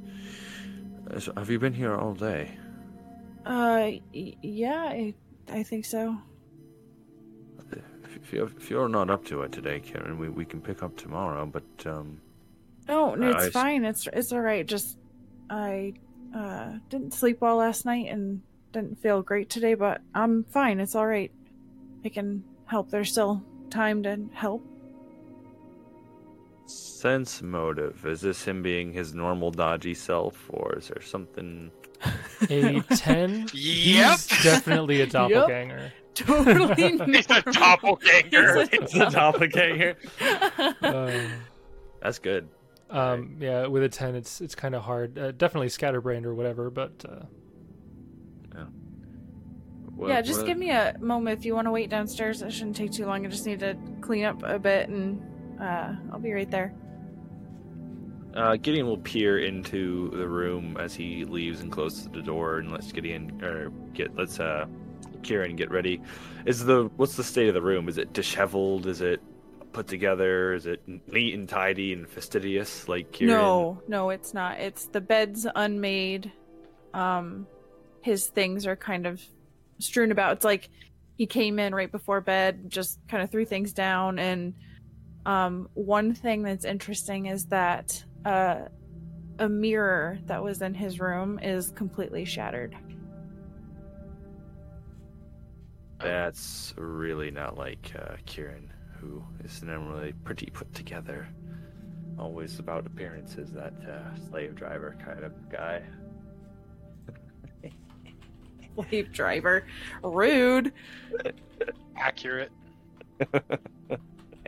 So have you been here all day? Uh, y- yeah, I, I think so. If you're, if you're not up to it today, Kieran, we, we can pick up tomorrow, but... Um, oh, no, it's I, fine. It's it's all right. Just, I uh, didn't sleep well last night and didn't feel great today, but I'm fine. It's all right. I can help. There's still time to help. Sense motive. Is this him being his normal dodgy self, or is there something? A ten? Yep. He's definitely a doppelganger. Yep. Totally normal. He's a doppelganger. He's a doppelganger. um, That's good. Um, right. Yeah, with a ten, it's it's kind of hard. Uh, definitely scatterbrained or whatever, but. Uh... Yeah. What, yeah, just what... give me a moment if you want to wait downstairs. It shouldn't take too long. I just need to clean up a bit and. Uh, I'll be right there. Uh, Gideon will peer into the room as he leaves and closes the door, and lets Gideon or get let's uh, Kieran get ready. Is the what's the state of the room? Is it disheveled? Is it put together? Is it neat and tidy and fastidious like Kieran? No, no, it's not. It's the bed's unmade. Um, his things are kind of strewn about. It's like he came in right before bed, just kind of threw things down and. Um, one thing that's interesting is that uh, a mirror that was in his room is completely shattered. That's really not like uh, Kieran, who is normally pretty put together. Always about appearances, that uh, slave driver kind of guy. Slave driver. Rude. Accurate.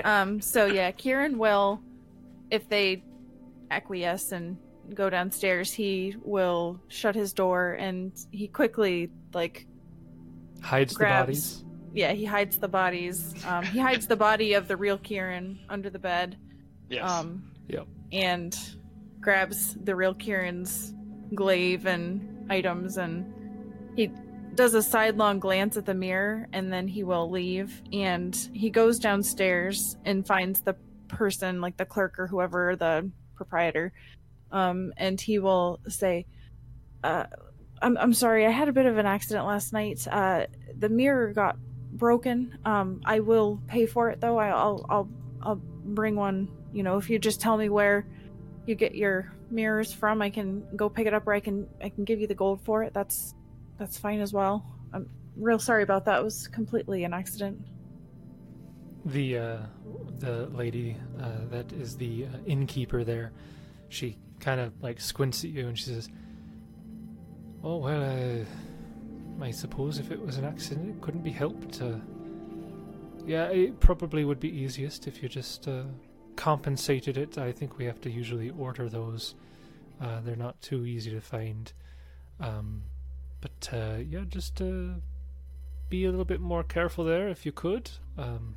Um, so yeah, Kieran will, if they acquiesce and go downstairs, he will shut his door and he quickly, like, hides grabs, the bodies. Yeah, he hides the bodies. Um, he hides the body of the real Kieran under the bed. Yes. Um, yep. And grabs the real Kieran's glaive and items, and he does a sidelong glance at the mirror, and then he will leave, and he goes downstairs and finds the person, like the clerk or whoever, the proprietor, um, and he will say, uh, I'm, I'm sorry, I had a bit of an accident last night. Uh, the mirror got broken. Um, I will pay for it, though. I, I'll, I'll, I'll bring one, you know, if you just tell me where you get your mirrors from, I can go pick it up, or I can, I can give you the gold for it. That's That's fine as well. I'm real sorry about that. It was completely an accident. The uh, the lady uh, that is the innkeeper there, she kind of like squints at you and she says, "Oh well, uh, I suppose if it was an accident, it couldn't be helped. Uh, Yeah, it probably would be easiest if you just uh, compensated it. I think we have to usually order those. Uh, they're not too easy to find. Um, but uh, yeah, just uh, be a little bit more careful there if you could. Um,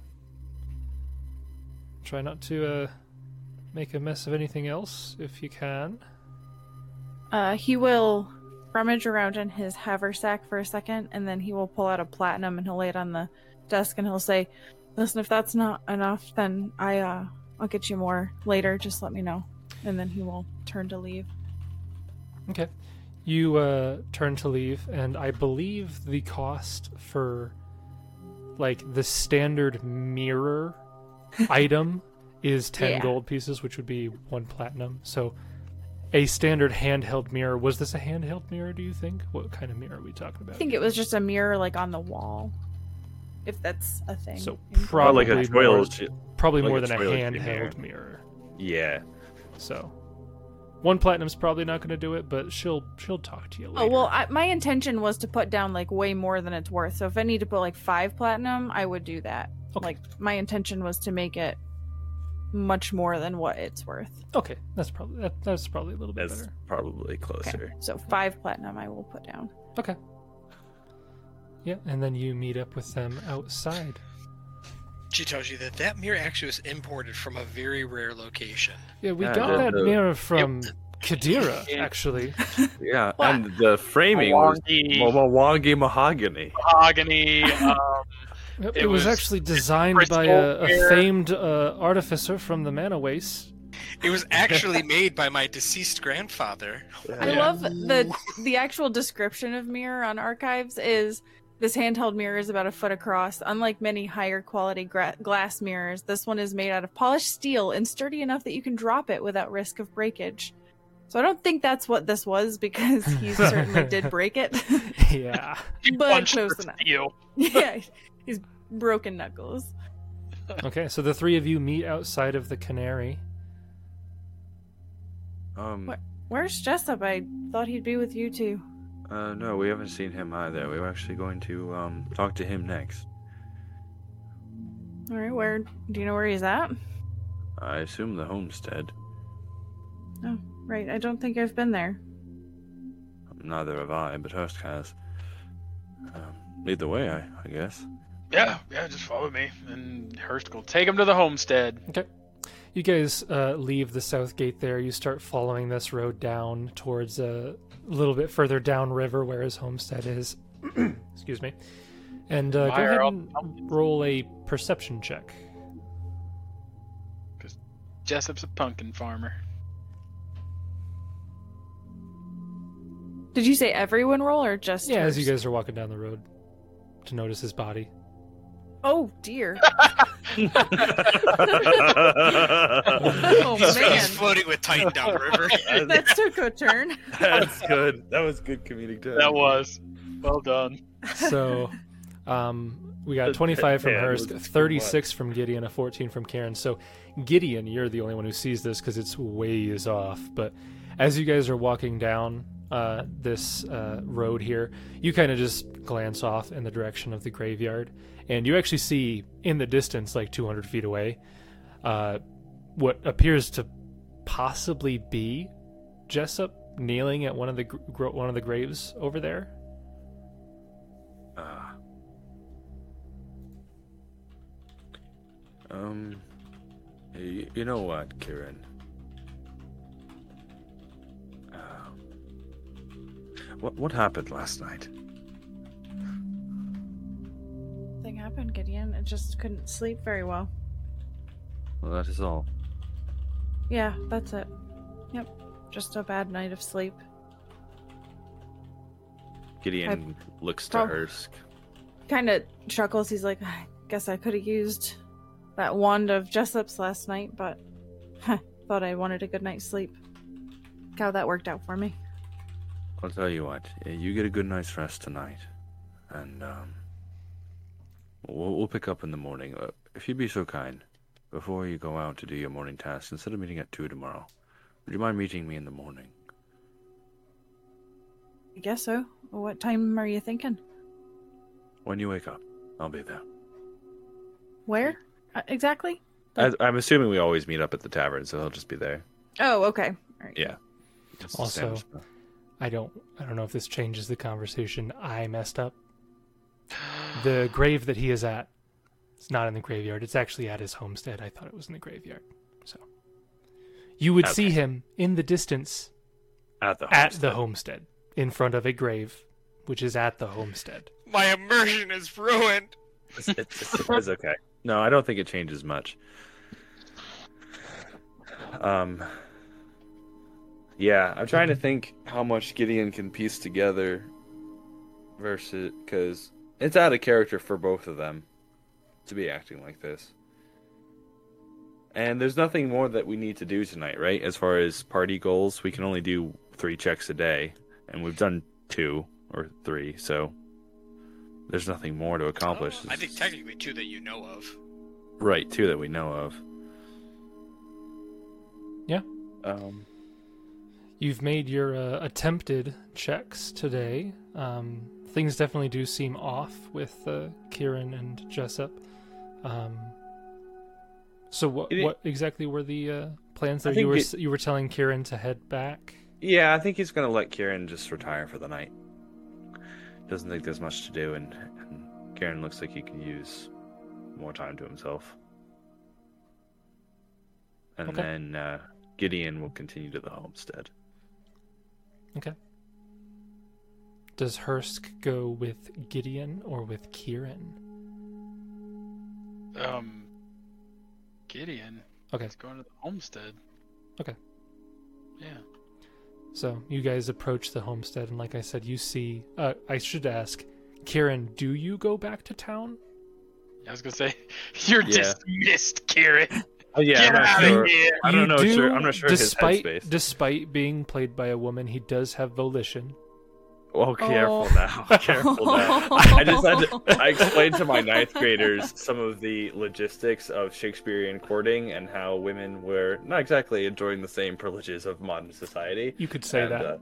try not to uh, make a mess of anything else if you can. Uh, he will rummage around in his haversack for a second, and then he will pull out a platinum and he'll lay it on the desk and he'll say, "Listen, if that's not enough, then I, uh, I'll get you more later. Just let me know." And then he will turn to leave. Okay. You uh, turn to leave, and I believe the cost for, like, the standard mirror item is ten yeah. gold pieces, which would be one platinum. So a standard handheld mirror. Was this a handheld mirror, do you think? What kind of mirror are we talking about? I think it was just a mirror, like, on the wall, if that's a thing. So probably like a more, probably like more a than a handheld mirror. mirror. Yeah. So one platinum's probably not going to do it, but she'll she'll talk to you later. Oh, well, I, my intention was to put down, like, way more than it's worth. So if I need to put, like, five platinum, I would do that. Okay. Like, my intention was to make it much more than what it's worth. Okay, that's probably that, that's probably a little bit that's better. That's probably closer. Okay. So five platinum I will put down. Okay. Yeah, and then you meet up with them outside. She tells you that that mirror actually was imported from a very rare location. Yeah, we yeah, got that the, mirror from yep. Kadira, actually. Yeah, and the framing Mawangi. was Mawangi mahogany. Mahogany. Um, yep, it, it was, was actually designed by a, a famed uh, artificer from the Manawace. It was actually made by my deceased grandfather. Yeah. I love the the actual description of mirror on Archives is, "This handheld mirror is about a foot across. Unlike many higher quality gra- glass mirrors, this one is made out of polished steel and sturdy enough that you can drop it without risk of breakage." So I don't think that's what this was, because he certainly did break it. Yeah. But close enough. Yeah, he's broken knuckles. Okay, so the three of you meet outside of the Canary. Um, Where, Where's Jessup? I thought he'd be with you two. Uh, no, we haven't seen him either. We were actually going to um, talk to him next. Alright, where do you know where he's at? I assume the homestead. Oh, right. I don't think I've been there. Neither have I, but Hursk has. Um, either way, I, I guess. Yeah, yeah, just follow me. And Hursk will take him to the homestead. Okay. You guys uh, leave the south gate there. You start following this road down towards a little bit further downriver where his homestead is. Excuse me. And uh, go ahead and roll a perception check. Because Jessup's a pumpkin farmer. Did you say everyone roll or just Yeah, hers? As you guys are walking down the road to notice his body. Oh, dear. Oh, he's man. He's floating with Titan downriver. That took a turn. That's good. That was good comedic time. That was. Well done. So, um, we got twenty-five from Hursk, thirty-six from Gideon, a fourteen from Kieran. So, Gideon, you're the only one who sees this because it's ways off. But as you guys are walking down uh, this uh, road here, you kind of just glance off in the direction of the graveyard. And you actually see in the distance, like two hundred feet away, uh, what appears to possibly be Jessup kneeling at one of the gr- one of the graves over there. Uh, um, you, you know what, Kieran? Uh, what what happened last night? Thing happened, Gideon. I just couldn't sleep very well. Well, that is all. Yeah, that's it. Yep, just a bad night of sleep. Gideon I... looks to oh. Hursk. Kind of chuckles. He's like, "I guess I could have used that wand of Jessup's last night, but huh, thought I wanted a good night's sleep. Look how that worked out for me." I'll tell you what. You get a good night's rest tonight, and um. We'll, we'll pick up in the morning. Uh, if you'd be so kind, before you go out to do your morning tasks, instead of meeting at two tomorrow, would you mind meeting me in the morning? I guess so. What time are you thinking? When you wake up, I'll be there. Where exactly? I, I'm assuming we always meet up at the tavern, so he'll just be there. Oh, okay. All right. Yeah. Just also, I don't. I don't know if this changes the conversation. I messed up. The grave that he is at, it's not in the graveyard. It's actually at his homestead. I thought it was in the graveyard. So you would okay. see him in the distance at the homestead. at the homestead in front of a grave, which is at the homestead. My immersion is ruined. It's, it's, it's okay. No, I don't think it changes much. Um, yeah, I'm trying to think how much Gideon can piece together versus, because it's out of character for both of them to be acting like this. And there's nothing more that we need to do tonight, right? As far as party goals, we can only do three checks a day, and we've done two or three, so there's nothing more to accomplish. Oh, I think technically two that you know of. Right, two that we know of. Yeah. Um, You've made your uh, attempted checks today. Um, things definitely do seem off with uh, Kieran and Jessup. Um, so what, it, what exactly were the uh, plans that you were it, you were telling Kieran to head back? Yeah, I think he's going to let Kieran just retire for the night. Doesn't think there's much to do, and, and Kieran looks like he could use more time to himself. And okay. then uh, Gideon will continue to the homestead. Okay. Does Hursk go with Gideon or with Kieran? Um, Gideon. Okay. He's going to the homestead. Okay. Yeah. So you guys approach the homestead, and like I said, you see... Uh, I should ask, Kieran, do you go back to town? I was going to say, you're yeah. dismissed, Kieran. Oh, yeah, Get I'm not sure. Here. I don't know. Do, sure. I'm not sure despite, his headspace. Despite being played by a woman, he does have volition. Oh, careful oh. now. Careful now. I just had to... I explained to my ninth graders some of the logistics of Shakespearean courting and how women were not exactly enjoying the same privileges of modern society. You could say and, that. Uh,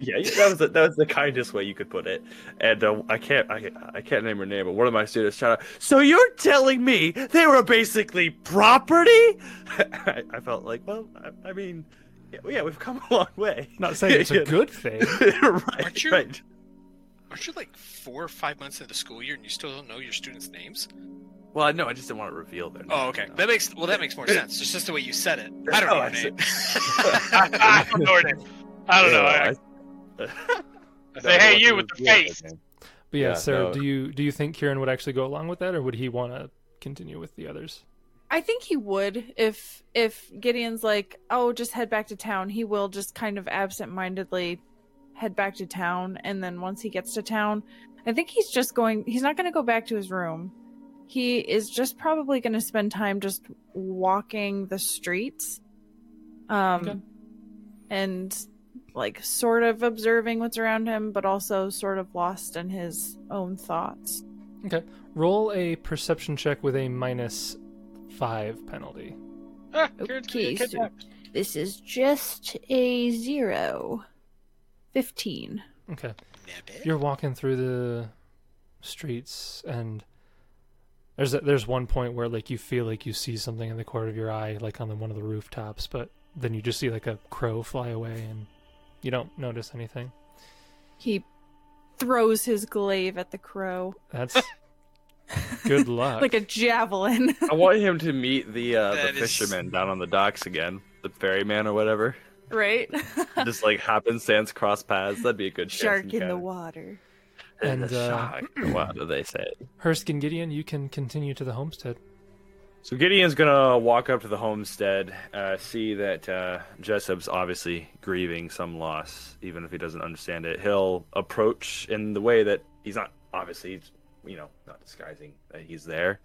yeah, that was, the, that was the kindest way you could put it. And uh, I can't I, I can't name her name, but one of my students shouted out, "So you're telling me they were basically property?" I, I felt like, well, I, I mean... Yeah, we've come a long way. Not saying it's a good thing. right, aren't you, right. Aren't you like four or five months into the school year and you still don't know your students' names? Well, no, I just didn't want to reveal their names. Oh, okay. No. That makes well, that makes more sense. It's just the way you said it. I don't know oh, her name. I don't know her name. I don't know. I, I say, hey, you with the face. But yeah, yeah so no. do you do you think Kieran would actually go along with that, or would he want to continue with the others? I think he would if if Gideon's like, oh, just head back to town. He will just kind of absentmindedly head back to town. And then once he gets to town, I think he's just going, he's not going to go back to his room. He is just probably going to spend time just walking the streets um, okay. and like sort of observing what's around him, but also sort of lost in his own thoughts. Okay. Roll a perception check with a minus five penalty. Ah, okay, so this is just a zero. fifteen. Okay. You're walking through the streets, and there's a, there's one point where like you feel like you see something in the corner of your eye, like on the, one of the rooftops, but then you just see like a crow fly away, and you don't notice anything. He throws his glaive at the crow. That's... Good luck. Like a javelin. I want him to meet the uh, the is... fisherman down on the docks again. The ferryman or whatever. Right? Just like happens, stands, cross paths. That'd be a good shark in the water. And, and the uh, shark in the water, they say. Hursk and Gideon, you can continue to the homestead. So Gideon's going to walk up to the homestead, uh, see that uh, Jessup's obviously grieving some loss, even if he doesn't understand it. He'll approach in the way that he's not, obviously, he's, you know, not disguising that he's there,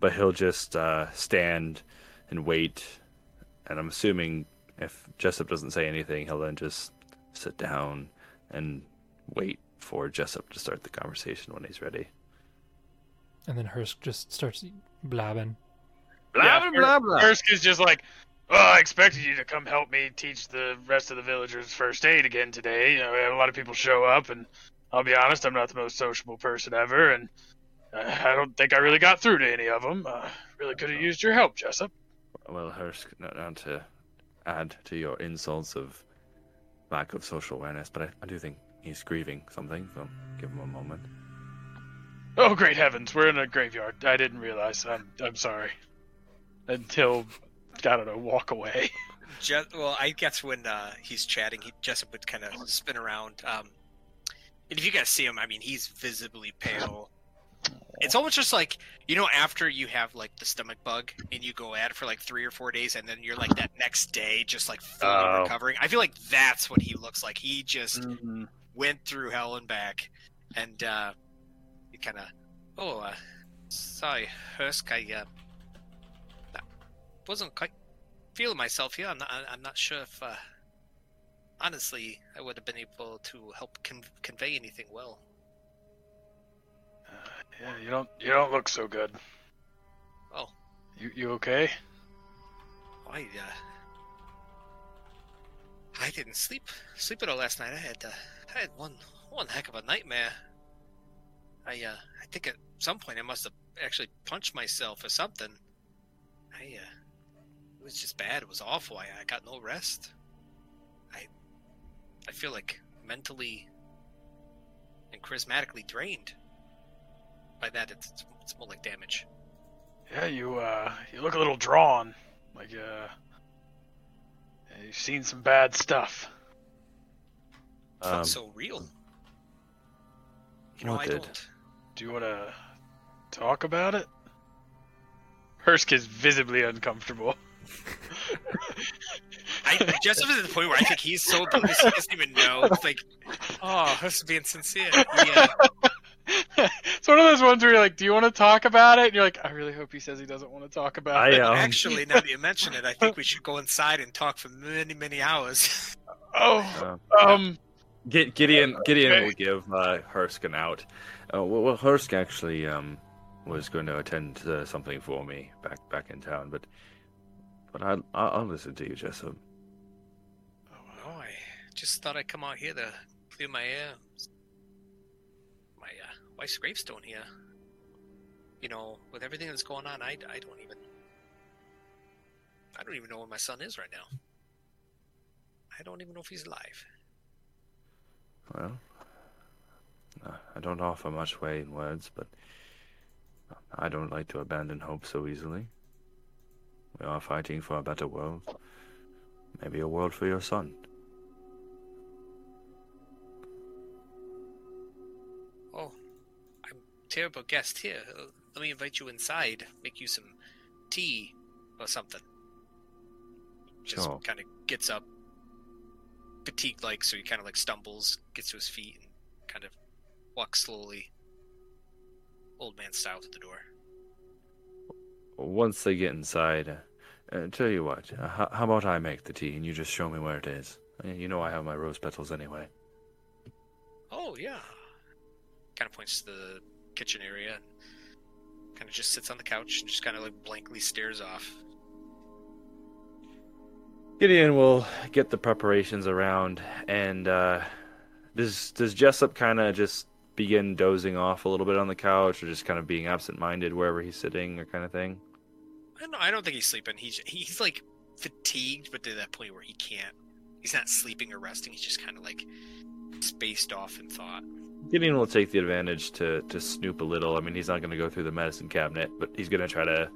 but he'll just uh, stand and wait. And I'm assuming if Jessup doesn't say anything, he'll then just sit down and wait for Jessup to start the conversation when he's ready. And then Hursk just starts blabbing. Blabbing, yeah, blah, blah. Hursk is just like, well, I expected you to come help me teach the rest of the villagers first aid again today. You know, we had a lot of people show up, and I'll be honest, I'm not the most sociable person ever, and I don't think I really got through to any of them. Uh, really could have used your help, Jessup. Well, Hursk, not, not to add to your insults of lack of social awareness, but I, I do think he's grieving something, so give him a moment. Oh, great heavens, we're in a graveyard. I didn't realize. I'm, I'm sorry. Until, I don't know, walk away. Je- well, I guess when uh, he's chatting, he, Jessup would kind of spin around. Um, and if you guys see him, I mean, he's visibly pale. It's almost just like, you know, after you have like the stomach bug and you go at it for like three or four days and then you're like that next day just like fully oh. recovering. I feel like that's what he looks like. He just mm-hmm. went through hell and back, and uh, he kind of, oh, uh, sorry, Hursk, I uh, wasn't quite feeling myself here. I'm not, I'm not sure if, uh, honestly, I would have been able to help con- convey anything well. Yeah, you don't you don't look so good. Oh. You you okay? I uh, I didn't sleep sleep at all last night. I had uh, I had one one heck of a nightmare. I uh I think at some point I must have actually punched myself or something. I uh it was just bad. It was awful. I, I got no rest. I I feel like mentally and charismatically drained. By that, it's it's more like damage. Yeah, you uh, you look a little drawn, like uh, you've seen some bad stuff. It's um, not so real. You know, I did. don't. Do you want to talk about it? Hursk is visibly uncomfortable. I Jessup is at the point where I think he's so dumb he doesn't even know. It's like, oh, Hursk being sincere. Yeah. It's one of those ones where you're like, do you want to talk about it? And you're like, I really hope he says he doesn't want to talk about I, it. Um... Actually, now that you mention it, I think we should go inside and talk for many, many hours. Oh, uh, um... Gideon Gideon okay. will give uh, Hursk an out. Uh, well, well, Hursk actually um, was going to attend to something for me back back in town, but but I, I'll listen to you, Jessup. Oh, no, I just thought I'd come out here to clear my air. My, uh... wife's gravestone here. You know, with everything that's going on, I, I don't even... I don't even know where my son is right now. I don't even know if he's alive. Well, I don't offer much way in words, but I don't like to abandon hope so easily. We are fighting for a better world. Maybe a world for your son. Terrible guest here. Let me invite you inside, make you some tea or something. Just oh. kind of gets up, fatigued like, so he kind of like stumbles, gets to his feet, and kind of walks slowly, old man style, to the door. Once they get inside, uh, uh, tell you what, uh, how, how about I make the tea and you just show me where it is? You know I have my rose petals anyway. Oh, yeah. Kind of points to the kitchen area and kind of just sits on the couch and just kind of like blankly stares off. Gideon will get the preparations around, and uh, does does Jessup kind of just begin dozing off a little bit on the couch, or just kind of being absent-minded wherever he's sitting, or kind of thing? I don't, I don't think he's sleeping. He's he's like fatigued, but to that point where he can't. He's not sleeping or resting. He's just kind of like spaced off in thought. Gideon will take the advantage to, to snoop a little. I mean, he's not going to go through the medicine cabinet, but he's going to try to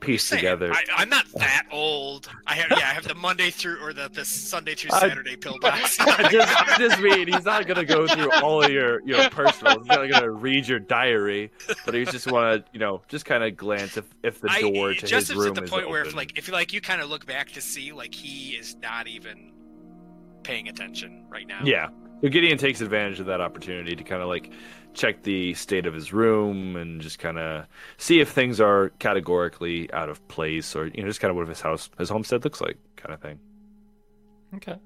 piece saying, together. I, I'm not that old. I have, yeah, I have the Monday through, or the, the Sunday through Saturday I, pill box. I just, I just mean he's not going to go through all of your, your personal. He's not going to read your diary, but he's just want to, you know, just kind of glance if, if the door I, to Justin's his room is open. Just at the point where, if, like, if like you kind of look back to see, like, he is not even paying attention right now. Yeah. So Gideon takes advantage of that opportunity to kind of like check the state of his room and just kind of see if things are categorically out of place, or, you know, just kind of what his house, his homestead looks like, kind of thing. Okay.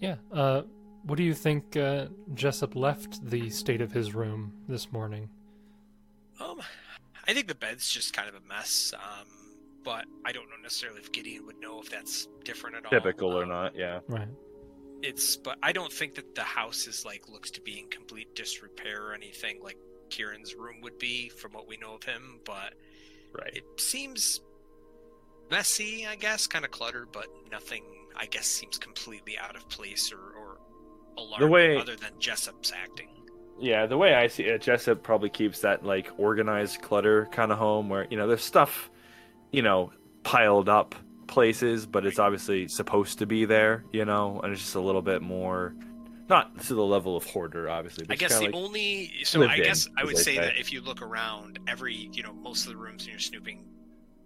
Yeah. Uh, what do you think uh, Jessup left the state of his room this morning? Um, I think the bed's just kind of a mess, um, but I don't know necessarily if Gideon would know if that's different at all. Typical um, or not, yeah. Right. It's, but I don't think that the house is like looks to be in complete disrepair or anything. Like Kieran's room would be from what we know of him, but right. It seems messy, I guess, kind of cluttered, but nothing, I guess, seems completely out of place or, or alarming way... other than Jessup's acting. Yeah, the way I see it, Jessup probably keeps that, like, organized clutter kind of home where, you know, there's stuff, you know, piled up places, but it's obviously supposed to be there, you know, and it's just a little bit more, not to the level of hoarder, obviously. But I guess the like only, so I guess in, I would say, say that if you look around, every, you know, most of the rooms when you're snooping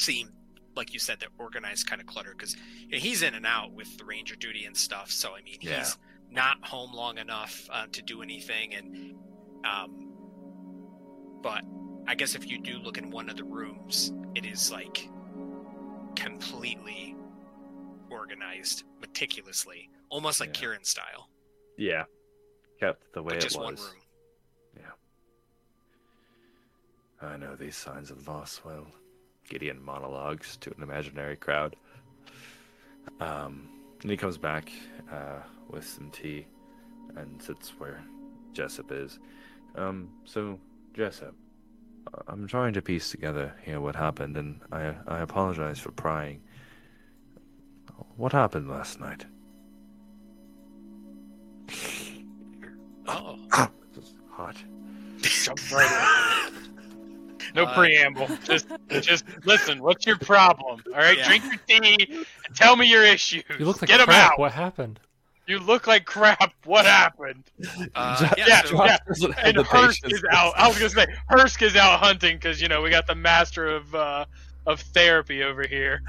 seem, like you said, that organized kind of clutter, because you know, he's in and out with the ranger duty and stuff, so, I mean, yeah. he's... not home long enough uh, to do anything, and um, but I guess if you do look in one of the rooms, it is like completely organized meticulously, almost like yeah. Kieran style. Yeah, kept the way it just was. One room. Yeah, I know these signs of loss well. Gideon monologues to an imaginary crowd. Um, and he comes back. Uh, with some tea and sits where Jessup is. Um, so, Jessup, I'm trying to piece together here what happened, and I, I apologize for prying. What happened last night? Oh. This is hot. Jump right in. No uh, preamble. Just, just listen, what's your problem? All right, yeah. Drink your tea and tell me your issues. You look like Get them out. What happened? You look like crap. What happened? Uh, yeah, yeah, so, yeah. And Hursk is out. I was going to say, Hursk is out hunting because, you know, we got the master of uh, of therapy over here.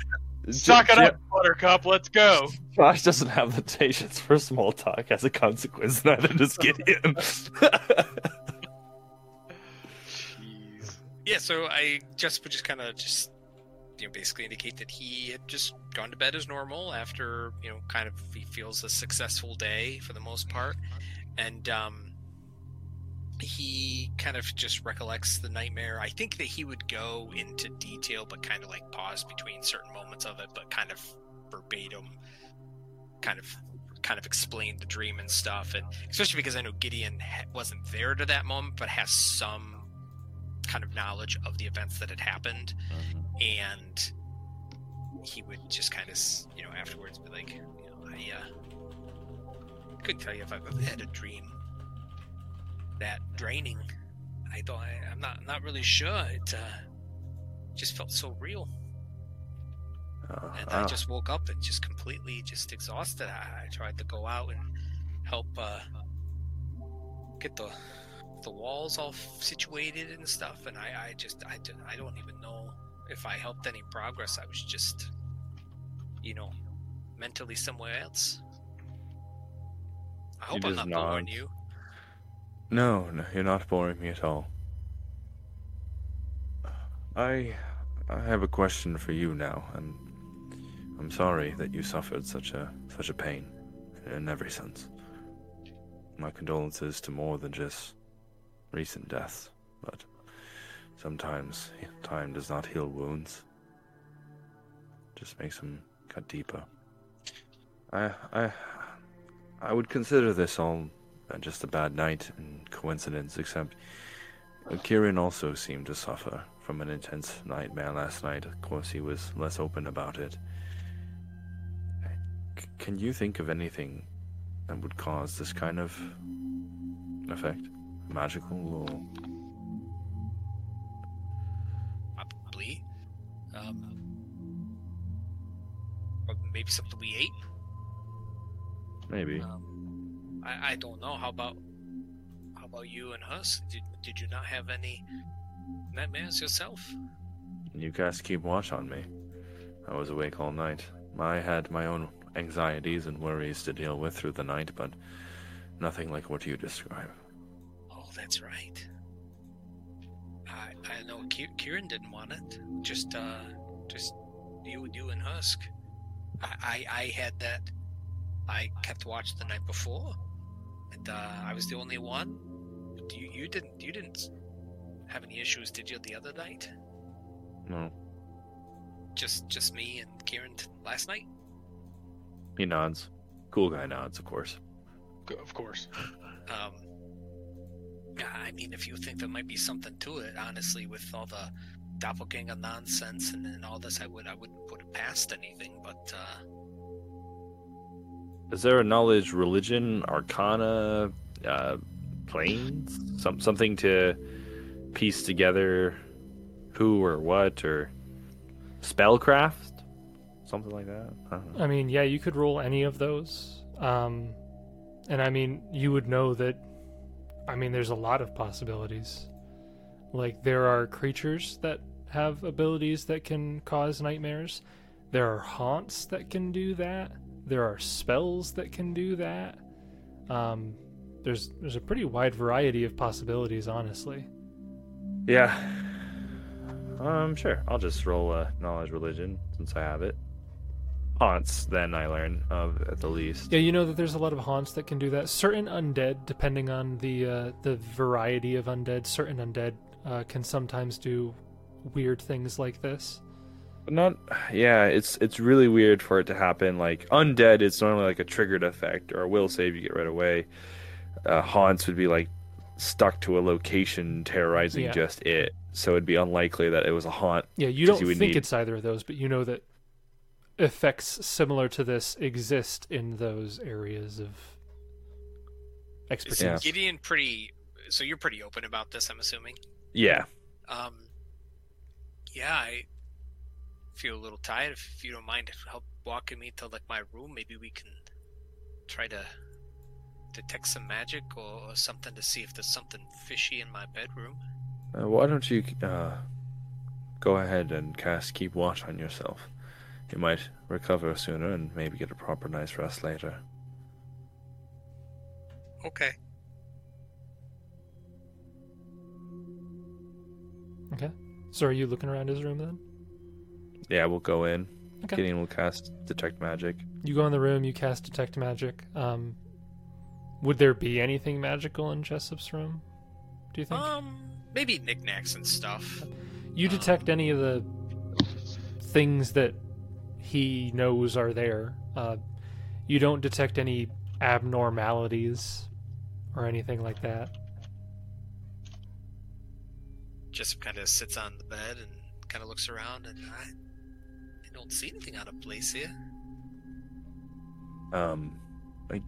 Suck it up, Buttercup. Let's go. Josh doesn't have the patience for small talk as a consequence. Neither does Gideon. Jeez. Yeah, so I just would just kind of just... you know, basically indicate that he had just gone to bed as normal after, you know, kind of he feels a successful day for the most part, and um, he kind of just recollects the nightmare. I think that he would go into detail, but kind of like pause between certain moments of it, but kind of verbatim, kind of kind of explain the dream and stuff, and especially because I know Gideon wasn't there to that moment, but has some kind of knowledge of the events that had happened. Mm-hmm. And he would just kind of, you know, afterwards be like, you know, I uh, couldn't tell you if I've ever had a dream that draining. I thought I, I'm not I'm not really sure. It uh, just felt so real. Uh, and wow. I just woke up and just completely just exhausted. I, I tried to go out and help uh, get the the walls all situated and stuff, and I, I just I, I don't even know if I helped any progress. I was just, you know, mentally somewhere else. I hope I'm not boring you. No, no, you're not boring me at all. I I have a question for you now, and I'm sorry that you suffered such a such a pain in every sense. My condolences to more than just recent deaths, but sometimes time does not heal wounds. Just makes them cut deeper. I, I, I would consider this all just a bad night and coincidence, except Kieran also seemed to suffer from an intense nightmare last night. Of course, he was less open about it. C- can you think of anything that would cause this kind of effect? Magical or probably um or maybe something we ate, maybe um, I, I don't know. How about how about you and Hursk? Did, did you not have any nightmares yourself? You guys keep watch on me. I was awake all night. I had my own anxieties and worries to deal with through the night, but nothing like what you describe. That's right. I I know Kieran didn't want it. Just uh, just you, you and Hursk. I, I I had that. I kept watch the night before, and uh, I was the only one. But you you didn't you didn't have any issues, did you, the other night? No. Just just me and Kieran last night. He nods. Cool guy nods, of course. Of course. um. I I mean, if you think there might be something to it, honestly, with all the doppelganger nonsense and, and all this, I would I wouldn't put it past anything. But uh... is there a knowledge, religion, arcana, uh, planes, some something to piece together who or what or spellcraft, something like that? I don't know. I mean, yeah, you could roll any of those, um, and I mean, you would know that. I mean, there's a lot of possibilities. Like, there are creatures that have abilities that can cause nightmares. There are haunts that can do that. There are spells that can do that. Um, there's there's a pretty wide variety of possibilities, honestly. Yeah. Um, sure. I'll just roll a knowledge religion since I have it. Haunts, then I learn of at the least. Yeah, you know that there's a lot of haunts that can do that. Certain undead, depending on the uh, the variety of undead, certain undead uh, can sometimes do weird things like this. But not, yeah, it's it's really weird for it to happen. Like undead, it's normally like a triggered effect or a will save you get right away. Uh, haunts would be like stuck to a location, terrorizing yeah. just it. So it'd be unlikely that it was a haunt. Yeah, you don't you think need... it's either of those, but you know that effects similar to this exist in those areas of expertise. Yeah. Gideon, pretty. So you're pretty open about this, I'm assuming. Yeah. Um. Yeah, I feel a little tired. If you don't mind, help walking me to like my room. Maybe we can try to detect some magic or, or something to see if there's something fishy in my bedroom. Uh, why don't you uh, go ahead and cast Keep Watch on yourself? You might recover sooner and maybe get a proper night's rest later. Okay. Okay. So are you looking around his room then? Yeah, we'll go in. Okay. Gideon will cast Detect Magic. You go in the room, you cast Detect Magic. Um, would there be anything magical in Jessup's room, do you think? Um, maybe knickknacks and stuff. You detect um... any of the things that he knows are there. Uh, you don't detect any abnormalities or anything like that. Just kind of sits on the bed and kind of looks around, and I, I don't see anything out of place here. Um, I,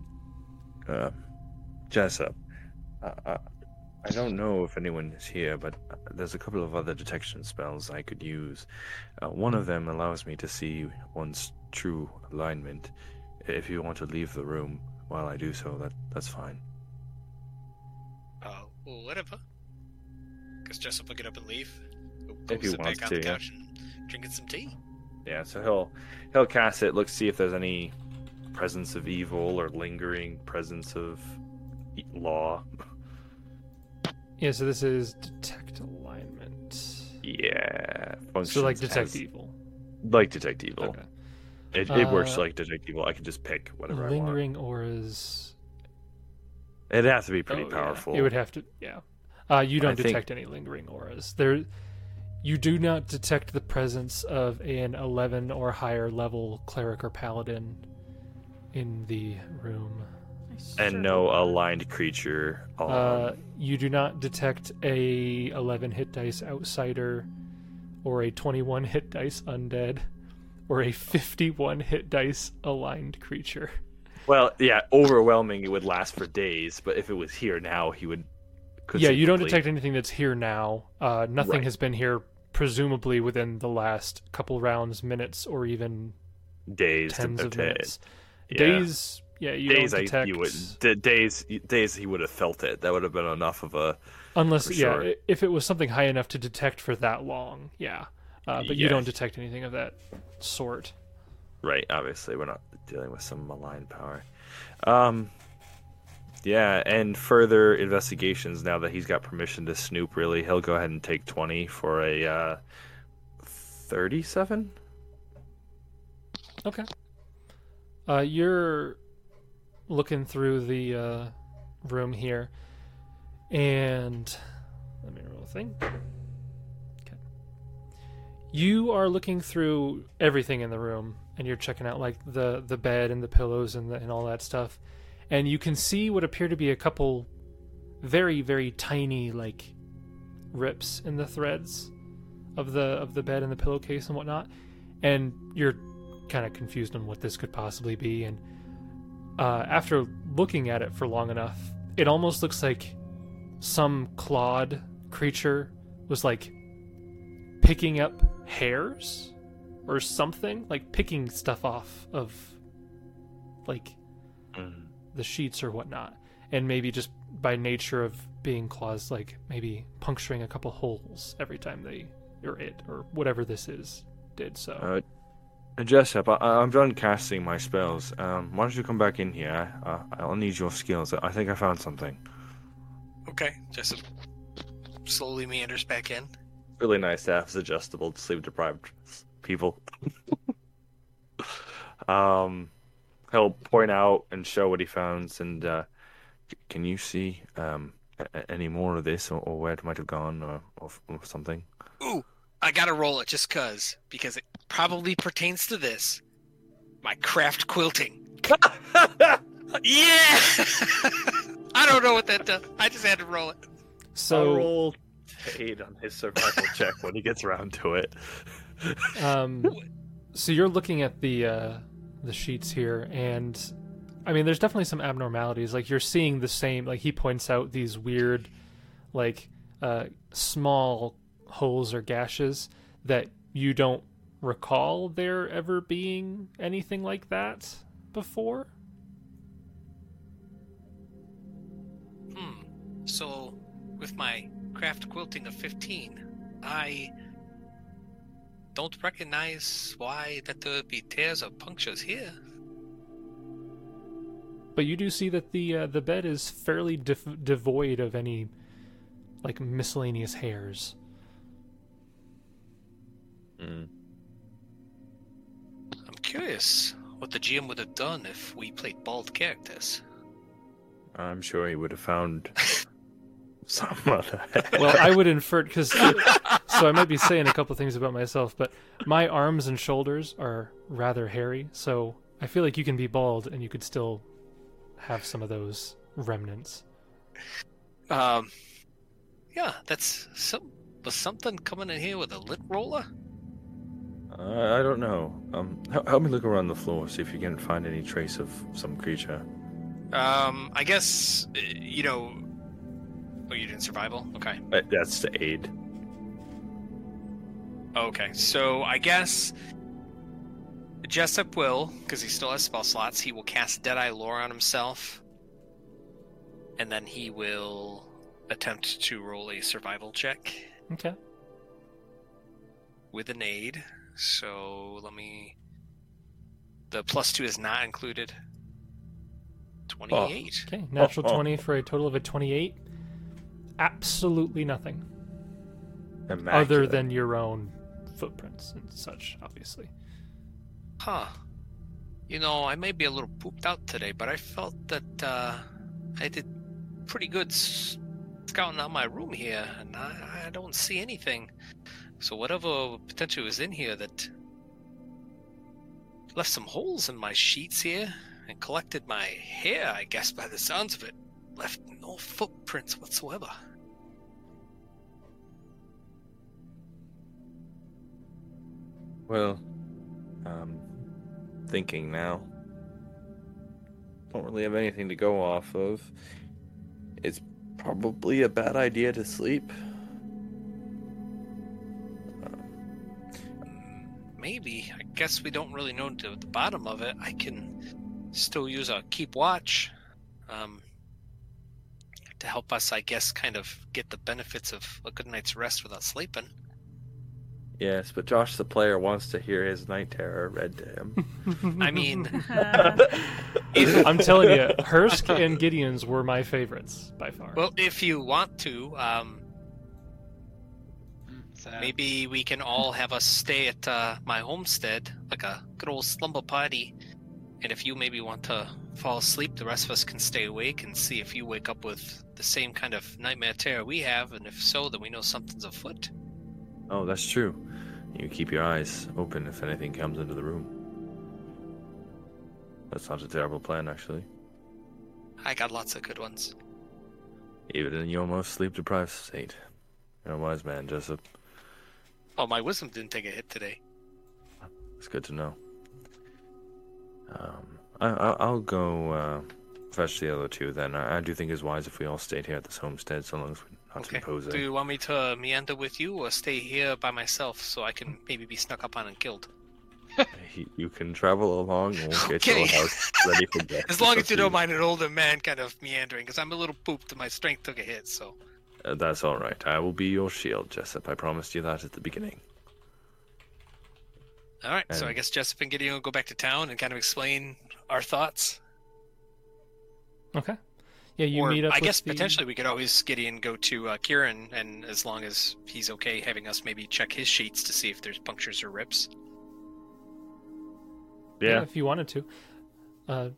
uh, Jessup, uh, uh, I don't know if anyone is here, but there's a couple of other detection spells I could use. Uh, one of them allows me to see one's true alignment. If you want to leave the room while I do so, that that's fine. Uh, whatever. Because Jessup will get up and leave. Go if he wants back to, on the couch and drinking some tea. Yeah, so he'll he'll cast it. Look, see if there's any presence of evil or lingering presence of law. Yeah, so this is detect alignment. Yeah. So like detect evil. Like detect evil. Okay. It, it uh, works like detect evil. I can just pick whatever I want. Lingering auras. It'd have to be pretty oh, powerful. Yeah. It would have to, yeah. Uh, you don't I detect think... any lingering auras. There, you do not detect the presence of an eleven or higher level cleric or paladin in the room. And no aligned creature. Um, uh, you do not detect a eleven hit dice outsider, or a twenty-one hit dice undead, or a fifty-one hit dice aligned creature. Well, yeah, overwhelming. It would last for days, but if it was here now, he would. Yeah, you don't detect anything that's here now. Uh, nothing right. has been here, presumably within the last couple rounds, minutes, or even days, tens of minutes, yeah. days. Yeah, you days don't detect... I, you would, days, days he would have felt it. That would have been enough of a... Unless, yeah, sure. if it was something high enough to detect for that long, yeah. Uh, but yes. You don't detect anything of that sort. Right, obviously. We're not dealing with some malign power. Um, yeah, and further investigations, now that he's got permission to snoop, really, he'll go ahead and take twenty for a uh, thirty-seven? Okay. Uh, you're... looking through the uh, room here, and let me roll a thing. Okay. You are looking through everything in the room, and you're checking out like the, the bed and the pillows and the, and all that stuff, and you can see what appear to be a couple very, very tiny, like, rips in the threads of the of the bed and the pillowcase and whatnot, and you're kind of confused on what this could possibly be. And uh, after looking at it for long enough, it almost looks like some clawed creature was, like, picking up hairs or something, like picking stuff off of, like, mm. the sheets or whatnot, and maybe just by nature of being claws, like, maybe puncturing a couple holes every time they, or it, or whatever this is, did so. Uh, Jessup, I, I'm done casting my spells. Um, why don't you come back in here? Uh, I'll need your skills. I think I found something. Okay, Jessup slowly meanders back in. Really nice to have this adjustable to sleep-deprived people. um, he'll point out and show what he found, and uh, can you see um, a- any more of this, or, or where it might have gone, or, or, or something? Ooh, I gotta roll it just cause, because it probably pertains to this. My craft quilting. Yeah! I don't know what that does. I just had to roll it. So I'll roll eight on his survival check when he gets around to it. um, so you're looking at the uh, the sheets here, and I mean, there's definitely some abnormalities. Like, you're seeing the same. Like, he points out these weird, like, uh, small holes or gashes that you don't recall there ever being anything like that before. Hmm. So, with my craft quilting of fifteen, I don't recognize why that there would be tears or punctures here. But you do see that the uh, the bed is fairly def- devoid of any, like, miscellaneous hairs. Mm. I'm curious what the G M would have done if we played bald characters. I'm sure he would have found some other. Well, I would infer, because so I might be saying a couple things about myself, but my arms and shoulders are rather hairy, so I feel like you can be bald and you could still have some of those remnants. Um, yeah, that's some. Was something coming in here with a lint roller? Uh, I don't know. Um, help, help me look around the floor, see if you can find any trace of some creature. Um, I guess, you know... Oh, you did survival? Okay. That's the aid. Okay, so I guess Jessup will, because he still has spell slots, he will cast Deadeye Lore on himself, and then he will attempt to roll a survival check. Okay. With an aid, so let me... The plus two is not included. twenty-eight. Oh. Okay, natural oh, oh. twenty for a total of a twenty-eight. Absolutely nothing. Immaculate. Other than your own footprints and such, obviously. Huh. You know, I may be a little pooped out today, but I felt that uh, I did pretty good scouting out my room here, and I, I don't see anything. So whatever potential is in here that left some holes in my sheets here, and collected my hair, I guess, by the sounds of it. Left no footprints whatsoever. Well, um, thinking now. Don't really have anything to go off of. It's probably a bad idea to sleep. Maybe. I guess we don't really know to the bottom of it. I can... still use our Keep Watch um, to help us, I guess, kind of get the benefits of a good night's rest without sleeping. Yes, but Josh the player wants to hear his night terror read to him. I mean... I'm telling you, Hursk and Gideon's were my favorites, by far. Well, if you want to, um, so. maybe we can all have us stay at uh, my homestead, like a good old slumber party. And if you maybe want to fall asleep, the rest of us can stay awake and see if you wake up with the same kind of nightmare terror we have. And if so, then we know something's afoot. Oh, that's true. You keep your eyes open if anything comes into the room. That's not a terrible plan, actually. I got lots of good ones. Even in your most sleep-deprived state. You're a wise man, Jessup. Oh, my wisdom didn't take a hit today. It's good to know. Um, I, I, I'll go uh, fetch the other two then. I, I do think it's wise if we all stayed here at this homestead so long as we not okay. impose it. Do you want me to uh, meander with you or stay here by myself so I can maybe be snuck up on and killed? You can travel along and we'll get okay. your house ready for death. As long as you don't mind an older man kind of meandering, because I'm a little pooped and my strength took a hit, so... Uh, that's all right. I will be your shield, Jessup. I promised you that at the beginning. All right, and... so I guess Jessup and Gideon will go back to town and kind of explain our thoughts. Okay. Yeah, you or, meet up I with guess the... potentially we could always, Gideon, go to uh, Kieran, and as long as he's okay having us maybe check his sheets to see if there's punctures or rips. Yeah. yeah if you wanted to. Uh...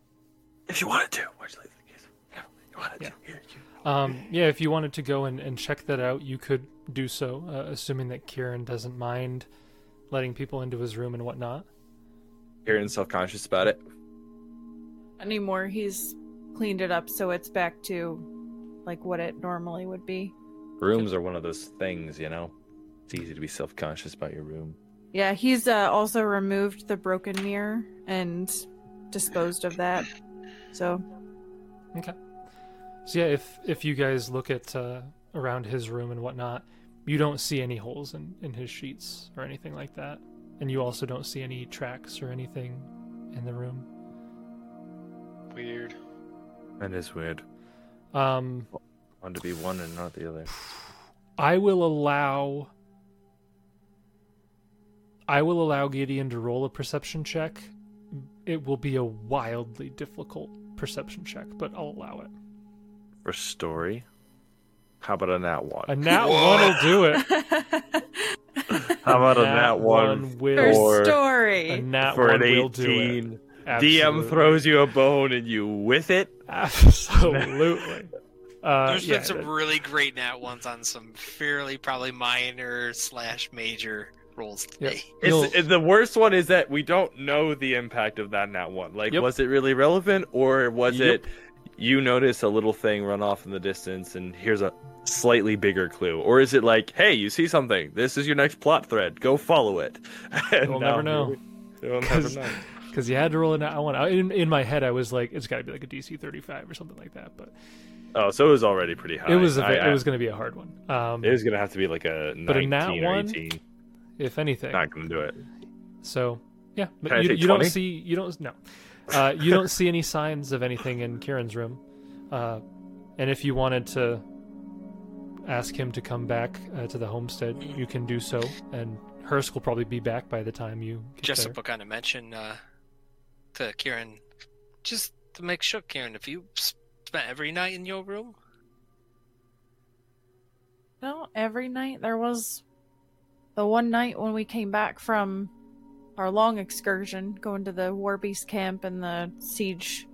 If you wanted to. Where'd you leave the kids? No, you wanted yeah. to. Here, you... Um, yeah, if you wanted to go and, and check that out, you could do so, uh, assuming that Kieran doesn't mind letting people into his room and whatnot. Kieran's self-conscious about it. Anymore, he's cleaned it up so it's back to, like, what it normally would be. Rooms are one of those things, you know? It's easy to be self-conscious about your room. Yeah, he's uh, also removed the broken mirror and disposed of that, so... Okay. So yeah, if, if you guys look at uh, around his room and whatnot, you don't see any holes in, in his sheets or anything like that. And you also don't see any tracks or anything in the room. Weird. That is weird. Um, one to be one and not the other. I will allow... I will allow Gideon to roll a perception check. It will be a wildly difficult perception check, but I'll allow it. For story, how about a nat one? A nat one will do it. How about a nat, a nat one, one will for story? A nat for one an eighteen, will do it. Absolutely. D M throws you a bone and you with it. Absolutely. uh, There's yeah, been some that... really great nat ones on some fairly probably minor slash major rolls today. Yep. It's, it's, the worst one is that we don't know the impact of that nat one. Like, yep. was it really relevant or was yep. it? You notice a little thing run off in the distance and here's a slightly bigger clue. Or is it like, hey, you see something. This is your next plot thread. Go follow it. You'll never know. You'll never know. Because you had to roll it out. I want, in, in my head, I was like, it's got to be like a D C thirty-five or something like that. But Oh, so it was already pretty high. It was a, I, I, it was going to be a hard one. Um, it was going to have to be like a nineteen or eighteen. One, if anything. Not going to do it. So, yeah. But you, you don't see, you don't, no. Uh, you don't see any signs of anything in Kieran's room. Uh, and if you wanted to ask him to come back uh, to the homestead, you can do so. And Hursk will probably be back by the time you get Jessup there. Jessup will kind of mention uh, to Kieran, just to make sure, Kieran, have you spent every night in your room? No, every night. There was the one night when we came back from... our long excursion, going to the War Beast camp and the siege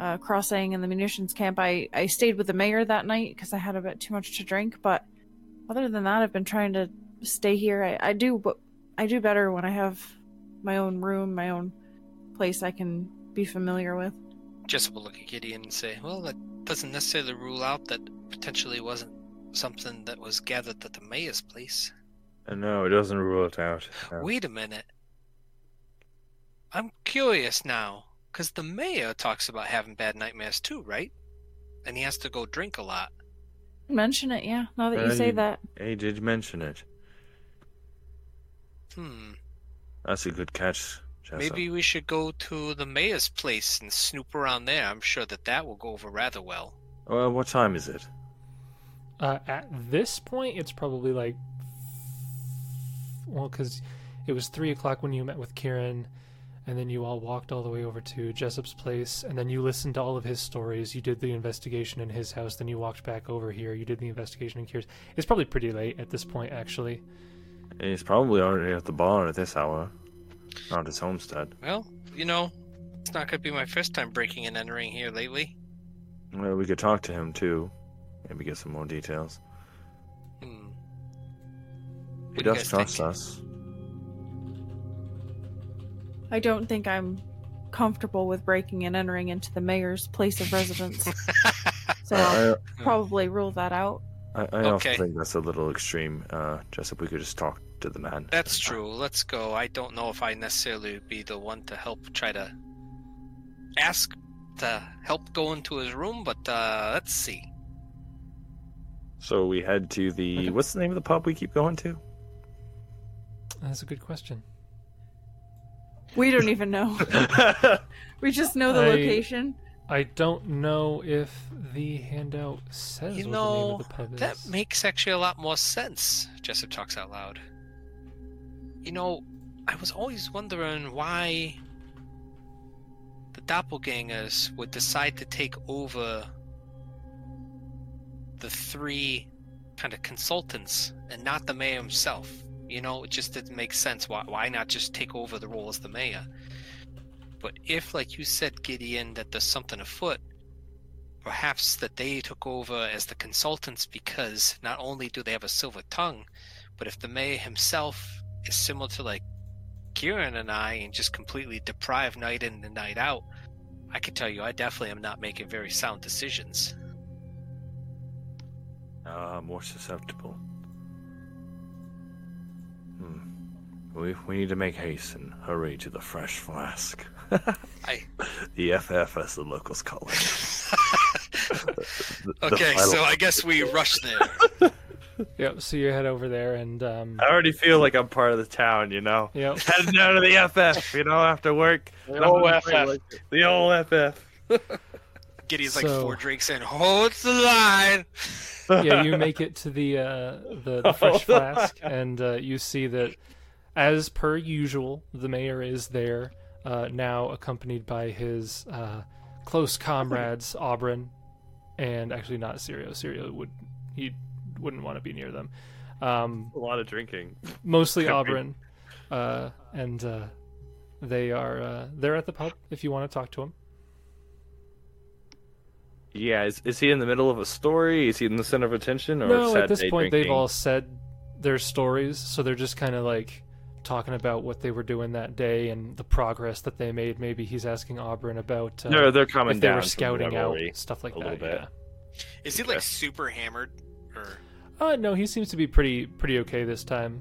uh, crossing and the munitions camp. I, I stayed with the mayor that night because I had a bit too much to drink, but other than that, I've been trying to stay here. I, I do I do better when I have my own room, my own place I can be familiar with. Jessup will look at Gideon and say, well, that doesn't necessarily rule out that potentially wasn't something that was gathered at the mayor's place. Uh, no, it doesn't rule it out. No. Wait a minute. I'm curious now, because the mayor talks about having bad nightmares too, right? And he has to go drink a lot. Mention it, yeah, now that uh, you say he, that. He did mention it. Hmm. That's a good catch, Jessup. Maybe we should go to the mayor's place and snoop around there. I'm sure that that will go over rather well. Well, what time is it? Uh, at this point, it's probably like... Well, because it was three o'clock when you met with Kieran... and then you all walked all the way over to Jessup's place, and then you listened to all of his stories. You did the investigation in his house, then you walked back over here. You did the investigation in Kieran's. It's probably pretty late at this point, actually. He's probably already at the bar at this hour. Not his homestead. Well, you know, it's not going to be my first time breaking and entering here lately. Well, we could talk to him, too. Maybe get some more details. Hmm. He does do trust think? us. I don't think I'm comfortable with breaking and entering into the mayor's place of residence. So uh, I'll I, probably rule that out. I, I also okay. think that's a little extreme. Uh, just if we could just talk to the man. That's true. Let's go. I don't know if I necessarily be the one to help try to ask to help go into his room, but uh, let's see. So we head to the... Okay. What's the name of the pub we keep going to? That's a good question. We don't even know. We just know the I, location. I don't know if the handout says you what know, the name of the pub is. That makes actually a lot more sense, Jessup talks out loud. You know, I was always wondering why the doppelgangers would decide to take over the three kind of consultants and not the mayor himself. You know, it just didn't make sense. Why, why not just take over the role as the mayor? But if, like you said, Gideon, that there's something afoot, perhaps that they took over as the consultants because not only do they have a silver tongue, but if the mayor himself is similar to, like, Kieran and I and just completely deprived night in and night out, I can tell you I definitely am not making very sound decisions. Ah, uh, more susceptible. Hmm. We we need to make haste and hurry to the Fresh Flask. I... The F F, as the locals call it. the, the okay, so I guess we rush there. Yep. So you head over there, and um... I already feel like I'm part of the town, you know. Yep. Heading down to the F F, you know, after work. The old F F. The old F F. Giddy's like so... four drinks in. Holds the line. Yeah, you make it to the uh, the, the Fresh Flask, and uh, you see that, as per usual, the mayor is there, uh, now accompanied by his uh, close comrades, Aubryn, and actually not Sirio. Sirio would he wouldn't want to be near them. Um, A lot of drinking, mostly Aubryn, uh, and uh, they are uh, they're at the pub if you want to talk to him. Yeah, is is he in the middle of a story? Is he in the center of attention? Or no, at this point drinking? They've all said their stories, so they're just kind of like talking about what they were doing that day and the progress that they made. Maybe he's asking Aubryn about uh, no, they're coming if they down were scouting out, stuff like that. Yeah. Is he like super hammered? Or... Uh, no, he seems to be pretty pretty okay this time.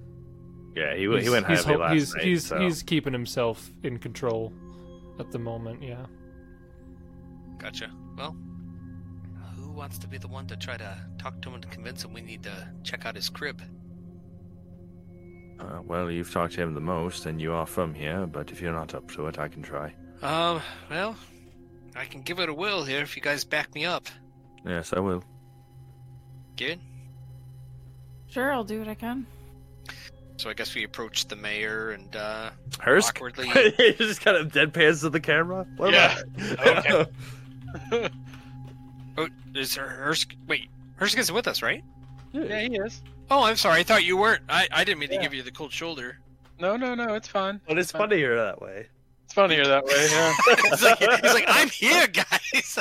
Yeah, he, he's, he went heavy last he's, night. He's, so. he's keeping himself in control at the moment, yeah. Gotcha. Well... wants to be the one to try to talk to him and convince him we need to check out his crib. Uh, well, you've talked to him the most, and you are from here, but if you're not up to it, I can try. Um, well, I can give it a whirl here if you guys back me up. Yes, I will. Good? Sure, I'll do what I can. So I guess we approach the mayor and, uh... Hursk? Awkwardly... He just kind of deadpans to the camera? What yeah. About okay. Oh, is Hursk? Wait, Hursk is with us, right? Yeah, he is. Oh, I'm sorry. I thought you weren't. I, I didn't mean yeah. to give you the cold shoulder. No, no, no. It's fine. But it's, it's funnier fine. that way. It's funnier that way. Yeah. He's, like, he's like, I'm here, guys.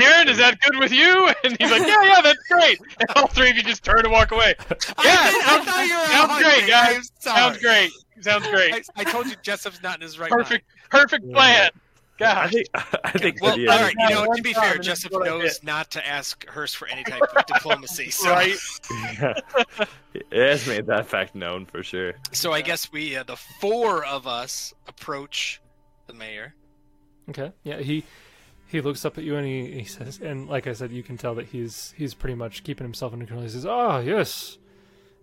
Kieran, is that good with you? And he's like, yeah, yeah, that's great. And all three of you just turn and walk away. Yeah, I, I thought you were sounds great, guys. Sounds great. Sounds great. I, I told you, Jessup's not in his right perfect, mind. Perfect, perfect plan. Gosh. I think, I think well, all right, you know, to be fair, Jessup knows not to ask Hursk for any type of diplomacy, so... Right? Yeah. It has made that fact known, for sure. So I guess we, uh, the four of us, approach the mayor. Okay, yeah, he he looks up at you and he, he says, and like I said, you can tell that he's he's pretty much keeping himself under control. He says, ah, oh, yes,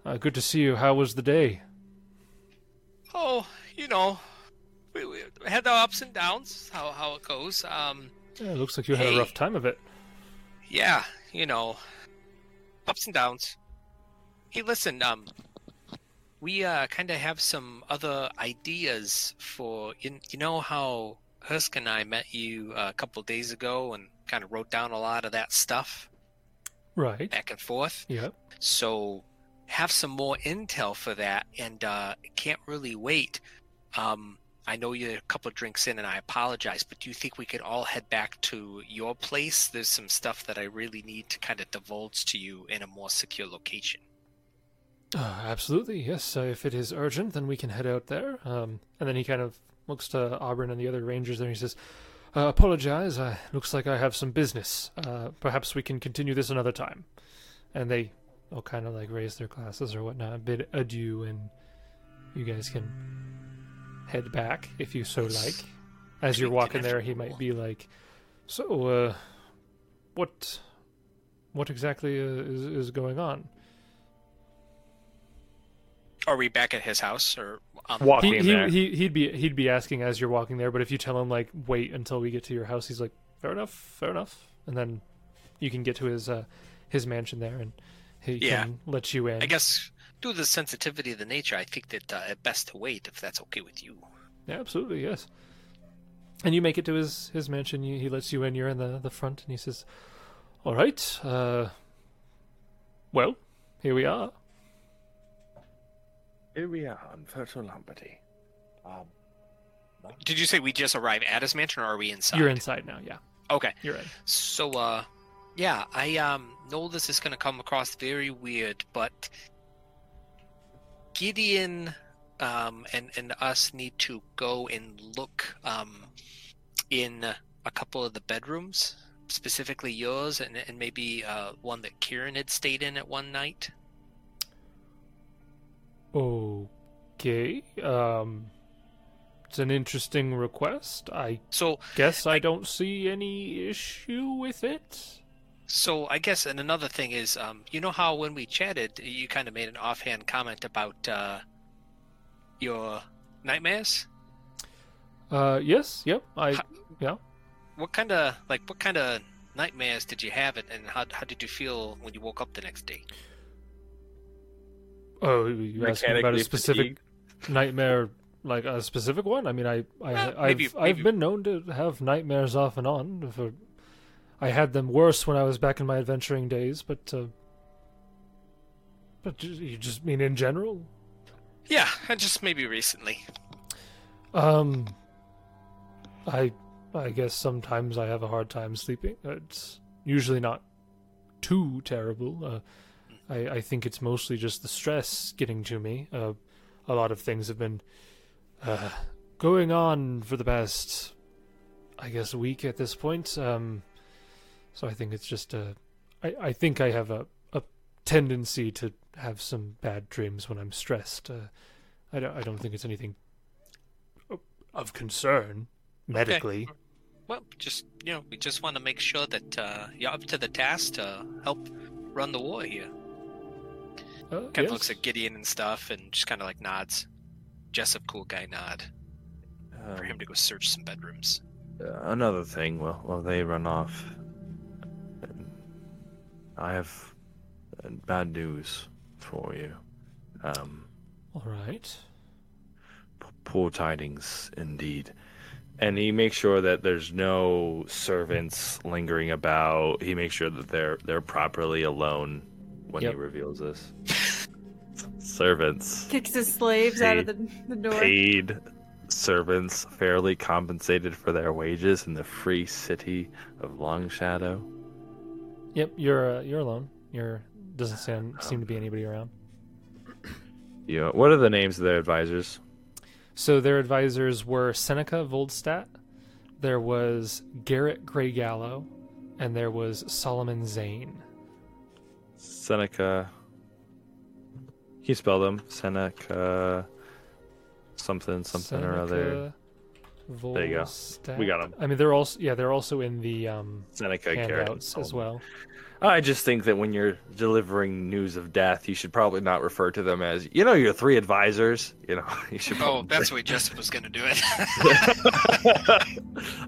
uh, good to see you. How was the day? Oh, you know... We, we had the ups and downs, how how it goes. Um, yeah, it looks like you hey, had a rough time of it. Yeah, you know, ups and downs. Hey, listen, um, we uh, kind of have some other ideas for, you, you know how Hursk and I met you uh, a couple of days ago and kind of wrote down a lot of that stuff? Right. Back and forth? Yeah. So have some more intel for that, and uh, can't really wait. Um... I know you're a couple of drinks in, and I apologize, but do you think we could all head back to your place? There's some stuff that I really need to kind of divulge to you in a more secure location. Uh, absolutely, yes. Uh, if it is urgent, then we can head out there. Um, and then he kind of looks to Aubryn and the other rangers there, and he says, uh, apologize. Uh, looks like I have some business. Uh, perhaps we can continue this another time. And they all kind of like raise their glasses or whatnot, bid adieu, and you guys can head back if you so like. As you're walking there, he might be like, so, uh, what, what exactly uh, is, is going on? Are we back at his house or on the walking he, he, there? He, he'd be he'd be asking as you're walking there, but if you tell him like wait until we get to your house, he's like fair enough, fair enough, and then you can get to his uh, his mansion there, and he yeah. can let you in. I guess due to the sensitivity of the nature, I think that uh, it's best to wait if that's okay with you. Yeah, absolutely, yes. And you make it to his his mansion. He lets you in. You're in the the front, and he says, "All right, uh, well, here we are." Here we are on Virtual Lombardy. Um, Did you say we just arrived at his mansion, or are we inside? You're inside now, yeah. Okay. You're in. So, uh, yeah, I um, know this is going to come across very weird, but Gideon um, and, and us need to go and look um, in a couple of the bedrooms, specifically yours, and, and maybe uh, one that Kieran had stayed in at one night. Okay, um, it's an interesting request. I so, guess I, I don't see any issue with it. So I guess, and another thing is, um, you know how when we chatted, you kind of made an offhand comment about uh, your nightmares? Uh, yes, yep, I, how, yeah. What kind of, like, what kind of nightmares did you have, and how how did you feel when you woke up the next day? Oh, you're asking about a specific fatigue. nightmare, like a specific one? I mean, I, I, well, I've, maybe, I've maybe. been known to have nightmares off and on. For, I had them worse when I was back in my adventuring days, but... Uh, but you just mean in general? Yeah, just maybe recently. Um, I, I guess sometimes I have a hard time sleeping. It's usually not too terrible, uh... I, I think it's mostly just the stress getting to me. Uh, a lot of things have been uh, going on for the past, I guess, week at this point. Um, so I think it's just a... I, I think I have a, a tendency to have some bad dreams when I'm stressed. Uh, I, don't, I don't think it's anything of concern, medically. Okay. Well, just, you know, we just want to make sure that uh, you're up to the task to help run the war here. Uh, kind yes. of looks at Gideon and stuff and just kind of like nods. Jessup, cool guy nod. Um, for him to go search some bedrooms. Uh, another thing, well, while they run off, I have bad news for you. Um, All right. P- poor tidings, indeed. And he makes sure that there's no servants lingering about. He makes sure that they're they're properly alone when yep. he reveals this. Servants. Kicks his slaves paid, out of the, the door. Paid servants fairly compensated for their wages in the free city of Long Shadow. Yep, you're uh, you're alone. You're doesn't seem, seem to be anybody around. Yeah. What are the names of their advisors? So their advisors were Seneca Voldstadt, there was Garrett Gray Gallo, and there was Solomon Zane. Seneca. Can you spell them? Seneca something, something Seneca or other. Volstadt. There you go. We got them. I mean, they're also yeah, they're also in the um, Seneca handouts as well. I just think that when you're delivering news of death, you should probably not refer to them as, you know, your three advisors. You know, you should. Probably... Oh, that's the way Jessup was going to do it.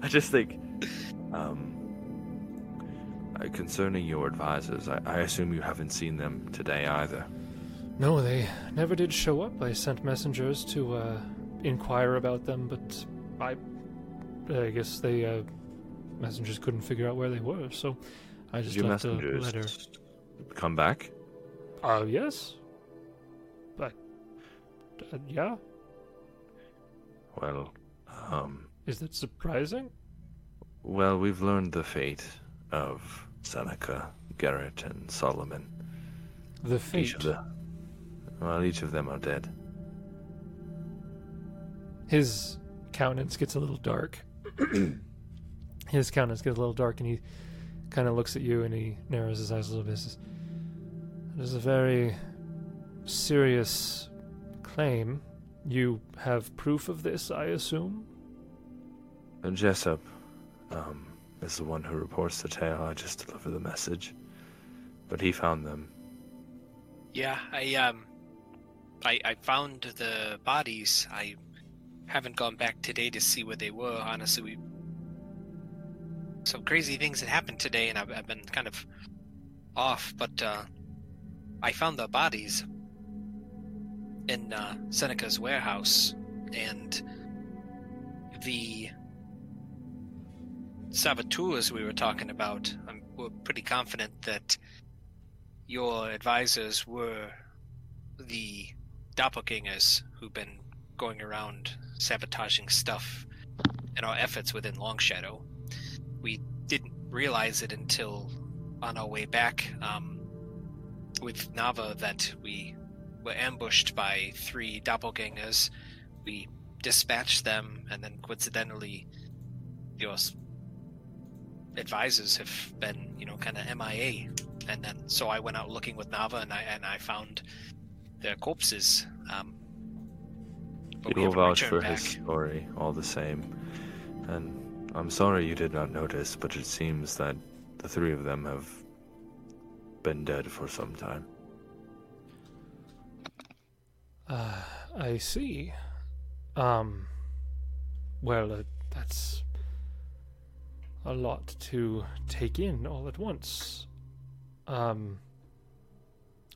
I just think. Um, Concerning your advisors, I, I assume you haven't seen them today either. No, they never did show up. I sent messengers to uh, inquire about them, but I, I guess they uh, messengers couldn't figure out where they were. So I just left a letter. Come back? Oh uh, yes, but uh, yeah. Well, um, is that surprising? Well, we've learned the fate of Seneca, Garrett, and Solomon. The fate. Each of the, well, each of them are dead. His countenance gets a little dark. his countenance gets a little dark, and he kind of looks at you, and he narrows his eyes a little bit. Says, "It is a very serious claim. You have proof of this, I assume?" And Jessup um, is the one who reports the tale. I just deliver the message. But he found them. Yeah, I um, I, I found the bodies. I haven't gone back today to see where they were. Honestly, we some crazy things that happened today, and I've, I've been kind of off. But uh, I found the bodies in uh, Seneca's warehouse, and the saboteurs we were talking about. I'm, we're pretty confident that your advisors were the doppelgangers who've been going around sabotaging stuff in our efforts within Long Shadow. We didn't realize it until on our way back um, with Nava that we were ambushed by three doppelgangers. We dispatched them, and then coincidentally your advisors have been, you know, kind of M I A. And then, so I went out looking with Nava, and I and I found their corpses. Um, but we'll vouch for back. His story all the same. And I'm sorry you did not notice, but it seems that the three of them have been dead for some time. Uh, I see. Um. Well, uh, that's a lot to take in all at once. Um,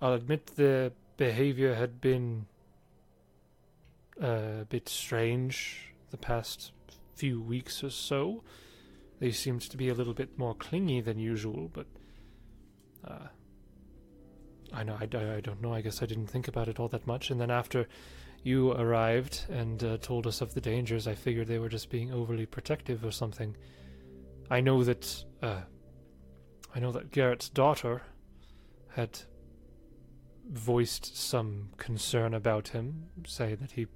I'll admit the behavior had been a bit strange the past few weeks or so. They seemed to be a little bit more clingy than usual, but uh, I know I, I, I don't know. I guess I didn't think about it all that much. And then after you arrived and uh, told us of the dangers, I figured they were just being overly protective or something. I know that. Uh, I know that Garrett's daughter had voiced some concern about him, saying that he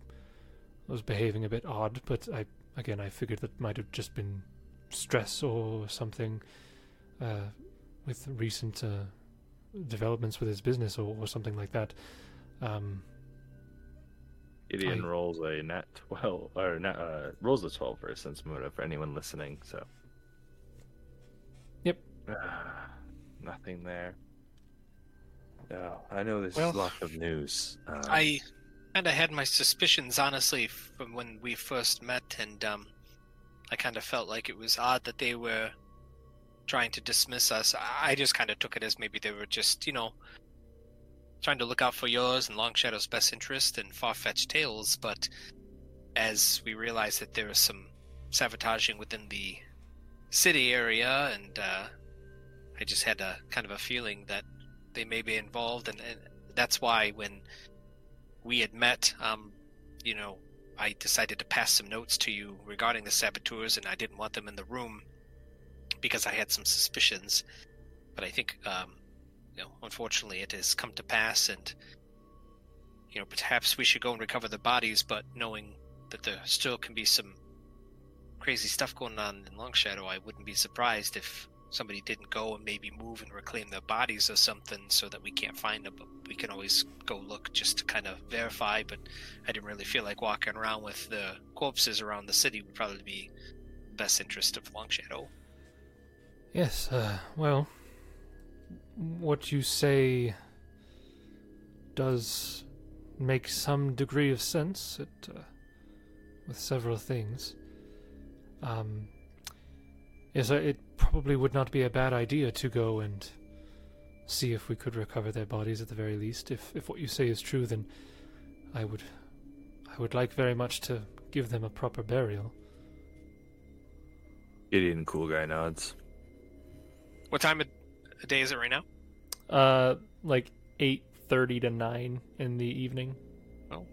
was behaving a bit odd, but I, again, I figured that might have just been stress or something uh, with recent uh, developments with his business or, or something like that. Um, Gideon I, rolls a nat twelve, or nat, uh, rolls a twelve for a sense motive for anyone listening, so. Uh, nothing there. No, I know there's well, a lot of news. Um, I kind of had my suspicions, honestly, from when we first met, and um, I kind of felt like it was odd that they were trying to dismiss us. I just kind of took it as maybe they were just, you know, trying to look out for yours and Long Shadow's best interest and far-fetched tales, but as we realized that there was some sabotaging within the city area, and uh, I just had a kind of a feeling that they may be involved, and, and that's why when we had met, um, you know, I decided to pass some notes to you regarding the saboteurs, and I didn't want them in the room because I had some suspicions. But I think, um, you know, unfortunately, it has come to pass, and you know, perhaps we should go and recover the bodies. But knowing that there still can be some crazy stuff going on in Long Shadow, I wouldn't be surprised if somebody didn't go and maybe move and reclaim their bodies or something so that we can't find them, but we can always go look just to kind of verify. But I didn't really feel like walking around with the corpses around the city would probably be the best interest of Long Shadow. Yes, uh, well, what you say does make some degree of sense it, uh, with several things. Um, yes, it probably would not be a bad idea to go and see if we could recover their bodies at the very least. If if what you say is true, then I would I would like very much to give them a proper burial. Gideon cool guy nods. What time of day is it right now? Uh, like eight thirty to nine in the evening. Oh.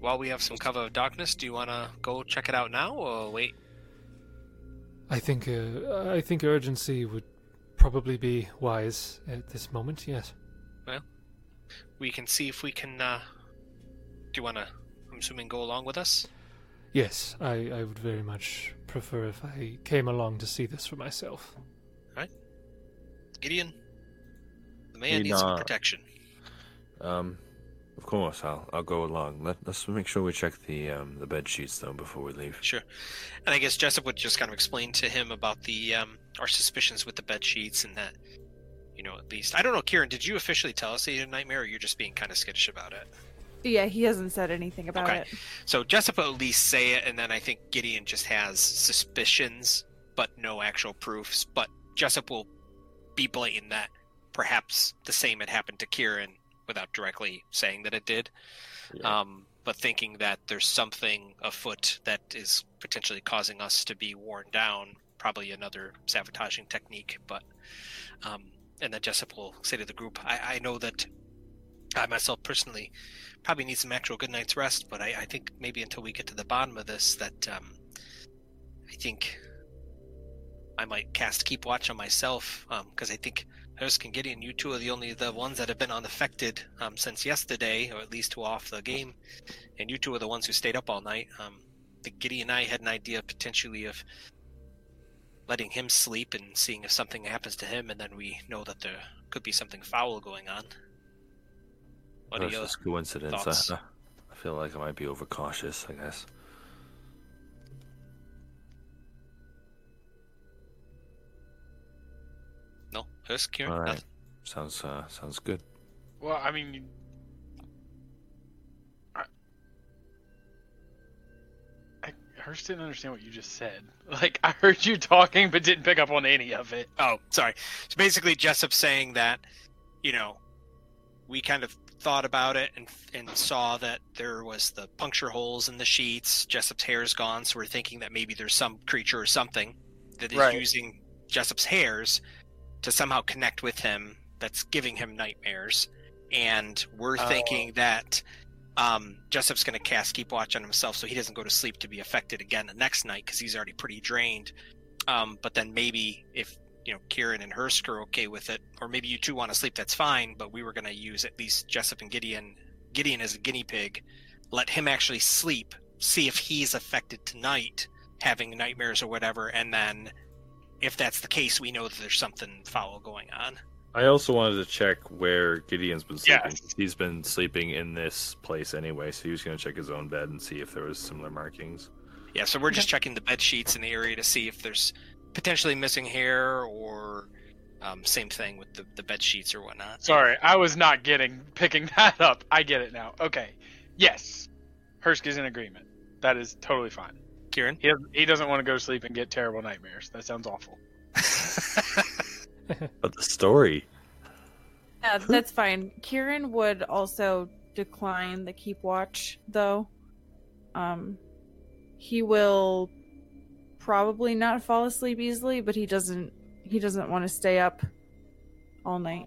While we have some cover of darkness, do you want to go check it out now or wait? I think uh, I think urgency would probably be wise at this moment, yes. Well, we can see if we can... Uh, do you want to, I'm assuming, go along with us? Yes, I, I would very much prefer if I came along to see this for myself. All right. Gideon, the man Gideon, needs some protection. Um, of course, I'll I'll go along. Let, let's make sure we check the um the bed sheets though before we leave. Sure. And I guess Jessup would just kind of explain to him about the um our suspicions with the bed sheets and that, you know, at least I don't know. Kieran, did you officially tell us he had a nightmare, or you're just being kind of skittish about it? Yeah, he hasn't said anything about okay. it. So Jessup will at least say it, and then I think Gideon just has suspicions, but no actual proofs. But Jessup will be blatant that perhaps the same had happened to Kieran without directly saying that it did. Yeah. Um, but thinking that there's something afoot that is potentially causing us to be worn down, probably another sabotaging technique. But um, and then Jessup will say to the group, I, I know that I myself personally probably need some actual good night's rest, but I, I think maybe until we get to the bottom of this that um, I think I might cast Keep Watch on myself because um, I think Hursk and Gideon, you two are the only the ones that have been unaffected um, since yesterday, or at least who are off the game, and you two are the ones who stayed up all night. Um, I think Gideon and I had an idea potentially of letting him sleep and seeing if something happens to him, and then we know that there could be something foul going on. What That's just coincidence. I, I feel like I might be overcautious, I guess. No, Hursk, Kieran, right. Nothing. Sounds, uh, sounds good. Well, I mean... I, I, Hursk didn't understand what you just said. Like, I heard you talking, but didn't pick up on any of it. Oh, sorry. So basically, Jessup saying that, you know, we kind of thought about it and and saw that there was the puncture holes in the sheets. Jessup's hair is gone, so we're thinking that maybe there's some creature or something that is right. using Jessup's hairs to somehow connect with him that's giving him nightmares. And we're oh. thinking that um, Jessup's going to cast Keep Watch on himself so he doesn't go to sleep to be affected again the next night because he's already pretty drained. Um, but then maybe if you know, Kieran and Hursk are okay with it, or maybe you two want to sleep, that's fine, but we were going to use at least Jessup and Gideon, Gideon as a guinea pig, let him actually sleep, see if he's affected tonight, having nightmares or whatever, and then if that's the case, we know that there's something foul going on. I also wanted to check where Gideon's been sleeping. Yeah. He's been sleeping in this place anyway, so he was going to check his own bed and see if there was similar markings. Yeah, so we're just checking the bed sheets in the area to see if there's potentially missing hair or um, same thing with the, the bed sheets or whatnot. Sorry, I was not getting picking that up. I get it now. Okay. Yes. Hursk is in agreement. That is totally fine. Kieran? He, he doesn't want to go to sleep and get terrible nightmares. That sounds awful. But the story. Yeah, that's fine. Kieran would also decline the Keep Watch, though. Um, he will... probably not fall asleep easily, but he doesn't he doesn't want to stay up all night.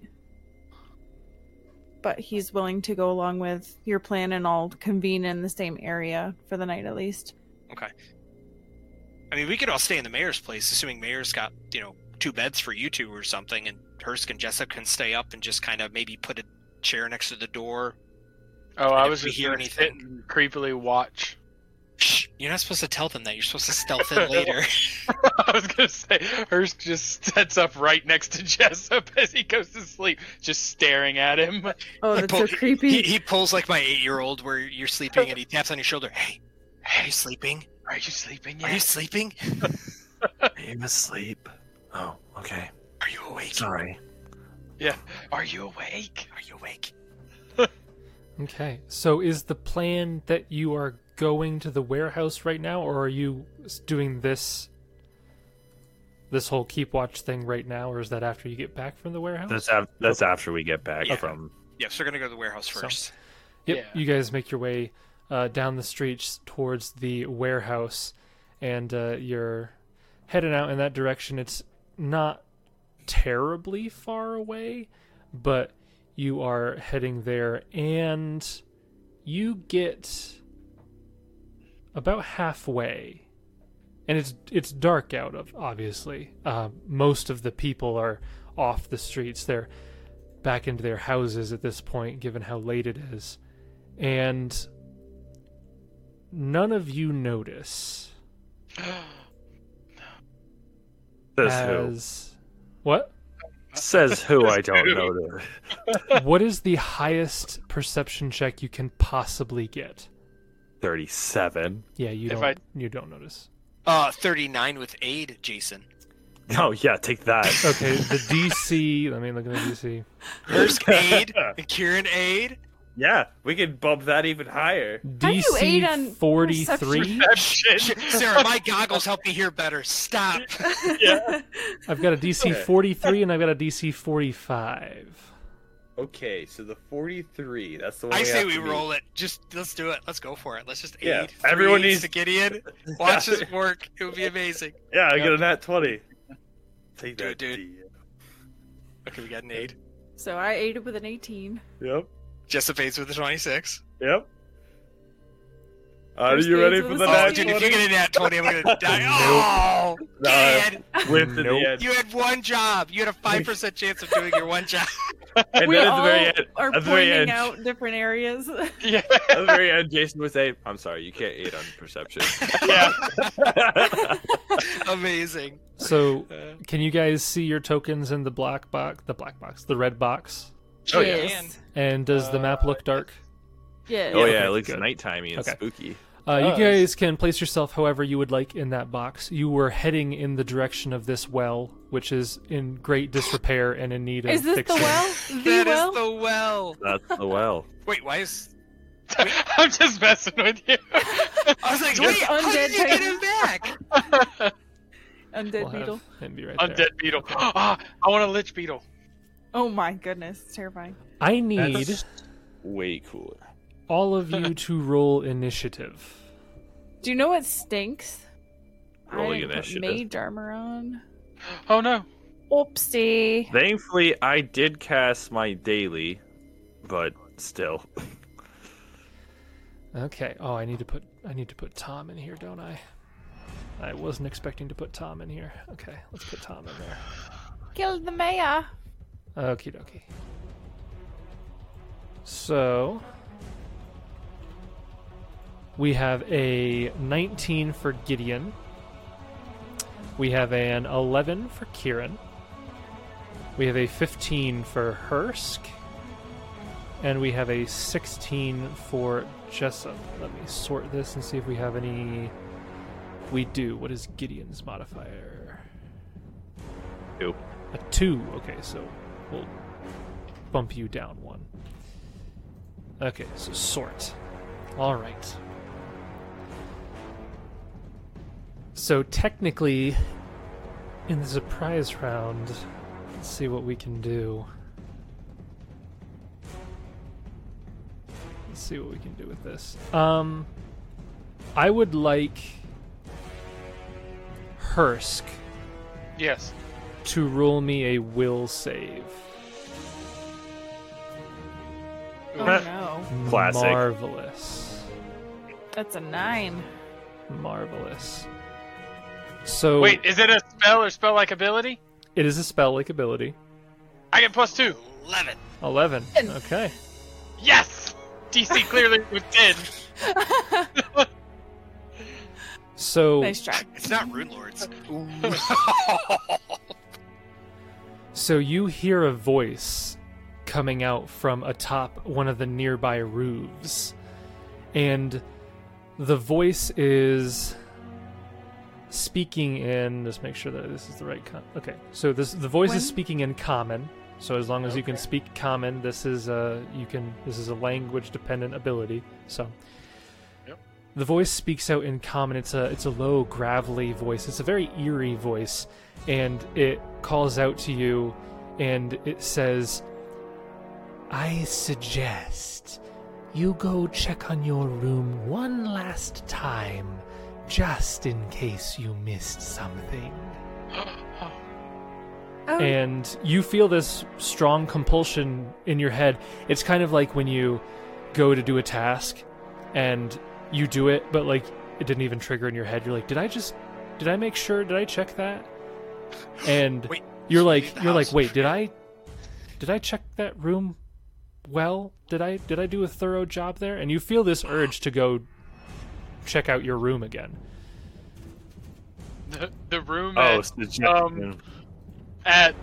But he's willing to go along with your plan and I'll convene in the same area for the night at least. Okay. I mean, we could all stay in the mayor's place, assuming mayor's got, you know, two beds for you two or something, and Hursk and Jessup can stay up and just kind of maybe put a chair next to the door. Oh, I was just gonna sit and creepily watch. You're not supposed to tell them that. You're supposed to stealth in later. I was going to say, Hursk just sets up right next to Jessup as he goes to sleep, just staring at him. Oh, that's pull, so creepy. He, he pulls like my eight-year-old where you're sleeping and he taps on your shoulder. Hey, are you sleeping? Are you sleeping yet? Are you sleeping? Are you asleep? Oh, okay. Are you awake? Sorry. Yeah. Are you awake? Are you awake? Okay. So is the plan that you are going to the warehouse right now, or are you doing this this whole Keep Watch thing right now, or is that after you get back from the warehouse? That's af- that's okay. after we get back yeah. from... Yeah, so we're going to go to the warehouse first. So, yep, yeah. You guys make your way uh, down the streets towards the warehouse, and uh, you're heading out in that direction. It's not terribly far away, but you are heading there, and you get... about halfway, and it's it's dark out of obviously. Uh, most of the people are off the streets; they're back into their houses at this point, given how late it is. And none of you notice. Says as... who? What? Says who? I don't know. What is the highest perception check you can possibly get? thirty-seven. Yeah, you don't. I... You don't notice. Uh, thirty-nine with aid, Jason. Oh yeah, take that. Okay, the D C. Let me look at the D C. Hursk aid and Kieran aid. Yeah, we could bump that even higher. D C forty-three. Sarah, my goggles help me hear better. Stop. Yeah. I've got a D C forty-three and I've got a D C forty-five. Okay, so the forty-three, that's the one I we say we meet. Roll it. Just, let's do it. Let's go for it. Let's just aid. Yeah, everyone needs to Gideon. Watch this work. It would be amazing. Yeah, I yep. get a nat twenty. Take do that, it, dude. D. Okay, we got an aid. So I aided with an eighteen. Yep. Jessup aids with a twenty-six. Yep. Are you ready for the nat twenty? Dude, if you get a nat twenty, I'm going to die. Nope. Oh, man. No, nope. You had one job. You had a five percent chance of doing your one job. And we then all at the very end, are at the pointing end, out different areas. Yeah. At the very end, Jason was eight. I'm sorry, you can't aid on perception. Yeah. Amazing. So, can you guys see your tokens in the black box? The black box. The red box? Oh, yes. Yeah. And does the map look dark? Yeah. Oh, yeah, yeah, it looks good. Nighttime and okay. spooky. Uh, you oh. guys can place yourself however you would like in that box. You were heading in the direction of this well, which is in great disrepair and in need of fixing. Is this fixing. the well? The that well? is the well. That's the well. Wait, why is... Wait. I'm just messing with you. I was like, wait, how did you get him back? Undead we'll beetle. Him be right Undead there. beetle. Oh, I want a lich beetle. Oh my goodness, it's terrifying. I need... That's way cooler. All of you to roll initiative. Do you know what stinks? Rolling I initiative. I put mage armor on. Oh no. Oopsie. Thankfully, I did cast my daily, but still. Okay. Oh, I need to put I need to put Tom in here, don't I? I wasn't expecting to put Tom in here. Okay, let's put Tom in there. Kill the mayor. Okie dokie. So... we have a nineteen for Gideon. We have an eleven for Kieran. We have a fifteen for Hursk. And we have a sixteen for Jessup. Let me sort this and see if we have any... We do. What is Gideon's modifier? Two. A two. Okay, so we'll bump you down one. Okay, so sort. All right. So technically, in the surprise round, let's see what we can do. Let's see what we can do with this. Um, I would like Hursk. Yes. To roll me a will save. Oh no! Classic. Marvelous. That's a nine. Marvelous. So wait, is it a spell or spell-like ability? It is a spell-like ability. I get plus two. Eleven. Eleven. Ten. Okay. Yes. D C clearly with ten. So nice try. It's not Rune Lords. So you hear a voice coming out from atop one of the nearby roofs, and the voice is speaking in, just make sure that this is the right con- okay so this the voice when? is speaking in common, so as long as okay. you can speak common, this is a you can this is a language dependent ability, so yep. The voice speaks out in common. It's a it's a low gravelly voice. It's a very eerie voice, and it calls out to you and it says, I suggest you go check on your room one last time, just in case you missed something. Oh. And you feel this strong compulsion in your head. It's kind of like when you go to do a task and you do it, but like it didn't even trigger in your head. You're like, did I just, did I make sure, did I check that? And wait, you're like, you're like, wait, did I, did I check that room well? Did I, did I do a thorough job there? And you feel this urge to go check out your room again. The, the room oh, at, the um, at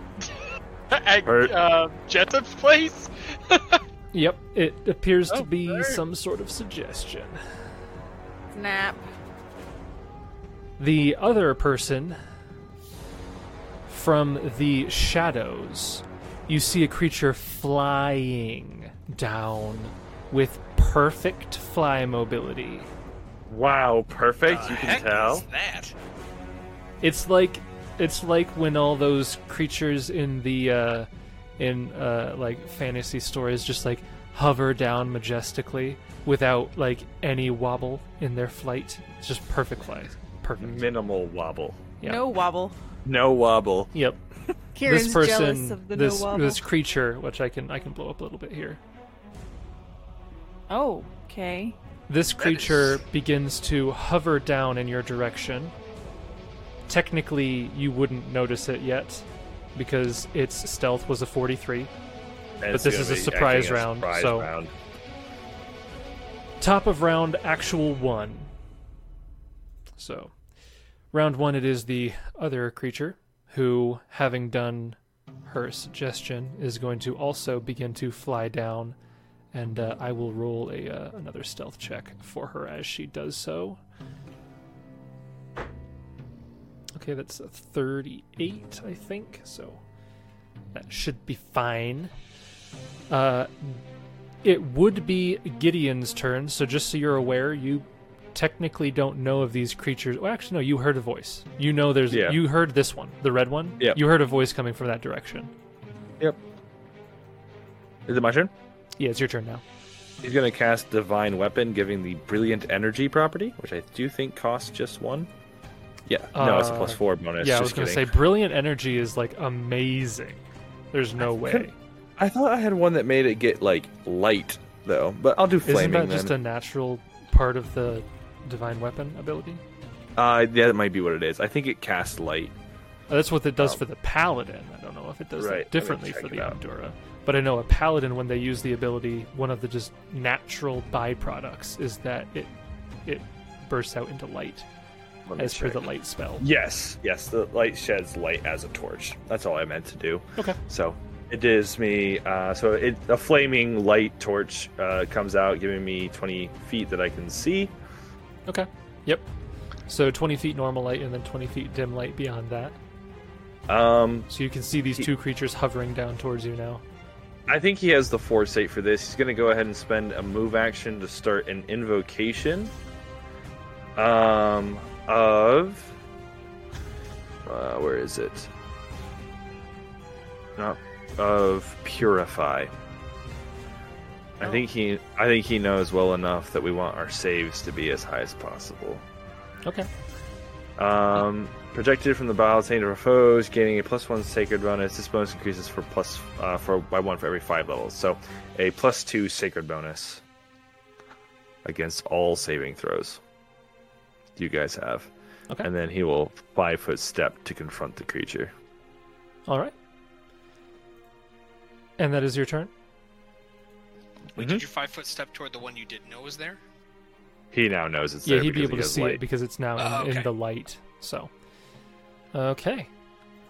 at uh, Jessup's place? Yep, it appears oh, to be there. Some sort of suggestion. Snap. The other person from the shadows, you see a creature flying down with perfect fly mobility. Wow, perfect? The you can tell. Is that? It's like it's like when all those creatures in the uh, in uh, like fantasy stories just like hover down majestically without like any wobble in their flight. It's just perfect flies. Perfect. Minimal wobble. Yep. No wobble. No wobble. Yep. Kieran's this person, jealous of the this, no wobble. This creature, which I can I can blow up a little bit here. Oh, okay. This creature is... begins to hover down in your direction. Technically, you wouldn't notice it yet, because its stealth was a forty-three. But this is a surprise round, surprise so... Round. Top of round, actual one. So, round one, it is the other creature, who, having done her suggestion, is going to also begin to fly down, and uh, I will roll a uh, another stealth check for her as she does so. Okay, that's a thirty-eight, I think, so that should be fine. Uh, it would be Gideon's turn, so just so you're aware, you technically don't know of these creatures. Well, actually, no, you heard a voice. You know there's... Yeah. You heard this one, the red one. Yep. You heard a voice coming from that direction. Yep. Is it my turn? Yeah, it's your turn now. He's going to cast Divine Weapon, giving the Brilliant Energy property, which I do think costs just one. Yeah, no, uh, it's a plus four bonus. Yeah, I was going to say, Brilliant Energy is, like, amazing. There's no I way. Could, I thought I had one that made it get, like, light, though. But I'll do Flaming, Isn't that then. Just a natural part of the Divine Weapon ability? Uh, yeah, that might be what it is. I think it casts light. Uh, that's what it does um, for the Paladin. I don't know if it does right, that differently for the Andorra. But I know a Paladin, when they use the ability, one of the just natural byproducts is that it it bursts out into light. As check. For the light spell. Yes, yes, the light sheds light as a torch. That's all I meant to do. Okay. So it is me. Uh, so it, a flaming light torch uh, comes out, giving me twenty feet that I can see. Okay. Yep. So twenty feet normal light and then twenty feet dim light beyond that. Um. So you can see these he, two creatures hovering down towards you now. I think he has the force eight for this. He's going to go ahead and spend a move action to start an invocation. Um. Of uh, where is it? Not of Purify. I think he, I think he knows well enough that we want our saves to be as high as possible. Okay. Um, projected from the battlefield of foes, gaining a plus one sacred bonus. This bonus increases for plus uh, for by one for every five levels. So a plus two sacred bonus against all saving throws. You guys have. Okay. And then he will five foot step to confront the creature. Alright. And that is your turn? Wait, mm-hmm. Did you five foot step toward the one you didn't know was there? He now knows it's yeah, there. Yeah, he'd be able to see light. It because it's now in, oh, okay. in the light. So. Okay.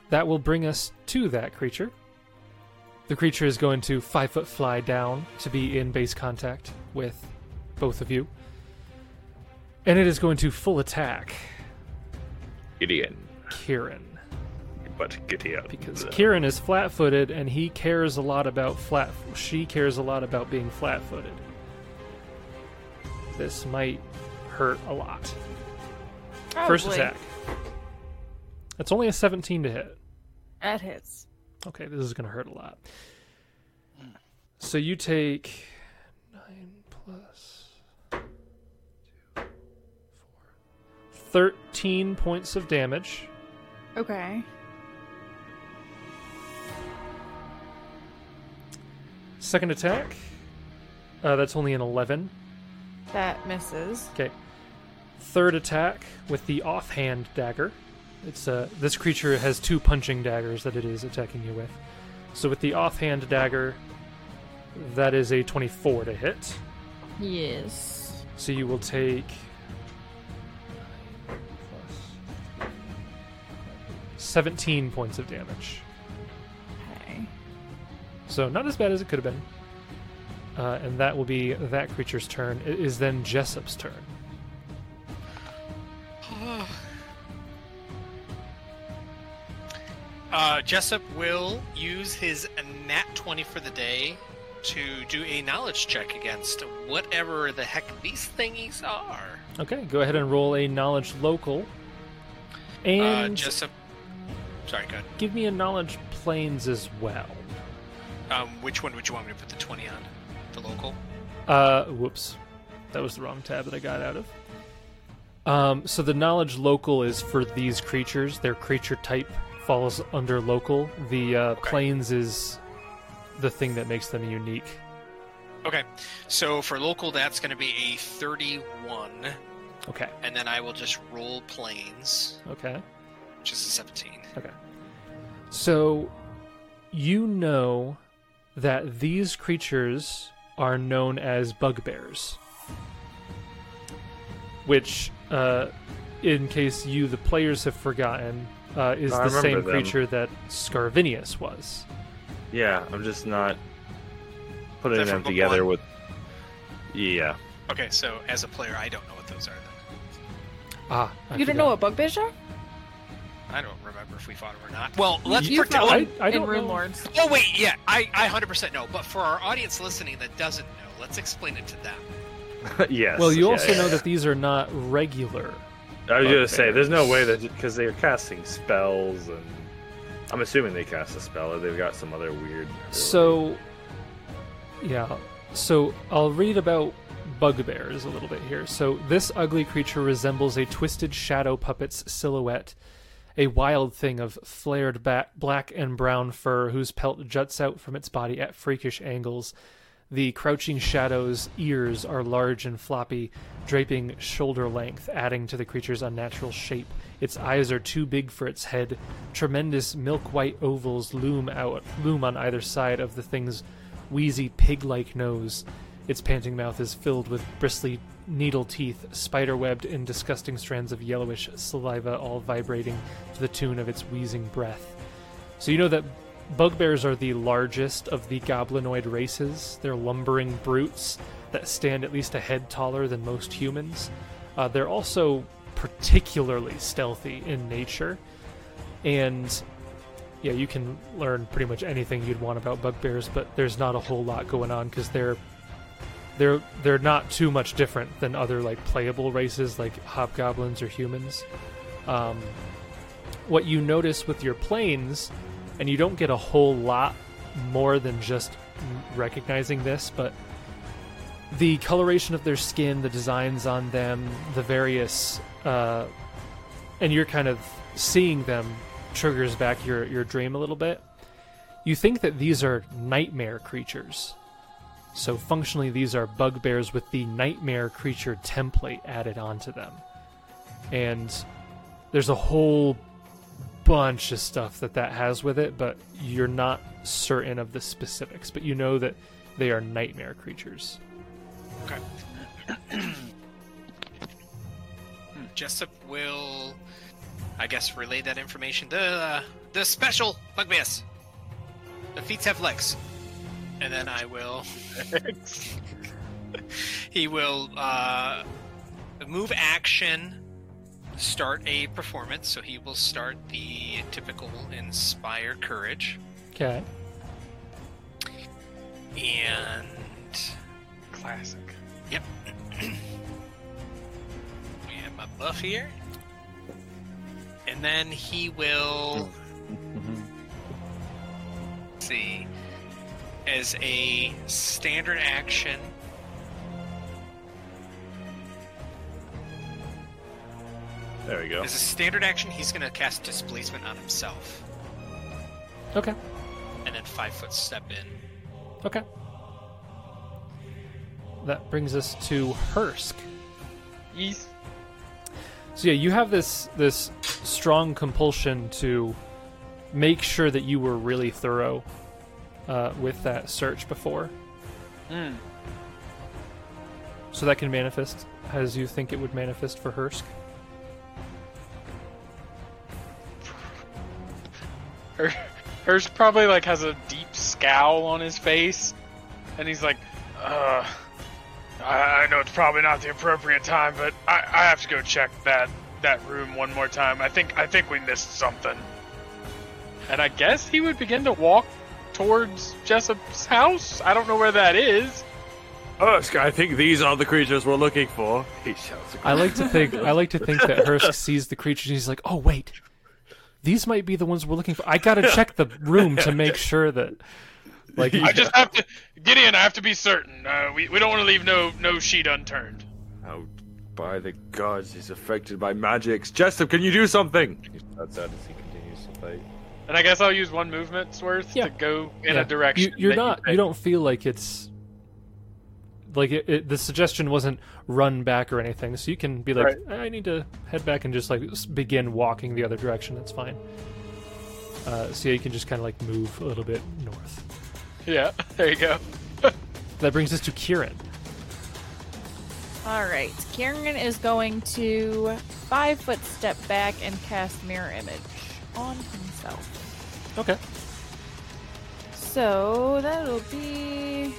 That will bring us to that creature. The creature is going to five foot fly down to be in base contact with both of you. And it is going to full attack. Gideon. Kieran. But Gideon. Because Kieran is flat-footed, and he cares a lot about flat. She cares a lot about being flat-footed. This might hurt a lot. Probably. First attack. That's only a seventeen to hit. That hits. Okay, this is going to hurt a lot. So you take nine plus. thirteen points of damage. Okay. Second attack. Uh, that's only an eleven. That misses. Okay. Third attack with the offhand dagger. It's uh, this creature has two punching daggers that it is attacking you with. So with the offhand dagger, that is a twenty-four to hit. Yes. So you will take seventeen points of damage. Okay. So not as bad as it could have been. Uh, and that will be that creature's turn. It is then Jessup's turn. Uh, Jessup will use his nat twenty for the day to do a knowledge check against whatever the heck these thingies are. Okay, go ahead and roll a knowledge local. And uh, Jessup, sorry, go ahead. Give me a knowledge planes as well. Um, which one would you want me to put the twenty on? The local? Uh, whoops. That was the wrong tab that I got out of. Um, so the knowledge local is for these creatures. Their creature type falls under local. The uh, okay. planes is the thing that makes them unique. Okay. So for local, that's going to be a thirty-one. Okay. And then I will just roll planes. Okay. Just a seventeen. Okay. So you know that these creatures are known as bugbears, which, uh, in case you, the players, have forgotten, uh, is I the same them. creature that Scarvinius was. Yeah, I'm just not putting them together with... Yeah. Okay, so as a player, I don't know what those are then. Ah, I You forgot. Don't know what bugbears are? I don't remember if we fought him or not. Well, let's you pretend. I, I don't know. Lords. Oh, wait, yeah, I, I one hundred percent know. But for our audience listening that doesn't know, let's explain it to them. Yes. Well, you yeah, also yeah, know yeah. that these are not regular. I was going to say, there's no way that, because they're casting spells, and I'm assuming they cast a spell, or they've got some other weird. Ability. So, yeah. So, I'll read about bugbears a little bit here. So, this ugly creature resembles a twisted shadow puppet's silhouette. A wild thing of flared back, black and brown fur whose pelt juts out from its body at freakish angles. The crouching shadow's ears are large and floppy, draping shoulder length, adding to the creature's unnatural shape. Its eyes are too big for its head. Tremendous milk-white ovals loom out, loom on either side of the thing's wheezy pig-like nose. Its panting mouth is filled with bristly needle teeth, spider-webbed in disgusting strands of yellowish saliva, all vibrating to the tune of its wheezing breath. So you know that bugbears are the largest of the goblinoid races. They're lumbering brutes that stand at least a head taller than most humans. Uh, they're also particularly stealthy in nature. And, yeah, you can learn pretty much anything you'd want about bugbears, but there's not a whole lot going on because they're They're they're not too much different than other like playable races like hobgoblins or humans. Um, what you notice with your planes, and you don't get a whole lot more than just recognizing this, but the coloration of their skin, the designs on them, the various, uh, and you're kind of seeing them triggers back your, your dream a little bit. You think that these are nightmare creatures. So functionally, these are bugbears with the nightmare creature template added onto them. And there's a whole bunch of stuff that that has with it, but you're not certain of the specifics. But you know that they are nightmare creatures. Okay. hmm. Jessup will, I guess, relay that information to uh, the special bugbears. The feet have legs. And then I will... he will uh, move action, start a performance. So he will start the typical Inspire Courage. Okay. And... Classic. Yep. We have my buff here. And then he will... Let's see... As a standard action, there we go. As a standard action, he's going to cast Displacement on himself. Okay. And then five foot step in. Okay. That brings us to Hursk. Yes. So yeah, you have this this strong compulsion to make sure that you were really thorough. Uh, with that search before. Mm. So that can manifest as you think it would manifest for Hursk. Hursk probably like has a deep scowl on his face, and he's like, uh, I, I know it's probably not the appropriate time, but I, I have to go check that that room one more time. I think I think we missed something. And I guess he would begin to walk towards Jessup's house. I don't know where that is. Hursk, I think these are the creatures we're looking for. He shouts. I like to think. I like to think that Hursk sees the creatures and he's like, "Oh wait, these might be the ones we're looking for. I gotta check the room to make sure that." Like, I just have to, Gideon. I have to be certain. Uh, we we don't want to leave no no sheet unturned. Oh, by the gods, he's affected by magics. Jessup, can you do something? He shouts out as he continues to fight. And I guess I'll use one movement's worth yeah. to go in yeah. a direction. You, you're not. You, you don't feel like it's. Like, it, it, the suggestion wasn't run back or anything, so you can be like, right. I need to head back and just, like, begin walking the other direction. That's fine. Uh, so, yeah, you can just kind of, like, move a little bit north. Yeah, there you go. That brings us to Kieran. All right. Kieran is going to five-foot step back and cast Mirror Image on himself. Okay. So, that'll be...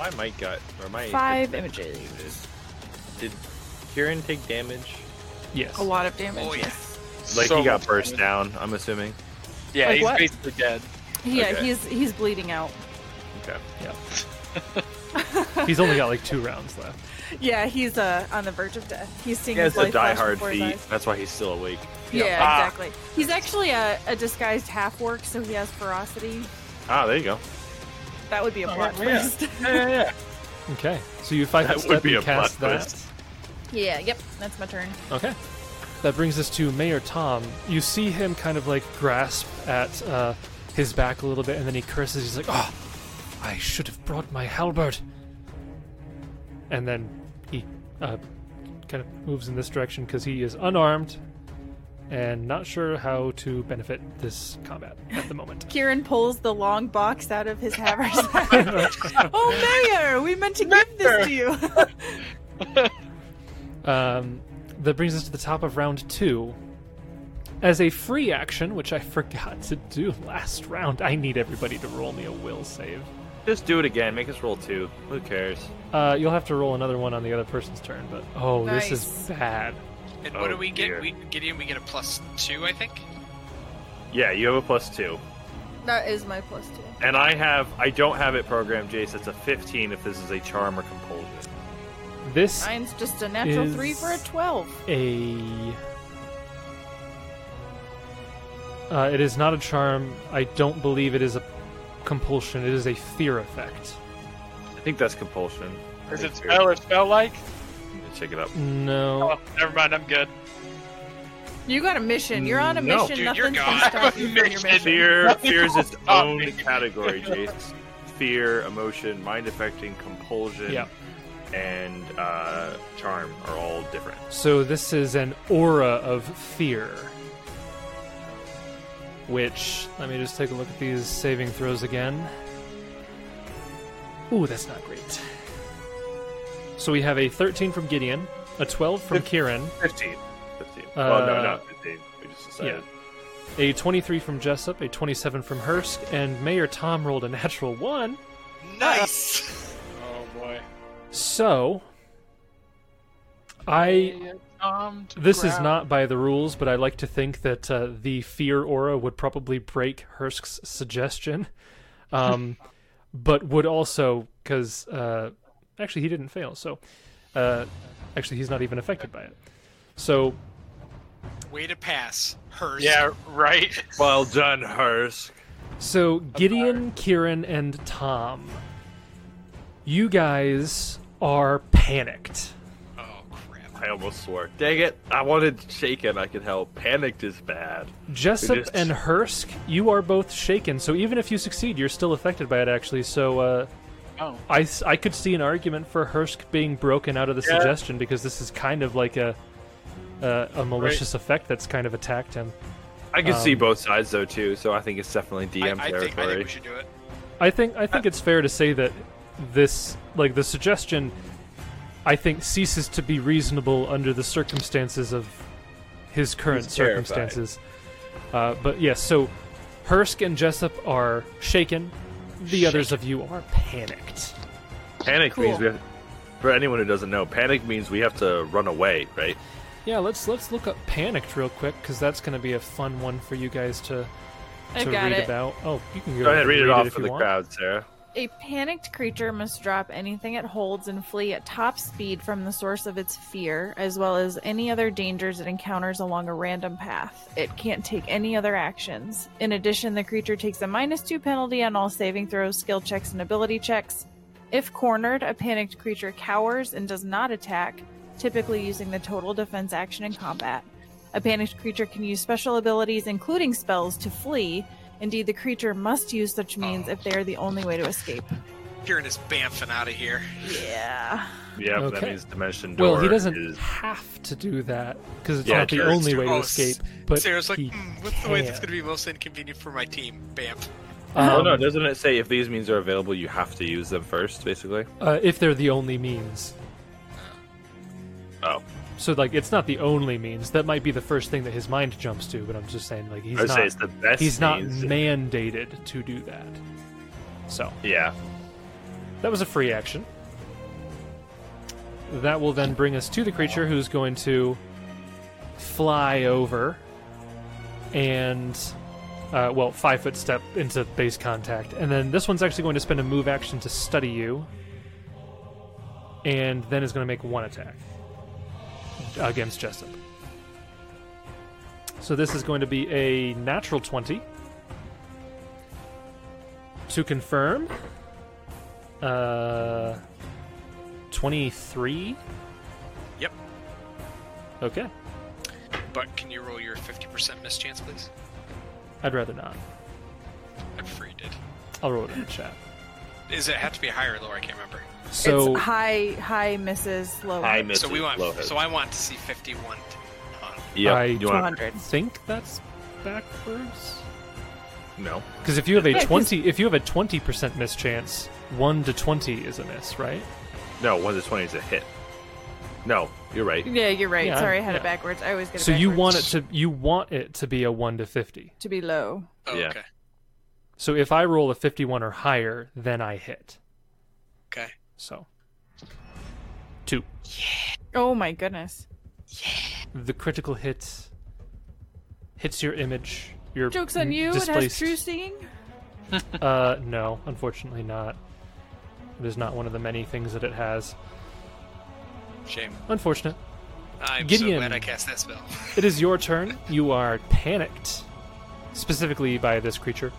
I might got or my five images. Did Kieran take damage? Yes. A lot of damage. Oh yes. Yeah. Like so he got burst damage. down. I'm assuming. Yeah, like he's what? basically dead. Yeah, okay. he's he's bleeding out. Okay. Yeah. He's only got like two rounds left. Yeah, he's uh on the verge of death. He's seeing yeah, his life flash before his eyes. He has a diehard feat. That's why he's still awake. Yeah, yeah ah. exactly. He's actually a, a disguised half-orc, so he has ferocity. Ah, there you go. That would be a plot oh, yeah. twist. Yeah, yeah, yeah. Okay, so you fight that step would be and a cast plot that. Twist. Yeah, yep, that's my turn. Okay, that brings us to Mayor Tom. You see him kind of like grasp at uh, his back a little bit, and then he curses. He's like, "Oh, I should have brought my halberd." And then he uh, kind of moves in this direction because he is unarmed and not sure how to benefit this combat at the moment. Kieran pulls the long box out of his haversack. Oh, Mayor, we meant to Mayor. give this to you. um, that brings us to the top of round two. As a free action, which I forgot to do last round, I need everybody to roll me a will save. Just do it again. Make us roll two. Who cares? Uh, you'll have to roll another one on the other person's turn, but oh, nice. This is bad. And oh, what do we get? Dear. We Gideon, we get a plus two, I think? Yeah, you have a plus two. That is my plus two. And I have, I don't have it programmed, Jace. It's a fifteen if this is a charm or compulsion. This Mine's just a natural three for a twelve. A... Uh, it is not a charm. I don't believe it is a compulsion. It is a fear effect. I think that's compulsion. Is it spell or spell-like? Check it up. No. Oh, never mind, I'm good. You got a mission. You're on a no, mission. Dude, Nothing's going to stop you from your mission. Fear, fear is its own category, Jace. Fear, emotion, mind-affecting, compulsion, yeah. and uh, charm are all different. So this is an aura of fear, which, let me just take a look at these saving throws again. Ooh, that's not great. So we have a thirteen from Gideon, a twelve from Kieran. fifteen. fifteen. Uh, well, no, not fifteen. We just decided. Yeah. A twenty-three from Jessup, a twenty-seven from Hursk, and Mayor Tom rolled a natural one. Nice! Oh, boy. So, I... This is not by the rules, but I like to think that uh, the fear aura would probably break Hursk's suggestion, um, but would also, because... Uh, Actually, he didn't fail, so... Uh, actually, he's not even affected by it. So... Way to pass, Hursk. Yeah, right? Well done, Hursk. So, Gideon, Kieran, and Tom. You guys are panicked. Oh, crap. I almost swore. Dang it, I wanted shaken, I could help. Panicked is bad. Jessup just... and Hursk, you are both shaken, so even if you succeed, you're still affected by it, actually, so... Uh, Oh. I, I could see an argument for Hursk being broken out of the yeah. suggestion because this is kind of like a a, a malicious right. effect that's kind of attacked him. I can um, see both sides though too, so I think it's definitely D M I, I territory. Think, I think we should do it. I think I think uh, it's fair to say that this like the suggestion I think ceases to be reasonable under the circumstances of his current circumstances. Uh, but yes, yeah, so. Hursk and Jessup are shaken. The shaken. Others of you are panicked. Panic cool. means we have, for anyone who doesn't know, panic means we have to run away, right? Yeah, let's let's look up panicked real quick, because that's going to be a fun one for you guys to, to read it. about. Oh, you can go, go ahead and read, read it off it for the want. crowd, Sarah. A panicked creature must drop anything it holds and flee at top speed from the source of its fear, as well as any other dangers it encounters along a random path. It can't take any other actions. In addition, the creature takes a minus two penalty on all saving throws, skill checks, and ability checks. If cornered, a panicked creature cowers and does not attack, typically using the total defense action in combat. A panicked creature can use special abilities, including spells, to flee. Indeed, the creature must use such means oh. if they are the only way to escape. Kieran is bamfing out of here. Yeah. Yeah, okay. That means Dimension Door. Well, he doesn't is... have to do that, because it's yeah, not Kieran's the only way to oh, escape. But Sarah's like, mm, what's the way that's going to be most inconvenient for my team? Bamf. Um, oh, no, doesn't it say if these means are available, you have to use them first, basically? Uh, if they're the only means. Oh. So, like, it's not the only means. That might be the first thing that his mind jumps to, but I'm just saying, like, he's not, it's the best he's not mandated to do that. So. Yeah. That was a free action. That will then bring us to the creature who's going to fly over and, uh, well, five foot step into base contact. And then this one's actually going to spend a move action to study you, and then is going to make one attack against Jessup. So this is going to be a natural twenty. To confirm, uh, twenty-three? Yep. Okay. But can you roll your fifty percent miss chance, please? I'd rather not. I'm afraid you did. I'll roll it in the chat. Does it have to be higher or lower? I can't remember. So it's high, high misses, low. High misses, so we want. Low so I want to see fifty-one. Yeah, I two hundred. Think that's backwards. No, because if you have a yeah, twenty, cause... if you have a twenty percent miss chance, one to twenty is a miss, right? No, one to twenty is a hit. No, you're right. Yeah, you're right. Yeah, Sorry, I had yeah. it backwards. I always get it so backwards. You want it to you want it to be a one to fifty to be low. Oh, yeah. Okay. So if I roll a fifty-one or higher, then I hit. Okay. So, two. Yeah. Oh my goodness. Yeah. The critical hit hits your image. Your Joke's on you, displaced. It has true seeing? uh, no, unfortunately not. It is not one of the many things that it has. Shame. Unfortunate. I'm Gideon, so glad I cast that spell. It is your turn. You are panicked, specifically by this creature.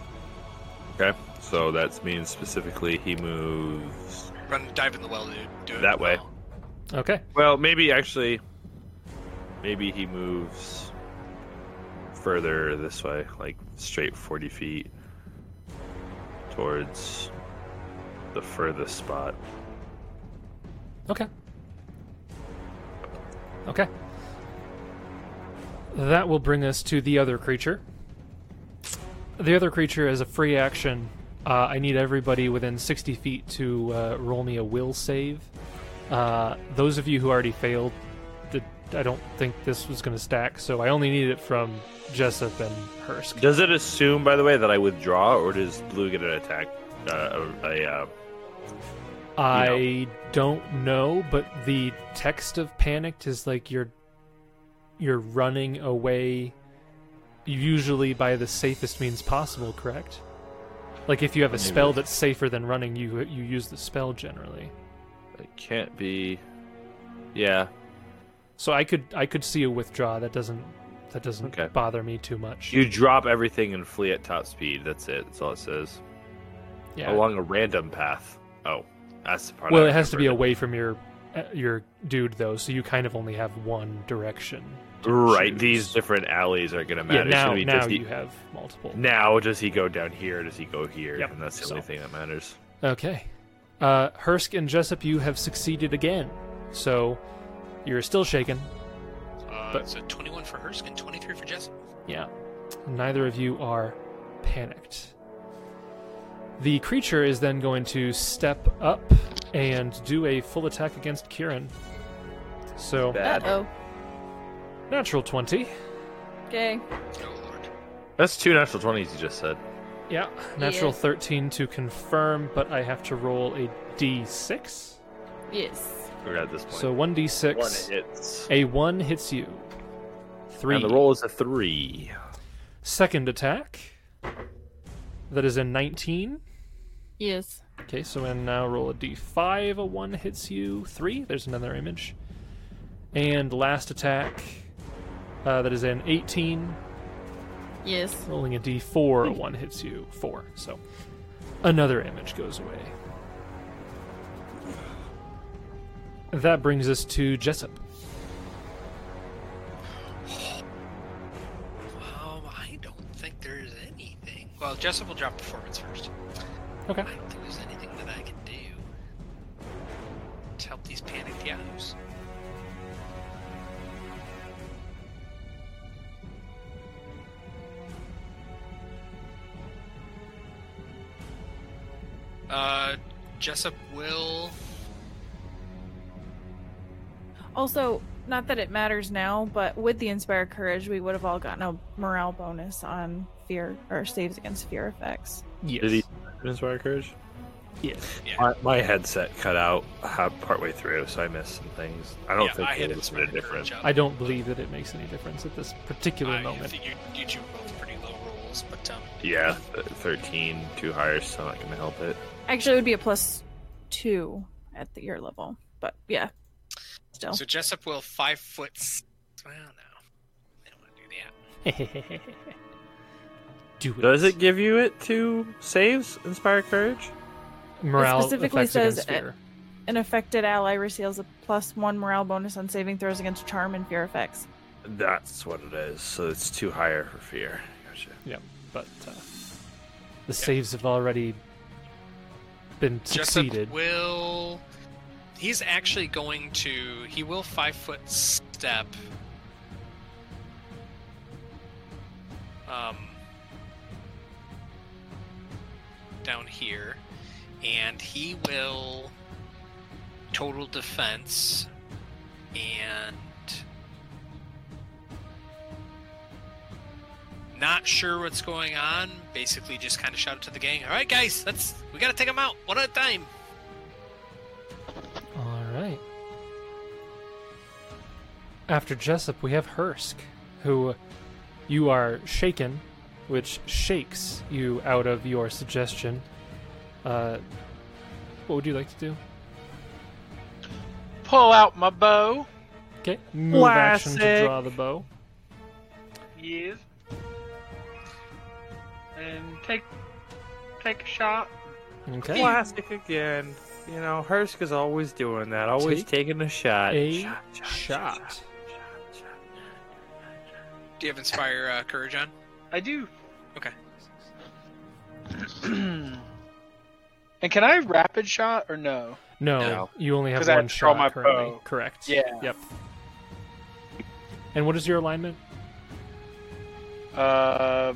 Okay, so that means specifically he moves... Run, dive in the well, dude. Do it that way. Well. Okay. Well, maybe actually... Maybe he moves further this way, like straight forty feet towards the furthest spot. Okay. Okay. That will bring us to the other creature. The other creature is a free action. Uh, I need everybody within sixty feet to uh, roll me a will save. Uh, those of you who already failed, did, I don't think this was going to stack, so I only need it from Jessup and Hursk. Does it assume, by the way, that I withdraw, or does Blue get an attack? Uh, a, uh, I know? don't know, but the text of Panicked is like you're you're running away... usually by the safest means possible, correct? Like if you have a Maybe. spell that's safer than running, you you use the spell generally. It can't be, yeah. So I could I could see a withdraw. That doesn't that doesn't okay. bother me too much. You drop everything and flee at top speed. That's it. That's all it says. Yeah. Along a random path. Oh, that's the part. Well, I it has to be away from your your dude though, so you kind of only have one direction. Right, choose. These different alleys are going to matter. Yeah, now, we, now he, you have multiple. Now, does he go down here? Does he go here? Yep. And that's the so. only thing that matters. Okay. Uh, Hursk and Jessup, you have succeeded again. So, you're still shaken. Uh, but, so twenty-one for Hursk and twenty-three for Jessup. Yeah. Neither of you are panicked. The creature is then going to step up and do a full attack against Kieran. So. Uh-oh. Natural twenty. Okay. Oh, Lord. That's two natural twenties you just said. Yeah, natural yeah. thirteen to confirm, but I have to roll a d six. Yes. We're at this point. So one d six. One hits. A one hits you. Three. And the roll is a three. Second attack. That is a nineteen. Yes. Okay, so and now roll a d five. A one hits you. Three. There's another image. And last attack. Uh, that is an eighteen. Yes. Rolling a d four, a one hits you. Four. So another image goes away. That brings us to Jessup. Um, I don't think there's anything. Well, Jessup will drop performance first. Okay. I don't think there's anything that I can do to help these panicked yahoos. Uh, Jessup will... Also, not that it matters now, but with the Inspire Courage, we would have all gotten a morale bonus on fear, or saves against fear effects. Yes. Did he Inspire Courage? Yes. Yeah. My, my headset cut out partway through, so I missed some things. I don't yeah, think I it was made a difference. Up. I don't believe that it makes any difference at this particular I moment. I think you two were both pretty low rolls, but... Um, yeah, thirteen, too higher, so I'm not going to help it. Actually, it would be a plus two at the year level, but yeah, still. So Jessup will five foot. Well, no, I don't want to do that. do it. Does it give you it to saves Inspire Courage? Morale it specifically says a, an affected ally receives a plus one morale bonus on saving throws against charm and fear effects. That's what it is. So it's too higher for fear. Gotcha. Yeah, but uh, the yeah. saves have already. Been succeeded. Jessup will... He's actually going to... He will five-foot step. Um, down here. And he will... Total defense. And... Not sure what's going on. Basically, just kind of shout to the gang. All right, guys, let's. We gotta take them out one at a time. All right. After Jessup, we have Hursk, who you are shaken, which shakes you out of your suggestion. Uh, what would you like to do? Pull out my bow. Okay. Move Classic. Action to draw the bow. Yes. And take take a shot. Okay. Classic again. You know, Hursk is always doing that. Always take taking a shot. A shot, shot, shot. Shot, shot, shot, shot. Do you have Inspire uh, Courage on? I do. Okay. And can I rapid shot or no? No. no. You only have one shot my currently. Bow. Correct. Yeah. Yep. And what is your alignment? Uh...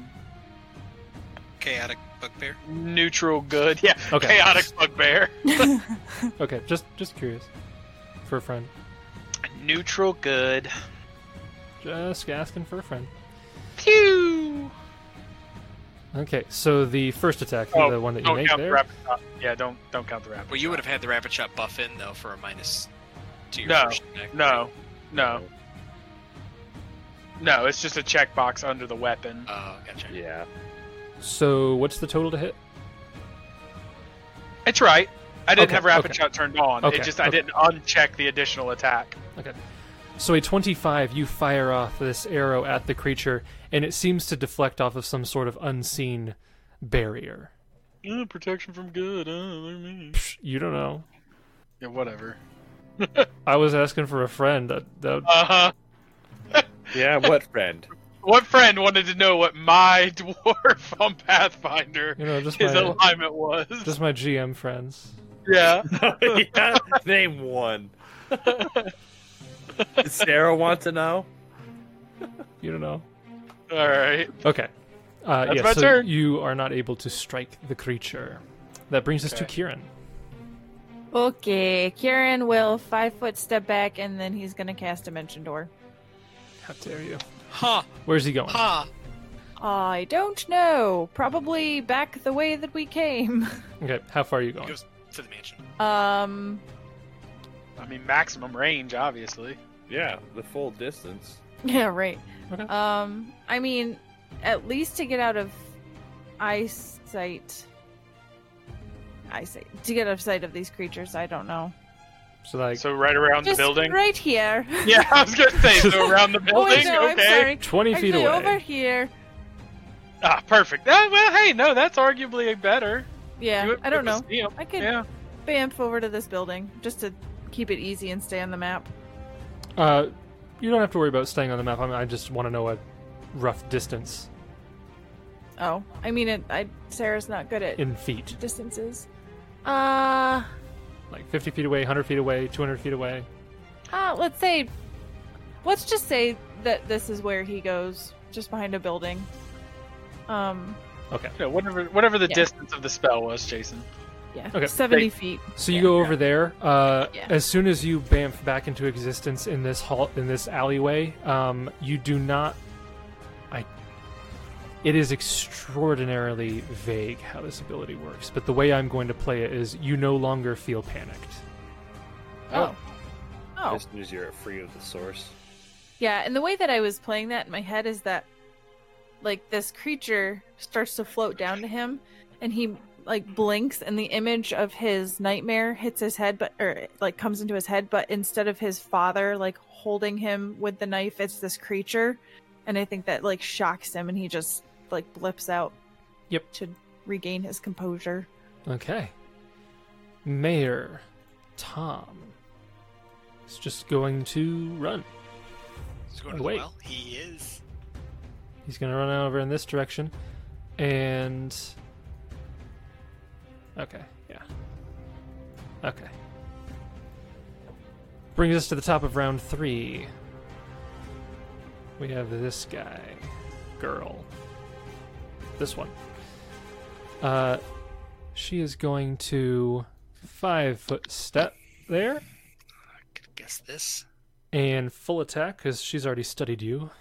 Chaotic Bugbear? Neutral good. Yeah, okay. Chaotic Bugbear. Okay, just just curious. For a friend. Neutral good. Just asking for a friend. Pew! Okay, so the first attack, oh, the one that you make there. The rapid shot. Yeah, don't don't count the rapid shot. Well, you shot. Would have had the rapid shot buff in, though, for a minus to your no, first attack. No, no, no. No, it's just a checkbox under the weapon. Oh, gotcha. Yeah. So, what's the total to hit? It's right. I didn't okay, have Rapid okay. Shot turned on. Okay, it just okay. I didn't uncheck the additional attack. Okay. So, a twenty-five, you fire off this arrow at the creature, and it seems to deflect off of some sort of unseen barrier. Oh, protection from good. Oh, they're me. Psh, you don't know. Yeah, whatever. I was asking for a friend. That, that... Uh-huh. Yeah, what friend? What friend wanted to know what my dwarf on Pathfinder you know, his my, alignment was? Just my G M friends. Yeah. Yeah. Name one. Did Sarah want to know? You don't know. All right. Okay. Uh, That's yeah, my so turn. You are not able to strike the creature. That brings us okay. to Kieran. Okay. Kieran will five foot step back, and then he's going to cast Dimension Door. How dare you? Ha! Huh. Where's he going? Ha! I don't know. Probably back the way that we came. Okay, how far are you going? He goes to the mansion. Um... I mean, maximum range, obviously. Yeah, the full distance. Yeah, right. Okay. Um, I mean, at least to get out of eyesight... Eyesight. To get out of sight of these creatures, I don't know. So, like, so right around the building? Right here. Yeah, I was going to say, so around the building? Oh, no, okay. I'm sorry. twenty Actually, feet away. Over here. Ah, perfect. Ah, well, hey, no, that's arguably better. Yeah, Do I don't know. I could yeah. bamf over to this building just to keep it easy and stay on the map. Uh, you don't have to worry about staying on the map. I mean, I just want to know a rough distance. Oh, I mean, it, I Sarah's not good at... In feet. Distances. Uh... Like fifty feet away, one hundred feet away, two hundred feet away. Uh, let's say, let's just say that this is where he goes, just behind a building. Um. Okay. Yeah, whatever, whatever the yeah. distance of the spell was, Jason. Yeah. Okay. seventy feet. So you yeah, go over yeah. there. Uh, yeah. As soon as you bamf back into existence in this hall, in this alleyway, um, you do not. I. It is extraordinarily vague how this ability works, but the way I'm going to play it is you no longer feel panicked. Oh. Oh. As soon as you're free of the source. Yeah, and the way that I was playing that in my head is that, like, this creature starts to float down to him, and he, like, blinks, and the image of his nightmare hits his head, but or, like, comes into his head, but instead of his father, like, holding him with the knife, it's this creature. And I think that, like, shocks him, and he just, like, blips out. Yep. To regain his composure. Okay. Mayor Tom is just going to run. He's going to the well. He is. He's going to run over in this direction. And... Okay. Yeah. Okay. Brings us to the top of round three. We have this guy. Girl. This one. Uh, she is going to five foot step there. I could guess this. And full attack, because she's already studied you.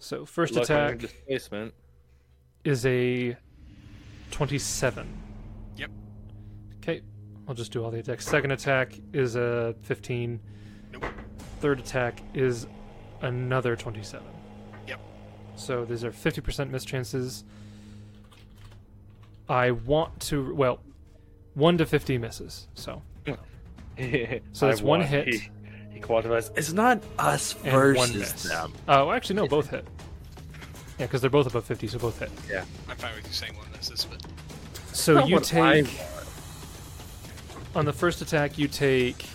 So first Look attack displacement. Is a twenty-seven. Yep. Okay, I'll just do all the attacks. Second attack is a fifteen. Nope. Third attack is another twenty-seven. Yep. So these are fifty percent miss chances. I want to... Well, one to fifty misses, so... So that's one hit. He, he quantifies. It's not us versus them. Oh, actually, no, both hit. Yeah, because they're both above fifty, so both hit. Yeah. I'm fine with you saying one misses, but... So you take... On the first attack, you take...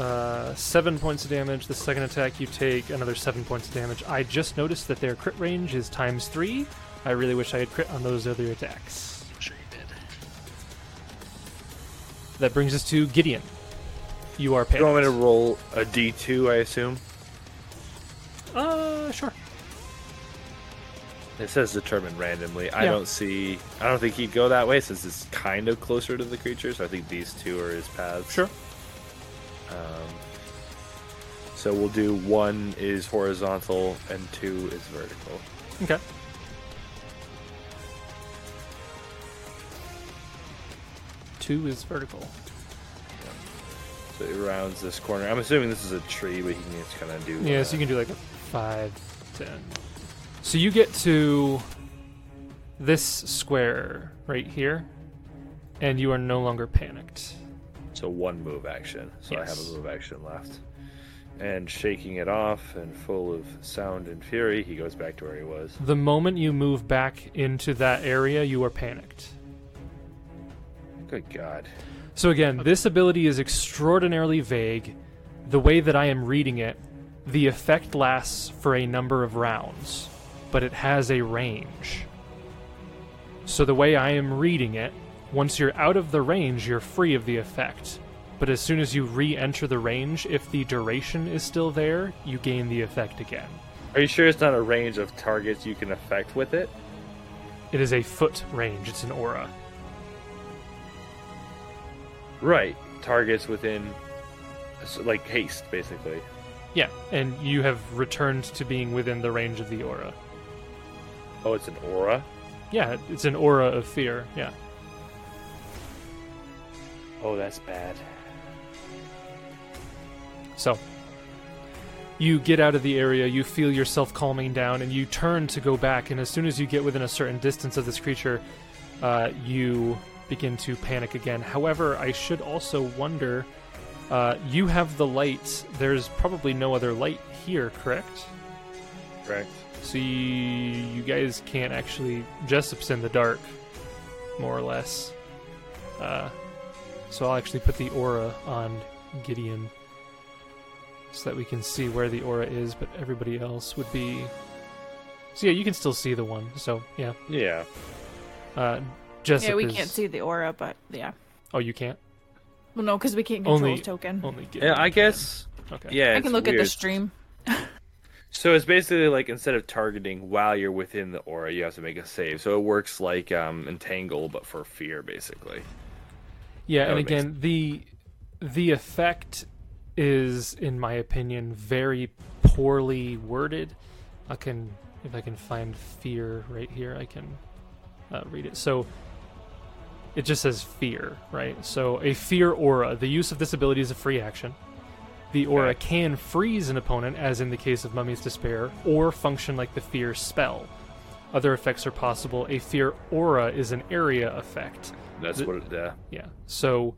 Uh, seven points of damage. The second attack, you take another seven points of damage. I just noticed that their crit range is times three. I really wish I had crit on those other attacks. I'm sure you did. That brings us to Gideon. You are panicked. You want me to roll a d two, I assume? Uh, sure. It says determined randomly. Yeah. I don't see... I don't think he'd go that way since it's kind of closer to the creature, so I think these two are his paths. Sure. Um, so we'll do one is horizontal and two is vertical. Okay. Two is vertical. Yeah. So it rounds this corner. I'm assuming this is a tree, but you can just kind of do... Yeah, uh, so you can do like a five, ten. So you get to this square right here, and you are no longer panicked. So one move action. So yes. I have a move action left. And shaking it off and full of sound and fury, he goes back to where he was. The moment you move back into that area, you are panicked. Good God. So again, this ability is extraordinarily vague. The way that I am reading it, the effect lasts for a number of rounds, but it has a range. So the way I am reading it, once you're out of the range, you're free of the effect. But as soon as you re-enter the range, if the duration is still there, you gain the effect again. Are you sure it's not a range of targets you can affect with it? It is a foot range. It's an aura. Right. Targets within, like, haste, basically. Yeah, and you have returned to being within the range of the aura. Oh, it's an aura? Yeah, it's an aura of fear, yeah. Oh, that's bad. So, you get out of the area, you feel yourself calming down, and you turn to go back, and as soon as you get within a certain distance of this creature, uh, you begin to panic again. However, I should also wonder, uh, you have the light. There's probably no other light here, correct? Correct. So you, you guys can't actually... Jessup's in the dark, more or less. Uh, so I'll actually put the aura on Gideon so that we can see where the aura is, but everybody else would be... So yeah, you can still see the one, so yeah. Yeah. Uh, Jessup yeah, we is... can't see the aura, but yeah. Oh, you can't? Well, no, because we can't control only, the token. Only Gideon yeah, I guess... Can. Okay. Yeah, I can look weird. At the stream. So it's basically like instead of targeting while you're within the aura, you have to make a save. So it works like um, Entangle, but for fear, basically. Yeah, that and again, the the effect is, in my opinion, very poorly worded. I can, if I can find fear right here, I can uh, read it. So it just says fear, right? So a fear aura. The use of this ability is a free action. The aura can freeze an opponent, as in the case of Mummy's Despair, or function like the fear spell. Other effects are possible. A fear aura is an area effect. That's the, what it... Uh, yeah. So,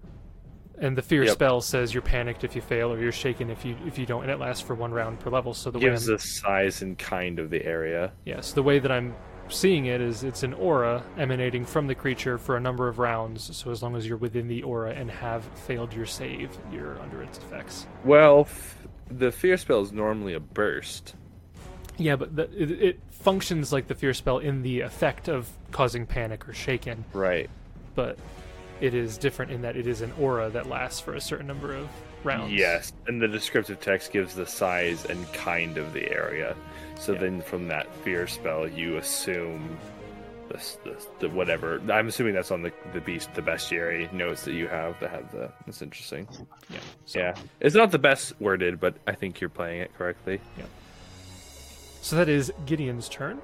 and the fear yep. spell says you're panicked if you fail, or you're shaken if you if you don't, and it lasts for one round per level. So the gives way I'm, the size and kind of the area. Yes. Yeah, so the way that I'm seeing it is it's an aura emanating from the creature for a number of rounds, so as long as you're within the aura and have failed your save, you're under its effects. Well, f- the fear spell is normally a burst. Yeah, but the, it, it functions like the fear spell in the effect of causing panic or shaken. Right. But it is different in that it is an aura that lasts for a certain number of rounds. Yes, and the descriptive text gives the size and kind of the area. So yeah. Then from that fear spell, you assume the, the, the whatever. I'm assuming that's on the the beast, the bestiary notes that you have that have the. That's interesting. Yeah. So. Yeah. It's not the best worded, but I think you're playing it correctly. Yeah. So that is Gideon's turn.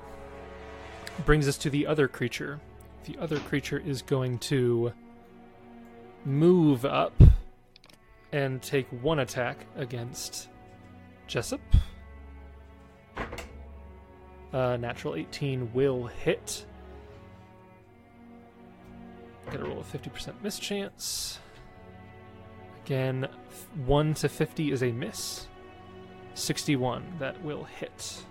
Brings us to the other creature. The other creature is going to move up and take one attack against Jessup. Uh, natural eighteen will hit. Gotta roll a fifty percent miss chance. Again, one to fifty is a miss. sixty-one, that will hit.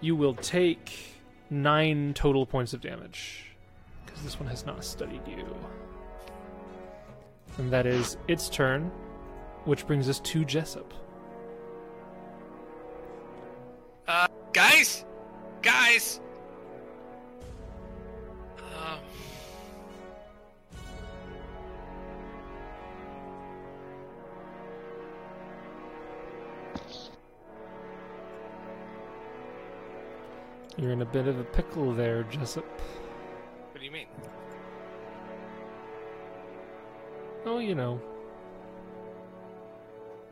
You will take nine total points of damage, because this one has not studied you. And that is its turn, which brings us to Jessup. Uh, guys? Guys! Um... You're in a bit of a pickle there, Jessup. What do you mean? Oh, you know.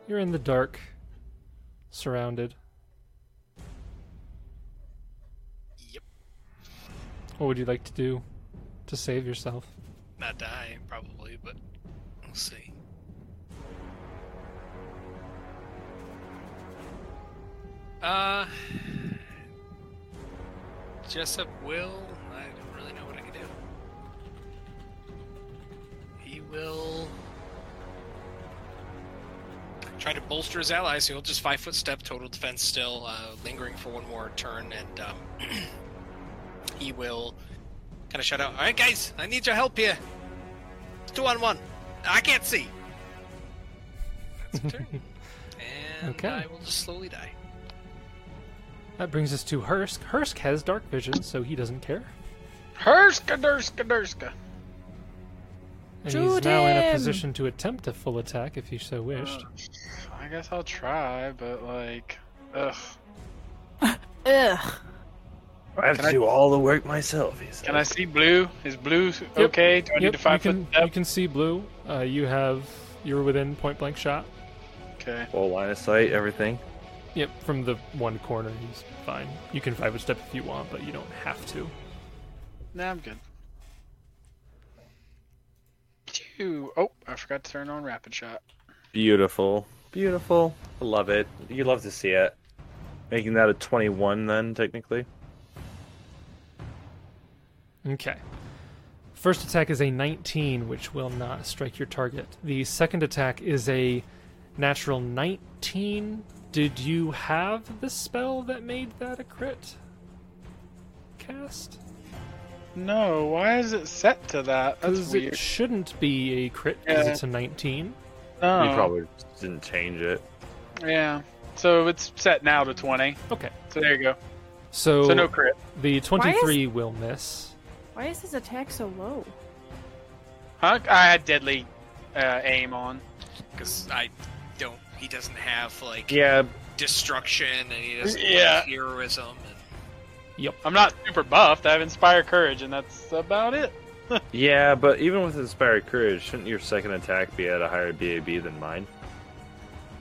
You're in the dark. Surrounded. What would you like to do to save yourself? Not die, probably, but we'll see. Uh, Jessup will... I don't really know what I can do. He will... try to bolster his allies. He'll just five-foot step, total defense still, uh, lingering for one more turn, and... Um, he will kind of shout out, "Alright guys, I need your help here. It's two on one. I can't see." That's a turn. And okay. I will just slowly die. That brings us to Hursk. Hursk has dark vision, so he doesn't care. Hurska, Durska, Durska. And Shoot he's now him. in a position to attempt a full attack if he so wished. Uh, I guess I'll try, but like, ugh. Ugh. I have can to I, do all the work myself. Can that? I see blue? Is blue okay? Yep. Do I yep. need to five you can, foot? Step? You can see blue. Uh, you have you're within point blank shot. Okay. Full line of sight, everything. Yep, from the one corner, he's fine. You can five a step if you want, but you don't have to. Nah, I'm good. Two. Oh, I forgot to turn on rapid shot. Beautiful. Beautiful. I love it. You love to see it. Making that a twenty-one then, technically. Okay. First attack is a nineteen, which will not strike your target. The second attack is a natural nineteen. Did you have the spell that made that a crit cast? No, why is it set to that? Because it shouldn't be a crit because yeah. It's a nineteen. Oh. You probably didn't change it. Yeah, so it's set now to twenty. Okay. So there you go. So, so no crit. The twenty-three is... will miss. Why is his attack so low? Huh? I had deadly uh, aim on. Because I don't... He doesn't have, like, yeah. destruction, and he doesn't yeah. have heroism. And... Yep. I'm not super buffed. I have Inspire Courage, and that's about it. Yeah, but even with Inspire Courage, shouldn't your second attack be at a higher B A B than mine?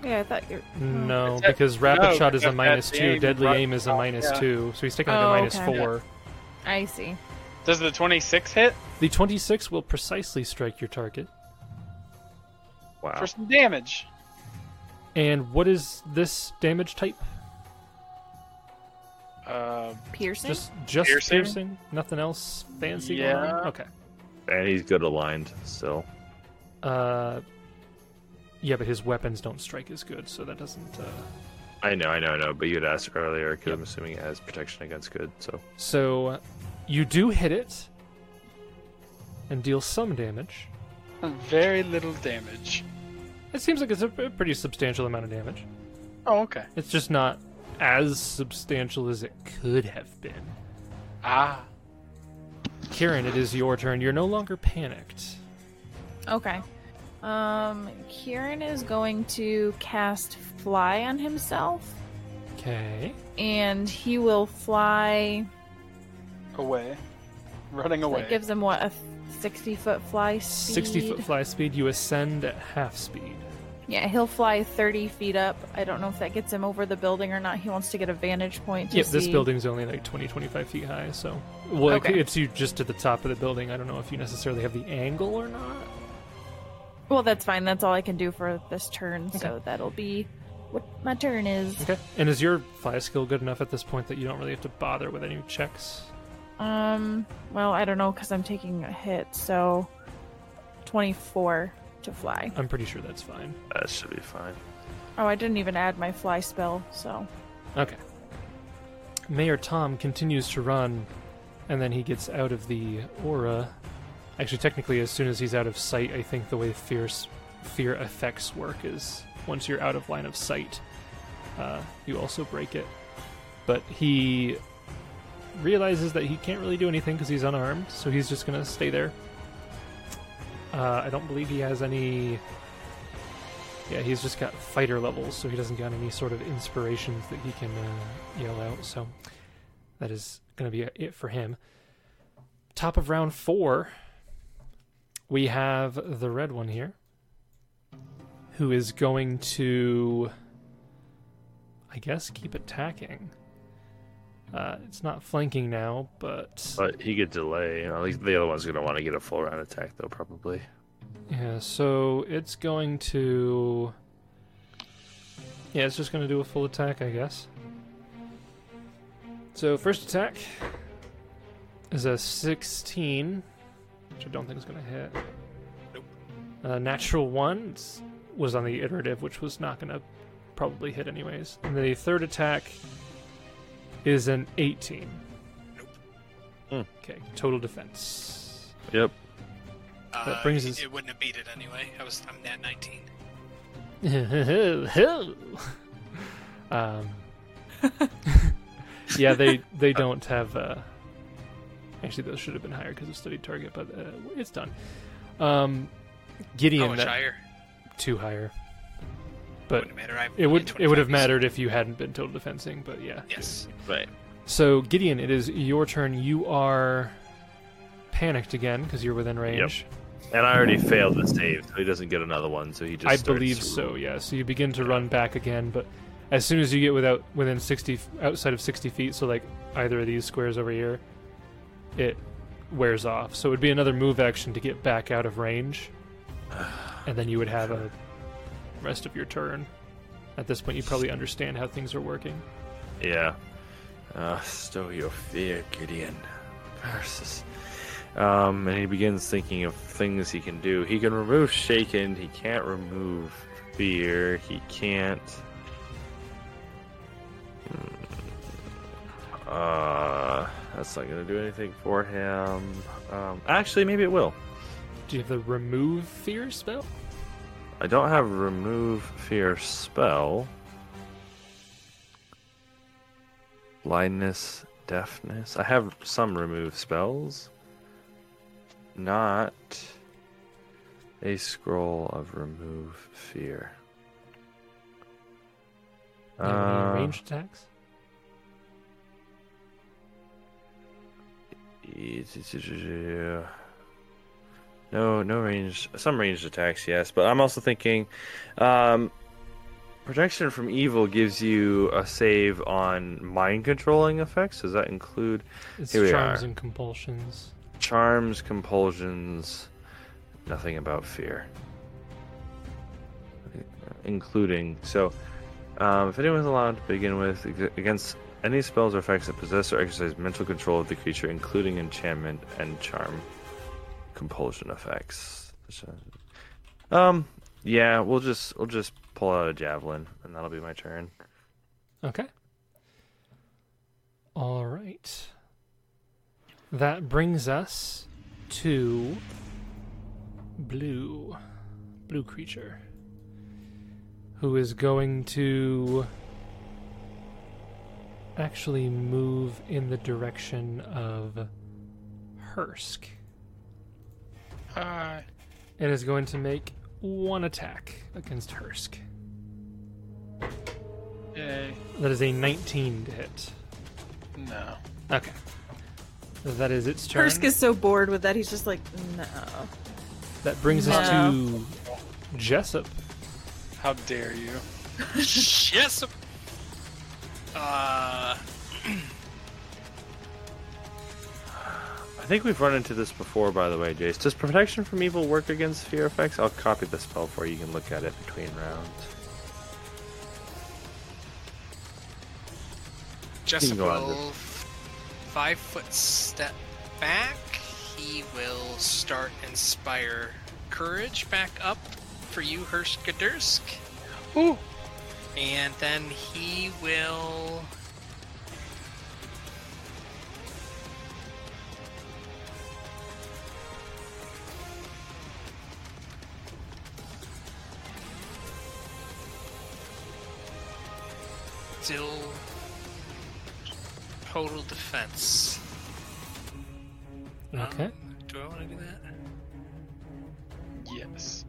Yeah, I thought you're... Oh. No, that... because Rapid no, Shot is a minus two, aim Deadly Aim off. Is a minus yeah. two, so he's taking like oh, a minus okay. four. I see. Does the twenty-six hit? The twenty-six will precisely strike your target. Wow. For some damage. And what is this damage type? Uh, piercing? Just, just piercing? piercing? Nothing else fancy yeah. going on? Okay. And he's good aligned still. Uh, yeah, but his weapons don't strike as good, so that doesn't... Uh... I know, I know, I know, but you had asked earlier, because yep. I'm assuming it has protection against good, so... So... You do hit it and deal some damage. Very little damage. It seems like it's a pretty substantial amount of damage. Oh, okay. It's just not as substantial as it could have been. Ah. Kieran, it is your turn. You're no longer panicked. Okay. Um, Kieran is going to cast Fly on himself. Okay. And he will fly... away. Running away. That gives him, what, a sixty-foot fly speed? sixty-foot fly speed. You ascend at half speed. Yeah, he'll fly thirty feet up. I don't know if that gets him over the building or not. He wants to get a vantage point to yep, see. This building's only like twenty, twenty-five feet high, so... Well, okay. it, it's you just at the top of the building. I don't know if you necessarily have the angle or not. Well, that's fine. That's all I can do for this turn, okay. So that'll be... what my turn is. Okay. And is your fly skill good enough at this point that you don't really have to bother with any checks? Um, well, I don't know, because I'm taking a hit, so twenty-four to fly. I'm pretty sure that's fine. That should be fine. Oh, I didn't even add my fly spell, so... Okay. Mayor Tom continues to run, and then he gets out of the aura. Actually, technically, as soon as he's out of sight, I think the way fierce, fear effects work is once you're out of line of sight, uh, you also break it. But he... realizes that he can't really do anything because he's unarmed, so he's just going to stay there. Uh, I don't believe he has any... Yeah, he's just got fighter levels, so he doesn't got any sort of inspirations that he can uh, yell out, so that is going to be it for him. Top of round four, we have the red one here, who is going to, I guess, keep attacking. Uh, it's not flanking now, but... But he could delay. At least the other one's going to want to get a full round attack, though, probably. Yeah, so it's going to... Yeah, it's just going to do a full attack, I guess. So first attack is a sixteen, which I don't think is going to hit. Nope. Uh, natural one was on the iterative, which was not going to probably hit anyways. And the third attack... is an eighteen. Nope. Okay, total defense. Yep. Uh, that brings us... It wouldn't have beat it anyway. I was, I'm at nineteen. um, yeah, they they don't have... Uh, actually, those should have been higher because of studied target, but uh, it's done. Um, Gideon... How much that, higher? Two higher. But it, I, it would it would have mattered if you hadn't been total defensing, but yeah. Yes, right. So, Gideon, it is your turn. You are panicked again, because you're within range. Yep. And I already failed the save, so he doesn't get another one, so he just I starts... believe so, yeah. So you begin to run back again, but as soon as you get without within sixty outside of sixty feet, so like either of these squares over here, it wears off. So it would be another move action to get back out of range, and then you would have a rest of your turn. At this point, you probably understand how things are working. Yeah. Uh, stow your fear, Gideon. Versus. Um, and he begins thinking of things he can do. He can remove shaken. He can't remove fear. He can't. Uh, that's not going to do anything for him. Um, actually, maybe it will. Do you have the remove fear spell? I don't have remove fear spell. Blindness, deafness. I have some remove spells. Not a scroll of remove fear. You have any uh, ranged attacks? No, no range. Some ranged attacks, yes. But I'm also thinking, um, protection from evil gives you a save on mind controlling effects. Does that include? It's Here charms and compulsions. Charms, compulsions, nothing about fear, including. So, um, if anyone's allowed to begin with, against any spells or effects that possess or exercise mental control of the creature, including enchantment and charm, compulsion effects. Um, yeah, we'll just we'll just pull out a javelin, and that'll be my turn. Okay. All right. That brings us to Blue, Blue Creature, who is going to actually move in the direction of Hursk. Hi. And is going to make one attack against Hursk. Yay. That is a nineteen to hit. No. Okay. That is its turn. Hursk is so bored with that, he's just like, no. That brings no. us to Jessup. How dare you. Jessup! Uh... I think we've run into this before, by the way, Jace. Does protection from evil work against fear effects? I'll copy the spell for you. You can look at it between rounds. Jessup will... Five foot step back. He will start Inspire Courage back up for you, Hurskadersk. Ooh. And then he will. Still. Total defense. Okay. Um, do I want to do that? Yes.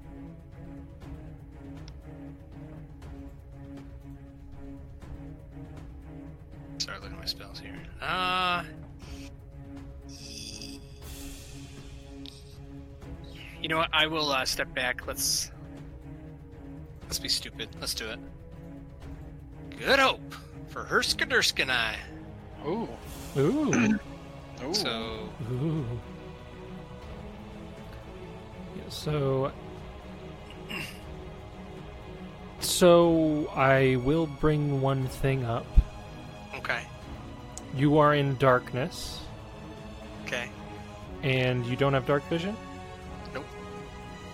Sorry, look at my spells here. Uh... You know what? I will uh, step back. Let's... Let's be stupid. Let's do it. Good hope for Hurskadersk and I. Ooh. Ooh. So. Ooh. Yeah, so. So I will bring one thing up. Okay. You are in darkness. Okay. And you don't have dark vision? Nope.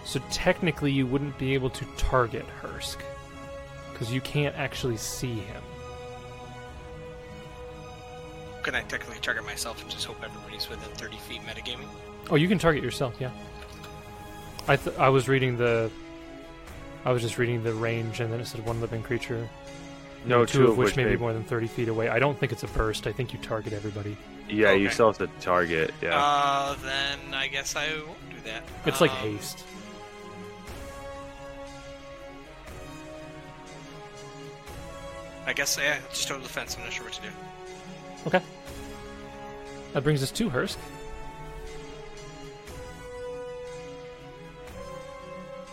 So technically you wouldn't be able to target Hursk. Because you can't actually see him. Can I technically target myself and just hope everybody's within thirty feet metagaming? Oh, you can target yourself, yeah. I th- I was reading the... I was just reading the range, and then it said one living creature. No, two, two of, of which, which may be more than thirty feet away. I don't think it's a burst. I think you target everybody. Yeah, okay. You still have to target, yeah. Uh, then I guess I won't do that. It's um... like haste. I guess, yeah, just total defense. I'm not sure what to do. Okay. That brings us to Hursk.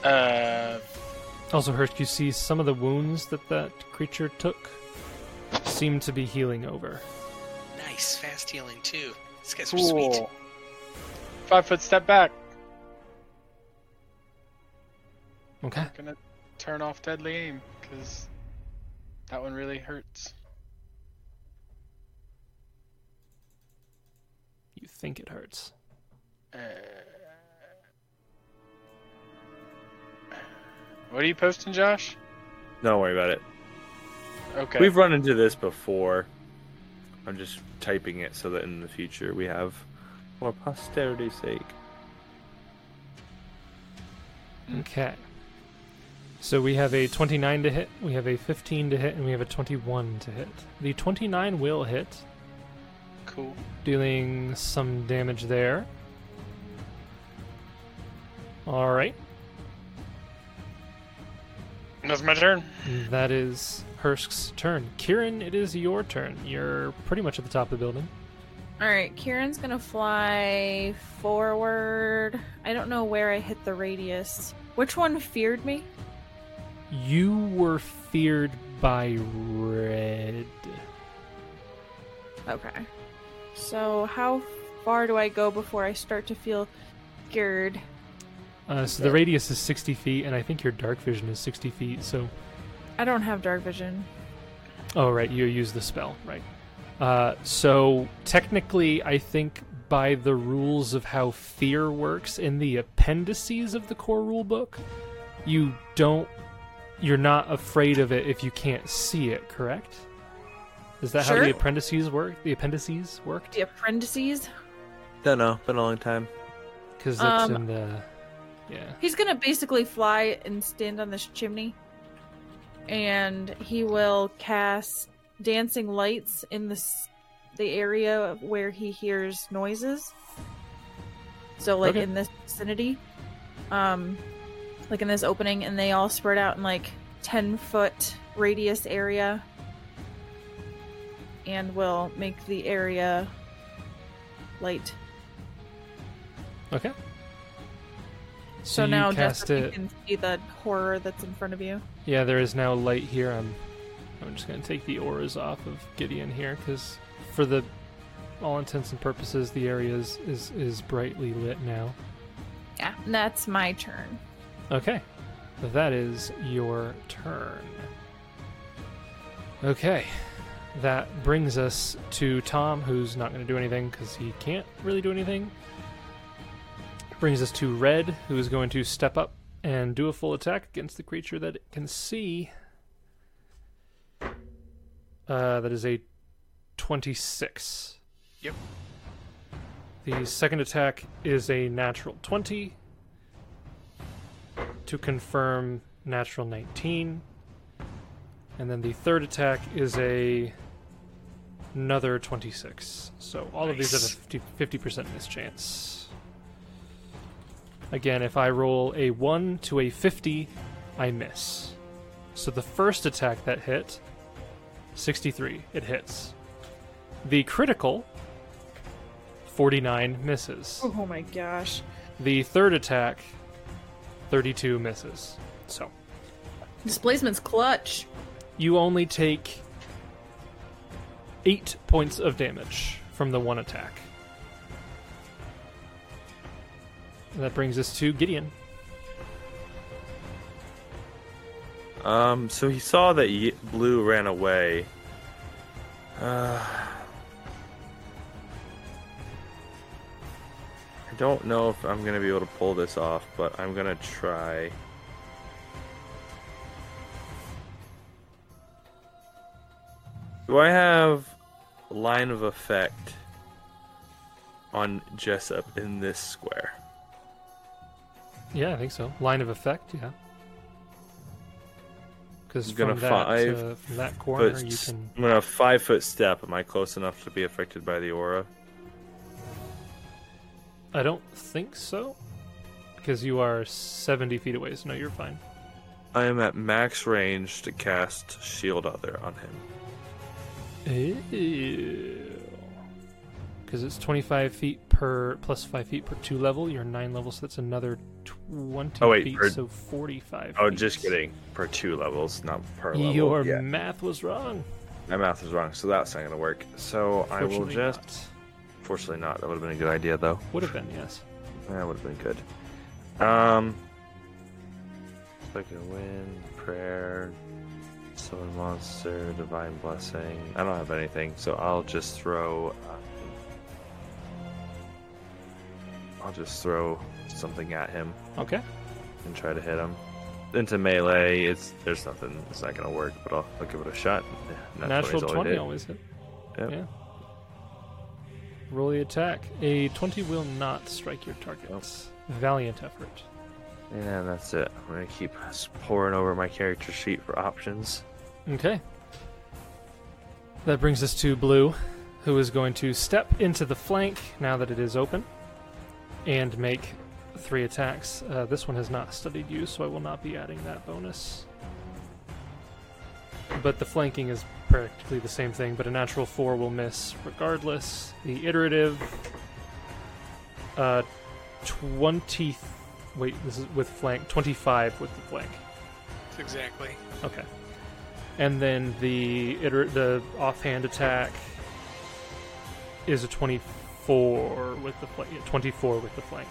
Uh, Also, Hursk, you see some of the wounds that that creature took seem to be healing over. Nice, fast healing too. These guys are cool. Sweet. Five foot step back. Okay. I'm gonna turn off deadly aim because that one really hurts. You think it hurts? Uh, what are you posting, Josh? Don't worry about it. Okay. We've run into this before. I'm just typing it so that in the future we have, for posterity's sake. Okay. So we have a twenty-nine to hit, we have a fifteen to hit, and we have a twenty-one to hit. The twenty-nine will hit. Cool. Dealing some damage there. Alright. That's my turn. That is Hursk's turn. Kieran, it is your turn. You're pretty much at the top of the building. Alright, Kieran's gonna fly forward. I don't know where I hit the radius. Which one feared me? You were feared by red. Okay. So how far do I go before I start to feel scared? Uh, so the radius is sixty feet, and I think your dark vision is sixty feet, so... I don't have dark vision. Oh, right, you use the spell, right. Uh, so technically, I think by the rules of how fear works in the appendices of the core rulebook, you don't... You're not afraid of it if you can't see it, correct? Is that sure. how the appendices work? The appendices worked? The appendices? Don't know. Been a long time. Because that's um, in the... Yeah. He's going to basically fly and stand on this chimney. And he will cast Dancing Lights in the, the area where he hears noises. So, like, okay. in this vicinity. Um, like, in this opening. And they all spread out in, like, ten-foot radius area. And will make the area light. Okay. So, so now just you can see the horror that's in front of you. Yeah, there is now light here. I'm, I'm just going to take the auras off of Gideon here, because for the all intents and purposes, the area is, is, is brightly lit now. Yeah, and that's my turn. Okay. That is your turn. Okay. That brings us to Tom, who's not going to do anything because he can't really do anything. Brings us to Red, who is going to step up and do a full attack against the creature that it can see. Uh, that is a twenty-six. Yep. The second attack is a natural twenty. To confirm, natural nineteen. And then the third attack is a another twenty-six. So all nice. Of these have a fifty percent mischance. Again, if I roll a one to a fifty, I miss. So the first attack that hit, sixty-three, it hits. The critical, forty-nine, misses. Oh my gosh. The third attack, thirty-two, misses. So. Displacement's clutch. You only take eight points of damage from the one attack. That brings us to Gideon. Um, so he saw that Ye- Blue ran away. Uh, I don't know if I'm going to be able to pull this off, but I'm going to try. Do I have line of effect on Jessup in this square? Yeah, I think so. Line of effect, yeah. Because from, uh, from that corner, foot, you can... I'm going to five-foot step. Am I close enough to be affected by the aura? I don't think so. Because you are seventy feet away, so no, you're fine. I am at max range to cast Shield Other on him. Ew. Because it's twenty-five feet per... plus five feet per two level. You're nine levels, so that's another... Tw- One, two, oh, wait, feet, per... so forty-five. Oh, feet. Just kidding. Per two levels, not per level. Your yeah. math was wrong. My math was wrong, so that's not going to work. So I will just... Not. Fortunately not. That would have been a good idea, though. Would have been, yes. That would have been good. Um... So I can win, prayer, summon monster, divine blessing. I don't have anything, so I'll just throw... Uh, I'll just throw something at him. Okay. And try to hit him. Into melee, it's there's nothing. It's not gonna work, but I'll, I'll give it a shot. Natural twenty always hit. Yep. Yeah. Roll the attack. A twenty will not strike your targets. Nope. Valiant effort. And that's it. I'm gonna keep pouring over my character sheet for options. Okay. That brings us to Blue, who is going to step into the flank now that it is open, and make three attacks. Uh, this one has not studied you, so I will not be adding that bonus. But the flanking is practically the same thing, but a natural four will miss regardless. The iterative... Uh, twenty... Wait, this is with flank. twenty-five with the flank. Exactly. Okay. And then the iter- the offhand attack is a twenty-four with the flank. Yeah, twenty-four with the flank.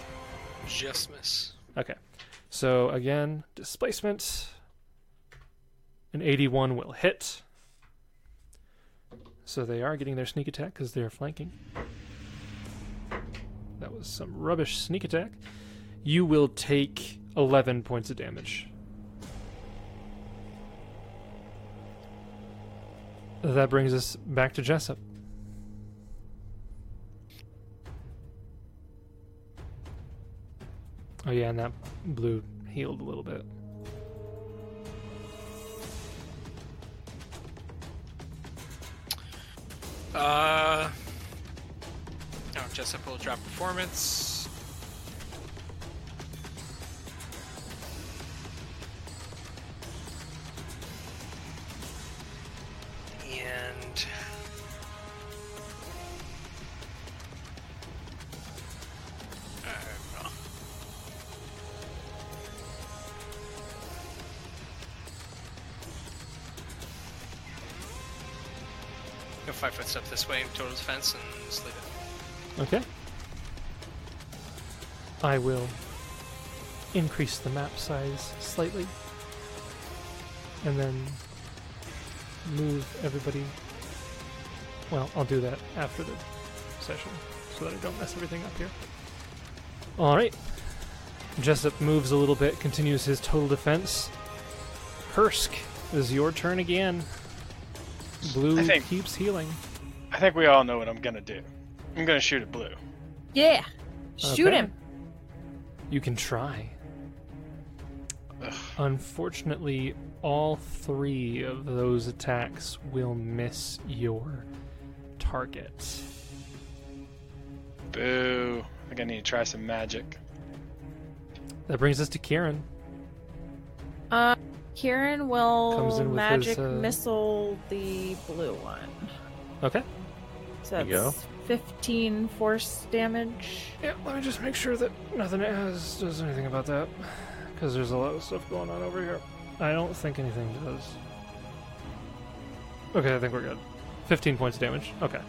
Just miss. Okay. So, again, displacement. An eighty-one will hit. So they are getting their sneak attack because they're flanking. That was some rubbish sneak attack. You will take eleven points of damage. That brings us back to Jessup. Oh yeah, and that blue healed a little bit. Uh, no, Jessup will drop performance. And... Five foot step this way, total defense, and just leave it. Okay. I will increase the map size slightly, and then move everybody. Well, I'll do that after the session, so that I don't mess everything up here. All right. Jessup moves a little bit, continues his total defense. Hursk, it is your turn again. Blue think, keeps healing. I think we all know what I'm gonna do. I'm gonna shoot at Blue. Yeah, shoot okay. him. You can try. Ugh. Unfortunately, all three of those attacks will miss your target. Boo. I think I need to try some magic. That brings us to Kieran. Uh. Kieran will magic his, uh... missile the blue one. Okay. So that's fifteen force damage. Yeah, let me just make sure that nothing has, does anything about that. Because there's a lot of stuff going on over here. I don't think anything does. Okay, I think we're good. fifteen points of damage. Okay.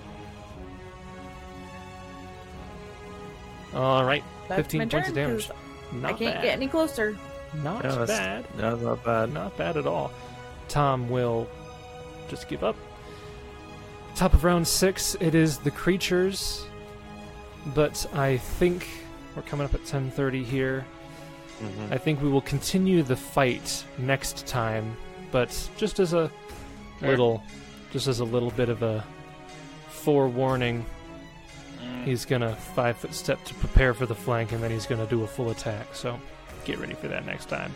Alright. That's fifteen points of damage. Not I can't bad. Get any closer. Not no, bad. No, not bad. Not bad at all. Tom will just give up. Top of round six, it is the creatures. But I think we're coming up at ten thirty here. Mm-hmm. I think we will continue the fight next time, but just as a Fair. little, just as a little bit of a forewarning, mm. he's gonna five foot step to prepare for the flank, and then he's gonna do a full attack. So. Get ready for that next time.